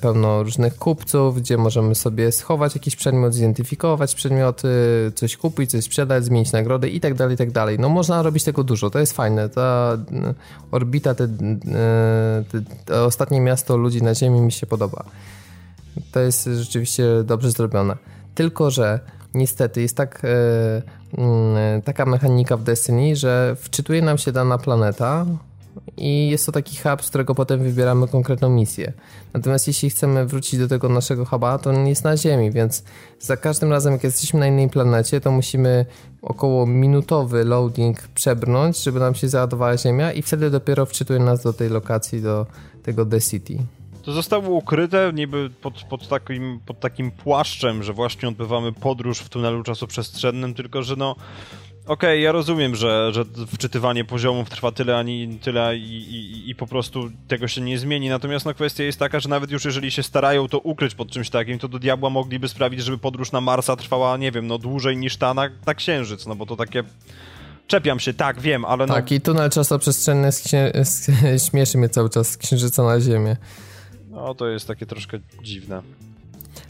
pełno różnych kupców, gdzie możemy sobie schować jakiś przedmiot, zidentyfikować przedmioty, coś kupić, coś sprzedać, zmienić nagrody itd., itd. No można robić tego dużo, to jest fajne. Ta orbita, te ostatnie miasto ludzi na ziemi mi się podoba. To jest rzeczywiście dobrze zrobione. Tylko że niestety jest taka mechanika w Destiny, że wczytuje nam się dana planeta, i jest to taki hub, z którego potem wybieramy konkretną misję. Natomiast jeśli chcemy wrócić do tego naszego huba, to on jest na ziemi, więc za każdym razem, jak jesteśmy na innej planecie, to musimy około minutowy loading przebrnąć, żeby nam się załadowała ziemia i wtedy dopiero wczytuje nas do tej lokacji, do tego The City. To zostało ukryte niby pod takim płaszczem, że właśnie odbywamy podróż w tunelu czasoprzestrzennym, tylko że no... Okej, ja rozumiem, że wczytywanie poziomów trwa tyle i po prostu tego się nie zmieni, natomiast no, kwestia jest taka, że nawet już jeżeli się starają to ukryć pod czymś takim, to do diabła mogliby sprawić, żeby podróż na Marsa trwała, nie wiem, no dłużej niż ta na Księżyc, no bo to takie... Czepiam się, tak, wiem, ale no... Tak, i tunel czasoprzestrzenny śmieszy mnie cały czas z Księżyca na Ziemię. No, to jest takie troszkę dziwne.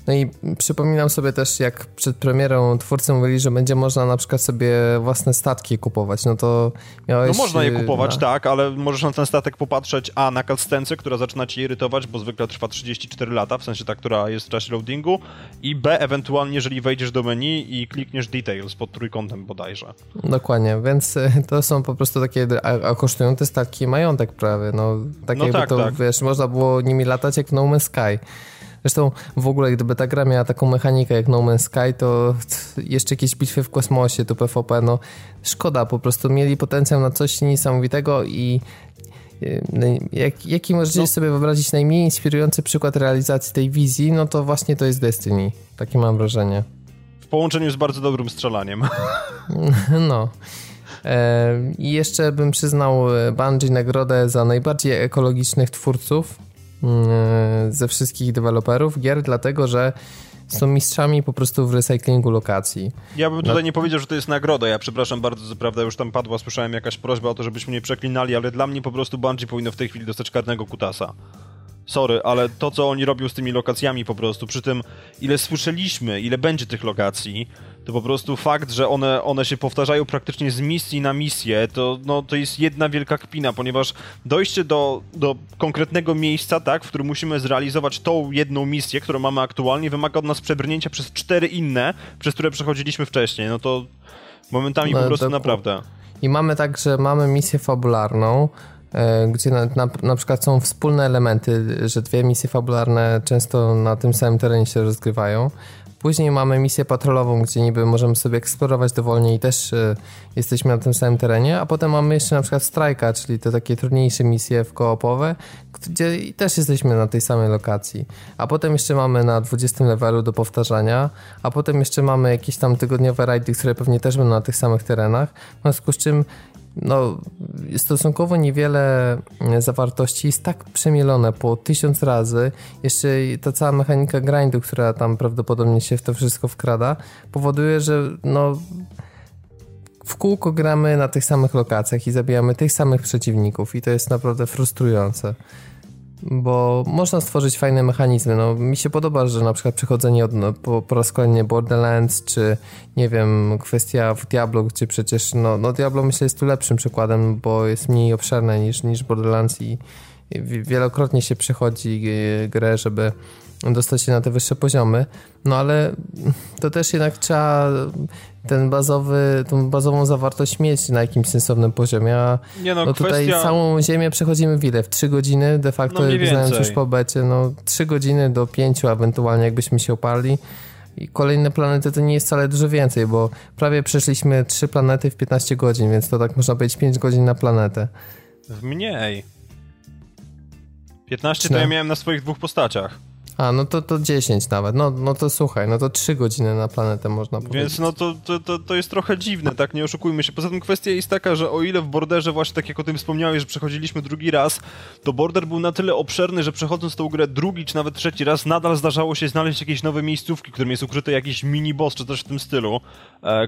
No i przypominam sobie też, jak przed premierą twórcy mówili, że będzie można na przykład sobie własne statki kupować, no to miałeś... No można je kupować, tak, ale możesz na ten statek popatrzeć, na cutscenkę, która zaczyna cię irytować, bo zwykle trwa 34 lata, w sensie ta, która jest w czasie loadingu, i b, ewentualnie, jeżeli wejdziesz do menu i klikniesz details pod trójkątem bodajże. Dokładnie, więc to są po prostu takie, a kosztują też taki majątek prawie, no tak, no jakby tak, to, tak. Wiesz, można było nimi latać jak No Man's Sky. Zresztą w ogóle, gdyby ta gra miała taką mechanikę jak No Man's Sky, to jeszcze jakieś bitwy w kosmosie, to PvP, no szkoda, po prostu mieli potencjał na coś niesamowitego i jaki możecie sobie wyobrazić najmniej inspirujący przykład realizacji tej wizji, no to właśnie to jest Destiny, takie mam wrażenie. W połączeniu z bardzo dobrym strzelaniem. No. I jeszcze bym przyznał Bungie nagrodę za najbardziej ekologicznych twórców ze wszystkich deweloperów gier, dlatego że są mistrzami po prostu w recyklingu lokacji. Ja bym tutaj nie powiedział, że to jest nagroda. Ja przepraszam bardzo, co prawda już tam padła, słyszałem jakaś prośba o to, żebyśmy nie przeklinali, ale dla mnie po prostu Bungie powinno w tej chwili dostać karnego kutasa. Sorry, ale to, co oni robią z tymi lokacjami po prostu, przy tym ile słyszeliśmy, ile będzie tych lokacji, to po prostu fakt, że one się powtarzają praktycznie z misji na misję, to, no, to jest jedna wielka kpina, ponieważ dojście do konkretnego miejsca, tak, w którym musimy zrealizować tą jedną misję, którą mamy aktualnie, wymaga od nas przebrnięcia przez 4 inne, przez które przechodziliśmy wcześniej. No to momentami po prostu naprawdę. I mamy tak, że mamy misję fabularną, gdzie na przykład są wspólne elementy, że dwie misje fabularne często na tym samym terenie się rozgrywają. Później mamy misję patrolową, gdzie niby możemy sobie eksplorować dowolnie i też jesteśmy na tym samym terenie, a potem mamy jeszcze na przykład strajka, czyli te takie trudniejsze misje w koopowe, gdzie też jesteśmy na tej samej lokacji. A potem jeszcze mamy na 20 levelu do powtarzania, a potem jeszcze mamy jakieś tam tygodniowe rajdy, które pewnie też będą na tych samych terenach, w związku z czym no, stosunkowo niewiele zawartości jest tak przemielone po 1000 razy. Jeszcze ta cała mechanika grindu, która tam prawdopodobnie się w to wszystko wkrada, powoduje, że no, w kółko gramy na tych samych lokacjach i zabijamy tych samych przeciwników i to jest naprawdę frustrujące. Bo można stworzyć fajne mechanizmy. No, mi się podoba, że na przykład przechodzenie po raz kolejny Borderlands, czy nie wiem, kwestia w Diablo, gdzie przecież no Diablo myślę jest tu lepszym przykładem, bo jest mniej obszerne niż Borderlands i wielokrotnie się przechodzi grę, żeby dostać się na te wyższe poziomy. No ale to też jednak trzeba tą bazową zawartość mieć na jakimś sensownym poziomie, a tutaj całą ziemię przechodzimy w ile? W 3 godziny de facto, znając już po becie, 3 godziny do 5 ewentualnie, jakbyśmy się oparli. I kolejne planety to nie jest wcale dużo więcej, bo prawie przeszliśmy 3 planety w 15 godzin, więc to tak można powiedzieć 5 godzin na planetę. Mniej. 15 to ja miałem na swoich 2 postaciach. A, to 10 nawet, to słuchaj, to 3 godziny na planetę można powiedzieć. Więc to jest trochę dziwne, tak, nie oszukujmy się. Poza tym kwestia jest taka, że o ile w Borderze właśnie tak jak o tym wspomniałeś, że przechodziliśmy drugi raz, to Border był na tyle obszerny, że przechodząc tą grę drugi czy nawet trzeci raz, nadal zdarzało się znaleźć jakieś nowe miejscówki, w którym jest ukryty jakiś mini-boss czy coś w tym stylu,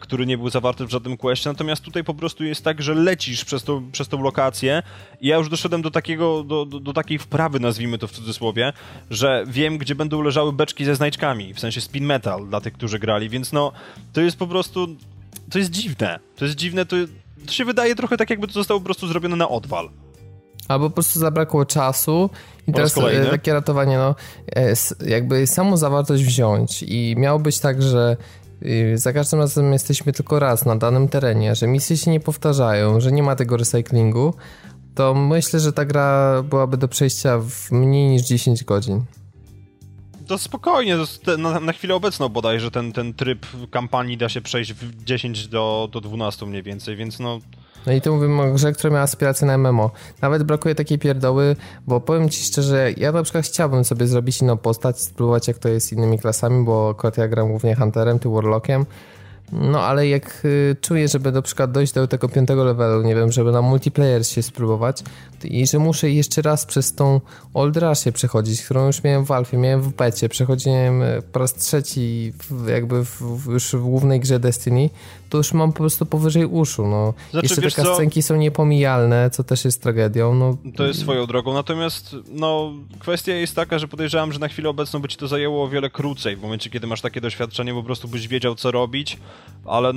który nie był zawarty w żadnym questie. Natomiast tutaj po prostu jest tak, że lecisz przez tą lokację i ja już doszedłem do takiej wprawy, nazwijmy to w cudzysłowie, że wiem, gdzie będą leżały beczki ze znajdźkami, w sensie spin metal dla tych, którzy grali, więc to jest po prostu, to jest dziwne, to się wydaje trochę tak, jakby to zostało po prostu zrobione na odwal. Albo po prostu zabrakło czasu i teraz takie ratowanie, jakby samą zawartość wziąć i miało być tak, że za każdym razem jesteśmy tylko raz na danym terenie, że misje się nie powtarzają, że nie ma tego recyklingu, to myślę, że ta gra byłaby do przejścia w mniej niż 10 godzin. To spokojnie, na chwilę obecną bodajże ten tryb kampanii da się przejść w 10 do 12 mniej więcej, więc No i tu mówimy o grze, która miała aspiracje na MMO. Nawet brakuje takiej pierdoły, bo powiem ci szczerze, ja na przykład chciałbym sobie zrobić inną postać, spróbować jak to jest z innymi klasami, bo akurat ja gram głównie Hunterem, ty Warlockiem. No ale jak czuję, żeby na przykład dojść do tego 5 levelu, nie wiem, żeby na multiplayer się spróbować i że muszę jeszcze raz przez tą Old Rush'ę przechodzić, którą już miałem w Alfie, miałem w becie, przechodziłem po raz trzeci już w głównej grze Destiny, to już mam po prostu powyżej uszu, Znaczy, jeszcze te kascenki są niepomijalne, co też jest tragedią, To jest swoją drogą, natomiast kwestia jest taka, że podejrzewam, że na chwilę obecną by ci to zajęło o wiele krócej, w momencie kiedy masz takie doświadczenie, po prostu byś wiedział co robić, ale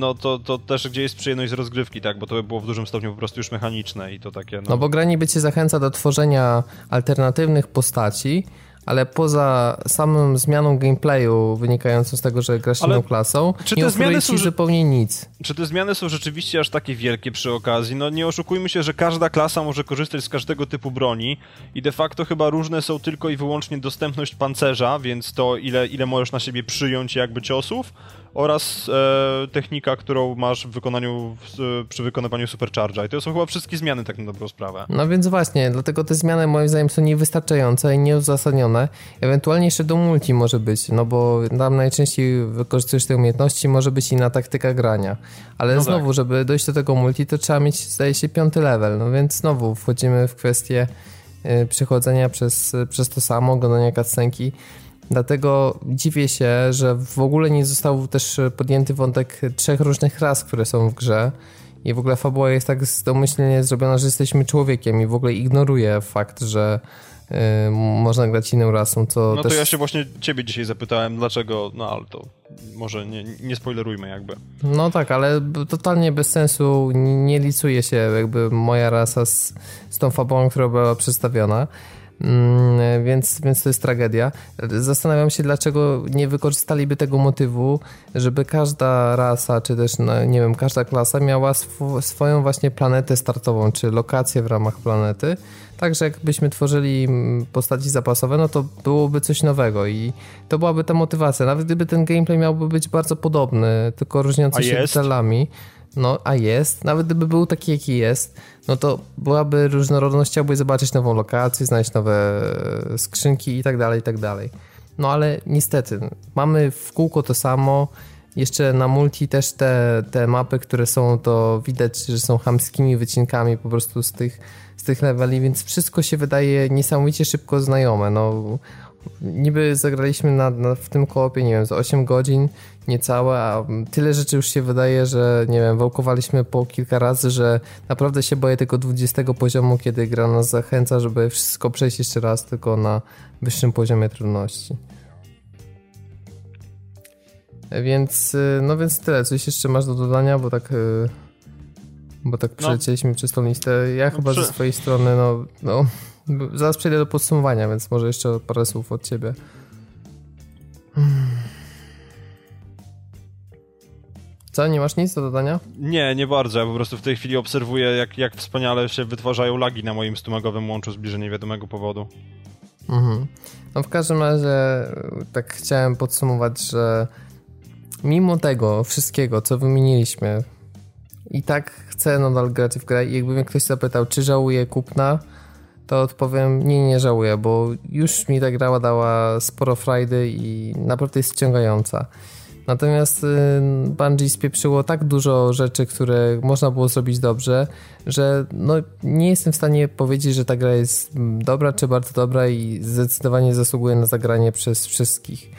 to też gdzie jest przyjemność z rozgrywki, tak, bo to by było w dużym stopniu po prostu już mechaniczne i to takie... No bo gra niby cię zachęca do tworzenia alternatywnych postaci, ale poza samą zmianą gameplayu wynikającą z tego, że grasz inną klasą, nie oferuje ci zupełnie nic. Czy te zmiany są rzeczywiście aż takie wielkie przy okazji? Nie oszukujmy się, że każda klasa może korzystać z każdego typu broni i de facto chyba różne są tylko i wyłącznie dostępność pancerza, więc to ile możesz na siebie przyjąć jakby ciosów oraz technika, którą masz w wykonaniu, przy wykonywaniu supercharge'a. I to są chyba wszystkie zmiany tak na dobrą sprawę. No więc właśnie, dlatego te zmiany moim zdaniem są niewystarczające i nieuzasadnione. Ewentualnie jeszcze do multi może być, bo tam najczęściej wykorzystujesz te umiejętności, może być i na taktyka grania. Ale znowu, tak, żeby dojść do tego multi, to trzeba mieć, zdaje się, 5 level. No więc znowu wchodzimy w kwestię przechodzenia przez to samo, oglądania cutscenki. Dlatego dziwię się, że w ogóle nie został też podjęty wątek 3 różnych ras, które są w grze i w ogóle fabuła jest tak domyślnie zrobiona, że jesteśmy człowiekiem i w ogóle ignoruje fakt, że można grać inną rasą, co też... to ja się właśnie ciebie dzisiaj zapytałem, dlaczego, ale to może nie spoilerujmy jakby. No tak, ale totalnie bez sensu nie licuje się jakby moja rasa z tą fabułą, która była przedstawiona. Więc to jest tragedia. Zastanawiam się, dlaczego nie wykorzystaliby tego motywu, żeby każda rasa, czy też, no, nie wiem, każda klasa miała swoją właśnie planetę startową, czy lokację w ramach planety. Także jakbyśmy tworzyli postaci zapasowe, no to byłoby coś nowego i to byłaby ta motywacja. Nawet gdyby ten gameplay miałby być bardzo podobny, tylko różniący się detalami. No, a jest. Nawet gdyby był taki, jaki jest, no to byłaby różnorodność, chciałbyś zobaczyć nową lokację, znaleźć nowe skrzynki i tak dalej, i tak dalej. No ale niestety, mamy w kółko to samo. Jeszcze na multi też te mapy, które są, to widać, że są chamskimi wycinkami po prostu z tych leveli, więc wszystko się wydaje niesamowicie szybko znajome. No, niby zagraliśmy w tym koopie, nie wiem, za 8 godzin niecałe, a tyle rzeczy już się wydaje, że nie wiem, wałkowaliśmy po kilka razy, że naprawdę się boję tego 20 poziomu, kiedy gra nas zachęca, żeby wszystko przejść jeszcze raz, tylko na wyższym poziomie trudności. Więc tyle. Coś jeszcze masz do dodania, bo tak przelecieliśmy przez tą listę. Ja chyba ze swojej strony, no zaraz przejdę do podsumowania, więc może jeszcze parę słów od ciebie. Co, nie masz nic do dodania? Nie bardzo. Ja po prostu w tej chwili obserwuję, jak wspaniale się wytwarzają lagi na moim stomagowym łączu z bliżej niewiadomego powodu. Mhm. No w każdym razie tak chciałem podsumować, że mimo tego wszystkiego, co wymieniliśmy, i tak chcę nadal grać w grę i jakby mnie ktoś zapytał, czy żałuję kupna, to odpowiem, nie żałuję, bo już mi ta gra dała sporo frajdy i naprawdę jest wciągająca. Natomiast Bungie spieprzyło tak dużo rzeczy, które można było zrobić dobrze, że no, nie jestem w stanie powiedzieć, że ta gra jest dobra czy bardzo dobra i zdecydowanie zasługuje na zagranie przez wszystkich.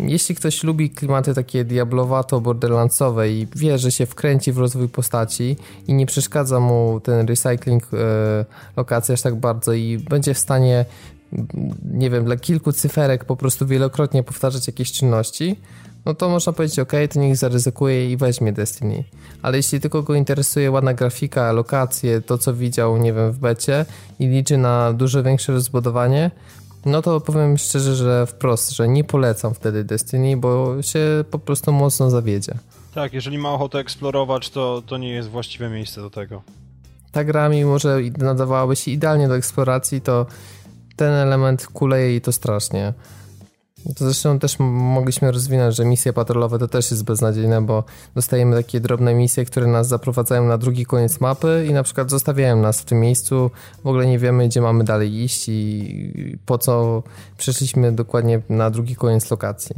Jeśli ktoś lubi klimaty takie diablowato-borderlandsowe i wie, że się wkręci w rozwój postaci i nie przeszkadza mu ten recycling lokacji aż tak bardzo i będzie w stanie, nie wiem, dla kilku cyferek po prostu wielokrotnie powtarzać jakieś czynności, no to można powiedzieć, okej, to niech zaryzykuje i weźmie Destiny. Ale jeśli tylko go interesuje ładna grafika, lokacje, to co widział, nie wiem, w becie i liczy na dużo większe rozbudowanie, no to powiem szczerze, że wprost, że nie polecam wtedy Destiny, bo się po prostu mocno zawiedzie. Tak, jeżeli ma ochotę eksplorować, to nie jest właściwe miejsce do tego. Ta gra, mimo że nadawałaby się idealnie do eksploracji, to ten element kuleje jej to strasznie. To zresztą też mogliśmy rozwinąć, że misje patrolowe to też jest beznadziejne, bo dostajemy takie drobne misje, które nas zaprowadzają na drugi koniec mapy i na przykład zostawiają nas w tym miejscu, w ogóle nie wiemy, gdzie mamy dalej iść i po co przeszliśmy dokładnie na drugi koniec lokacji.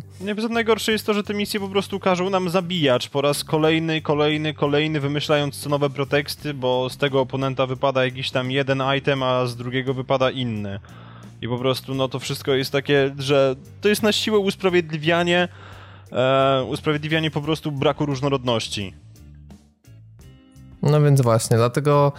Najgorsze jest to, że te misje po prostu każą nam zabijać po raz kolejny, wymyślając co nowe preteksty, bo z tego oponenta wypada jakiś tam jeden item, a z drugiego wypada inny. I po prostu no to wszystko jest takie, że to jest na siłę usprawiedliwianie po prostu braku różnorodności. No więc właśnie, dlatego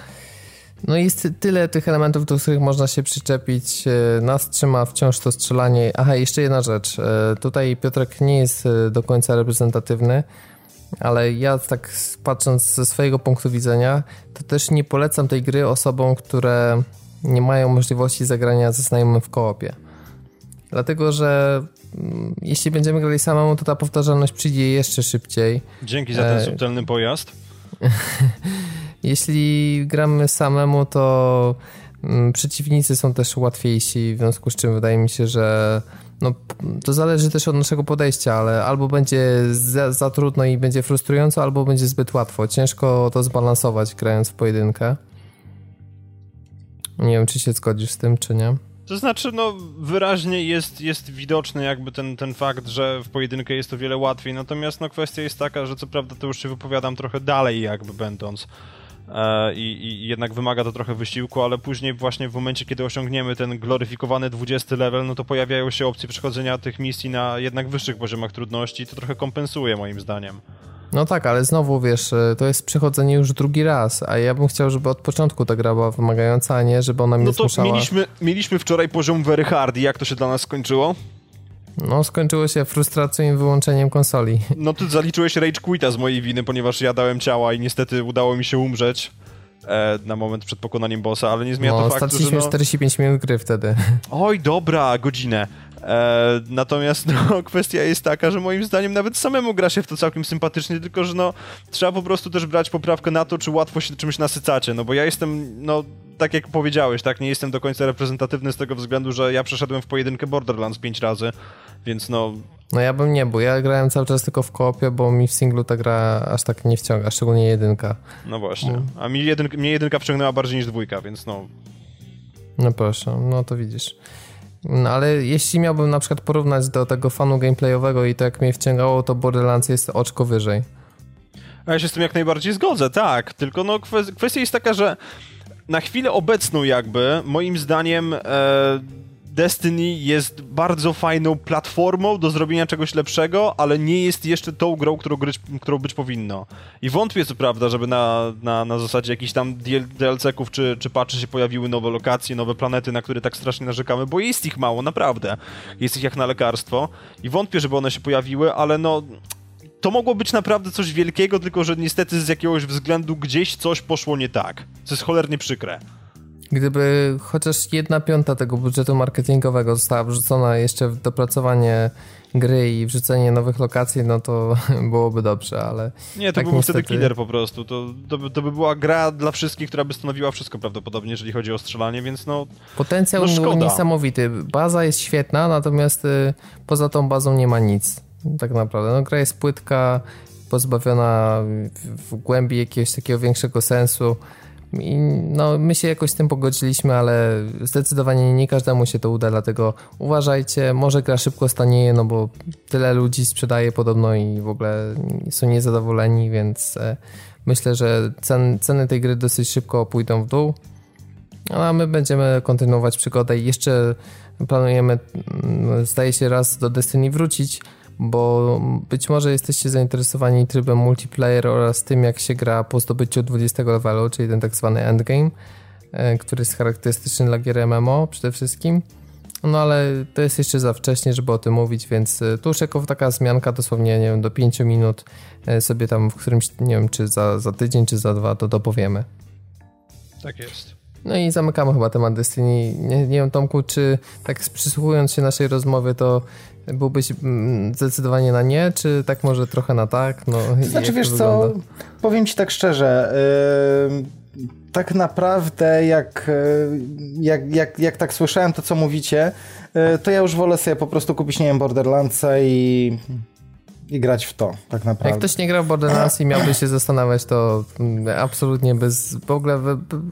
no jest tyle tych elementów, do których można się przyczepić. Nas trzyma wciąż to strzelanie. Aha, jeszcze jedna rzecz. Tutaj Piotrek nie jest do końca reprezentatywny, ale ja tak patrząc ze swojego punktu widzenia, to też nie polecam tej gry osobom, które nie mają możliwości zagrania ze znajomym w koopie. Dlatego, że jeśli będziemy grali samemu, to ta powtarzalność przyjdzie jeszcze szybciej. Dzięki za ten subtelny pojazd. Jeśli gramy samemu, to przeciwnicy są też łatwiejsi, w związku z czym wydaje mi się, że no, to zależy też od naszego podejścia, ale albo będzie za trudno i będzie frustrująco, albo będzie zbyt łatwo. Ciężko to zbalansować grając w pojedynkę. Nie wiem, czy się zgodzisz z tym, czy nie. To znaczy, no wyraźnie jest widoczny jakby ten fakt, że w pojedynkę jest o wiele łatwiej, natomiast no kwestia jest taka, że co prawda to już się wypowiadam trochę dalej jakby będąc i jednak wymaga to trochę wysiłku, ale później właśnie w momencie, kiedy osiągniemy ten gloryfikowany 20 level, no to pojawiają się opcje przechodzenia tych misji na jednak wyższych poziomach trudności i to trochę kompensuje moim zdaniem. No tak, ale znowu wiesz, to jest przechodzenie już drugi raz, a ja bym chciał, żeby od początku ta gra była wymagająca, a nie żeby ona mnie zmuszała. No to mieliśmy wczoraj poziom Very Hard i jak to się dla nas skończyło? No skończyło się frustracją i wyłączeniem konsoli. No ty zaliczyłeś Rage Quita z mojej winy, ponieważ ja dałem ciała i niestety udało mi się umrzeć. na moment przed pokonaniem bossa, ale nie zmienia to faktu, straciliśmy że no... 45 minut gry wtedy. Oj, dobra, godzinę. Natomiast no, kwestia jest taka, że moim zdaniem nawet samemu gra się w to całkiem sympatycznie, tylko że no, trzeba po prostu też brać poprawkę na to, czy łatwo się czymś nasycacie, no bo ja jestem, no tak jak powiedziałeś, tak, nie jestem do końca reprezentatywny z tego względu, że ja przeszedłem w pojedynkę Borderlands 5 razy, więc no... No ja bym nie był, ja grałem cały czas tylko w koopie, bo mi w singlu ta gra aż tak nie wciąga, szczególnie jedynka. No właśnie, a mnie jedynka wciągnęła bardziej niż dwójka, więc no... No proszę, no to widzisz... No ale jeśli miałbym na przykład porównać do tego fanu gameplayowego i to jak mnie wciągało, to Borderlands jest oczko wyżej. A ja się z tym jak najbardziej zgodzę, tak, tylko no kwestia jest taka, że na chwilę obecną jakby, moim zdaniem Destiny jest bardzo fajną platformą do zrobienia czegoś lepszego, ale nie jest jeszcze tą grą, którą być powinno. I wątpię co prawda, żeby na zasadzie jakichś tam DLC-ków czy patchy się pojawiły nowe lokacje, nowe planety, na które tak strasznie narzekamy, bo jest ich mało, naprawdę. Jest ich jak na lekarstwo. I wątpię, żeby one się pojawiły, ale no... To mogło być naprawdę coś wielkiego, tylko że niestety z jakiegoś względu gdzieś coś poszło nie tak. Co jest cholernie przykre. Gdyby chociaż 1/5 tego budżetu marketingowego została wrzucona jeszcze w dopracowanie gry i wrzucenie nowych lokacji, no to byłoby dobrze, ale... Nie, to tak byłby niestety... wtedy killer po prostu. To by była gra dla wszystkich, która by stanowiła wszystko prawdopodobnie, jeżeli chodzi o strzelanie, więc no... Potencjał był niesamowity. Baza jest świetna, natomiast poza tą bazą nie ma nic. Tak naprawdę. No, gra jest płytka, pozbawiona w głębi jakiegoś takiego większego sensu. I no, my się jakoś z tym pogodziliśmy, ale zdecydowanie nie każdemu się to uda, dlatego uważajcie, może gra szybko stanieje, no bo tyle ludzi sprzedaje podobno i w ogóle są niezadowoleni, więc myślę, że ceny tej gry dosyć szybko pójdą w dół, a my będziemy kontynuować przygodę i jeszcze planujemy, zdaje się, raz do Destiny wrócić, bo być może jesteście zainteresowani trybem multiplayer oraz tym, jak się gra po zdobyciu 20 levelu, czyli ten tak zwany endgame, który jest charakterystyczny dla gier MMO przede wszystkim. No ale to jest jeszcze za wcześnie, żeby o tym mówić, więc tu już jako taka zmianka dosłownie, nie wiem, do 5 minut sobie tam w którymś, nie wiem, czy za tydzień, czy za 2 to dopowiemy. Tak jest. No i zamykamy chyba temat Destiny. Nie wiem, Tomku, czy tak przysłuchując się naszej rozmowie, to byłbyś zdecydowanie na nie, czy tak może trochę na tak? No, to znaczy, wiesz co, powiem ci tak szczerze, tak naprawdę jak tak słyszałem to, co mówicie, to ja już wolę sobie po prostu kupić, nie wiem, Borderlandsa i grać w to, tak naprawdę. Jak ktoś nie gra w Borderlands i miałby się zastanawiać, to absolutnie w ogóle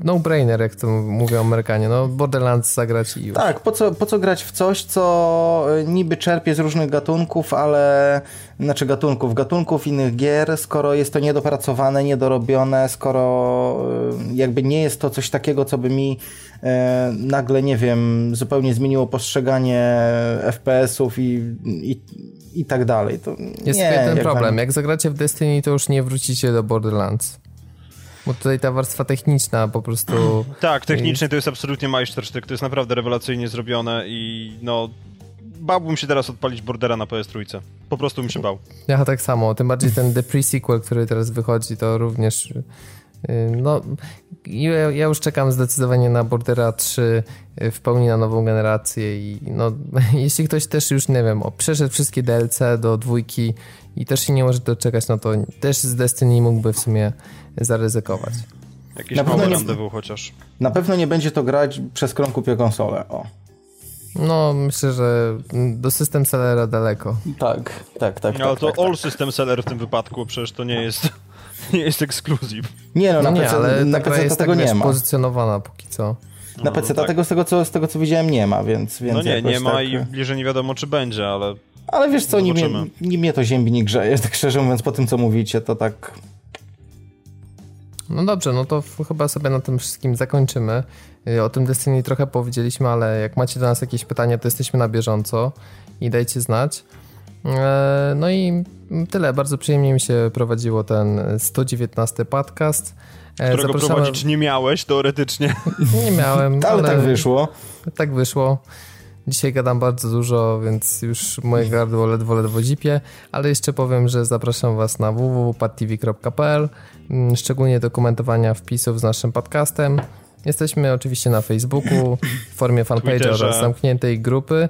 no-brainer, jak to mówią Amerykanie. No, Borderlands zagrać i już. Tak, po co grać w coś, co niby czerpie z różnych gatunków, ale... Znaczy gatunków innych gier, skoro jest to niedopracowane, niedorobione, skoro jakby nie jest to coś takiego, co by mi nagle, nie wiem, zupełnie zmieniło postrzeganie FPS-ów i tak dalej. To jest jeden problem. Jak zagracie w Destiny, to już nie wrócicie do Borderlands. Bo tutaj ta warstwa techniczna po prostu... Tak, technicznie to jest absolutnie majstersztyk. To jest naprawdę rewelacyjnie zrobione i no... Bałbym się teraz odpalić Bordera na PS3. Po prostu bym się bał. Ja tak samo. Tym bardziej ten The Pre-Sequel, który teraz wychodzi, to również... No, ja już czekam zdecydowanie na Bordera 3 w pełni na nową generację i no, jeśli ktoś też już, nie wiem, przeszedł wszystkie DLC do 2 i też się nie może doczekać, no to też z Destiny mógłby w sumie zaryzykować. Jakieś małe randewu chociaż. Na pewno nie będzie to grać przez którą kupię konsolę, o. No, myślę, że do system sellera daleko. Tak. No, ale to all system seller w tym wypadku, przecież to nie jest ekskluzyw. Nie, no, na PC jest tego tak nie ma. Pozycjonowana póki co. Na PC tak. Tego z tego co widziałem nie ma, więc no nie ma tak... i bliżej nie wiadomo czy będzie, ale... Ale wiesz co, nie mnie to ziemi nie grzeje, tak szczerze mówiąc, po tym co mówicie, to tak... No dobrze, no to chyba sobie na tym wszystkim zakończymy. O tym Destiny trochę powiedzieliśmy, ale jak macie do nas jakieś pytania, to jesteśmy na bieżąco i dajcie znać. No i tyle, bardzo przyjemnie mi się prowadziło ten 119 podcast. Którego zapraszamy... prowadzić nie miałeś teoretycznie. Nie miałem, ale tak wyszło. Dzisiaj gadam bardzo dużo, więc już moje gardło ledwo zipie, ale jeszcze powiem, że zapraszam Was na www.padtv.pl, szczególnie do komentowania wpisów z naszym podcastem. Jesteśmy oczywiście na Facebooku w formie fanpage'a oraz zamkniętej grupy,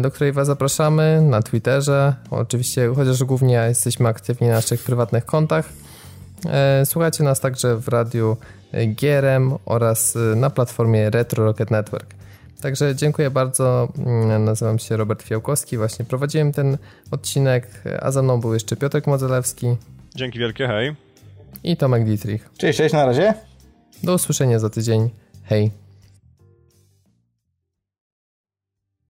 do której Was zapraszamy, na Twitterze, oczywiście, chociaż głównie jesteśmy aktywni na naszych prywatnych kontach. Słuchajcie nas także w radiu GRM oraz na platformie Retro Rocket Network. Także dziękuję bardzo, nazywam się Robert Fiałkowski, właśnie prowadziłem ten odcinek, a za mną był jeszcze Piotrek Modzelewski. Dzięki wielkie, hej. I Tomek Dietrich. Cześć, na razie. Do usłyszenia za tydzień, hej.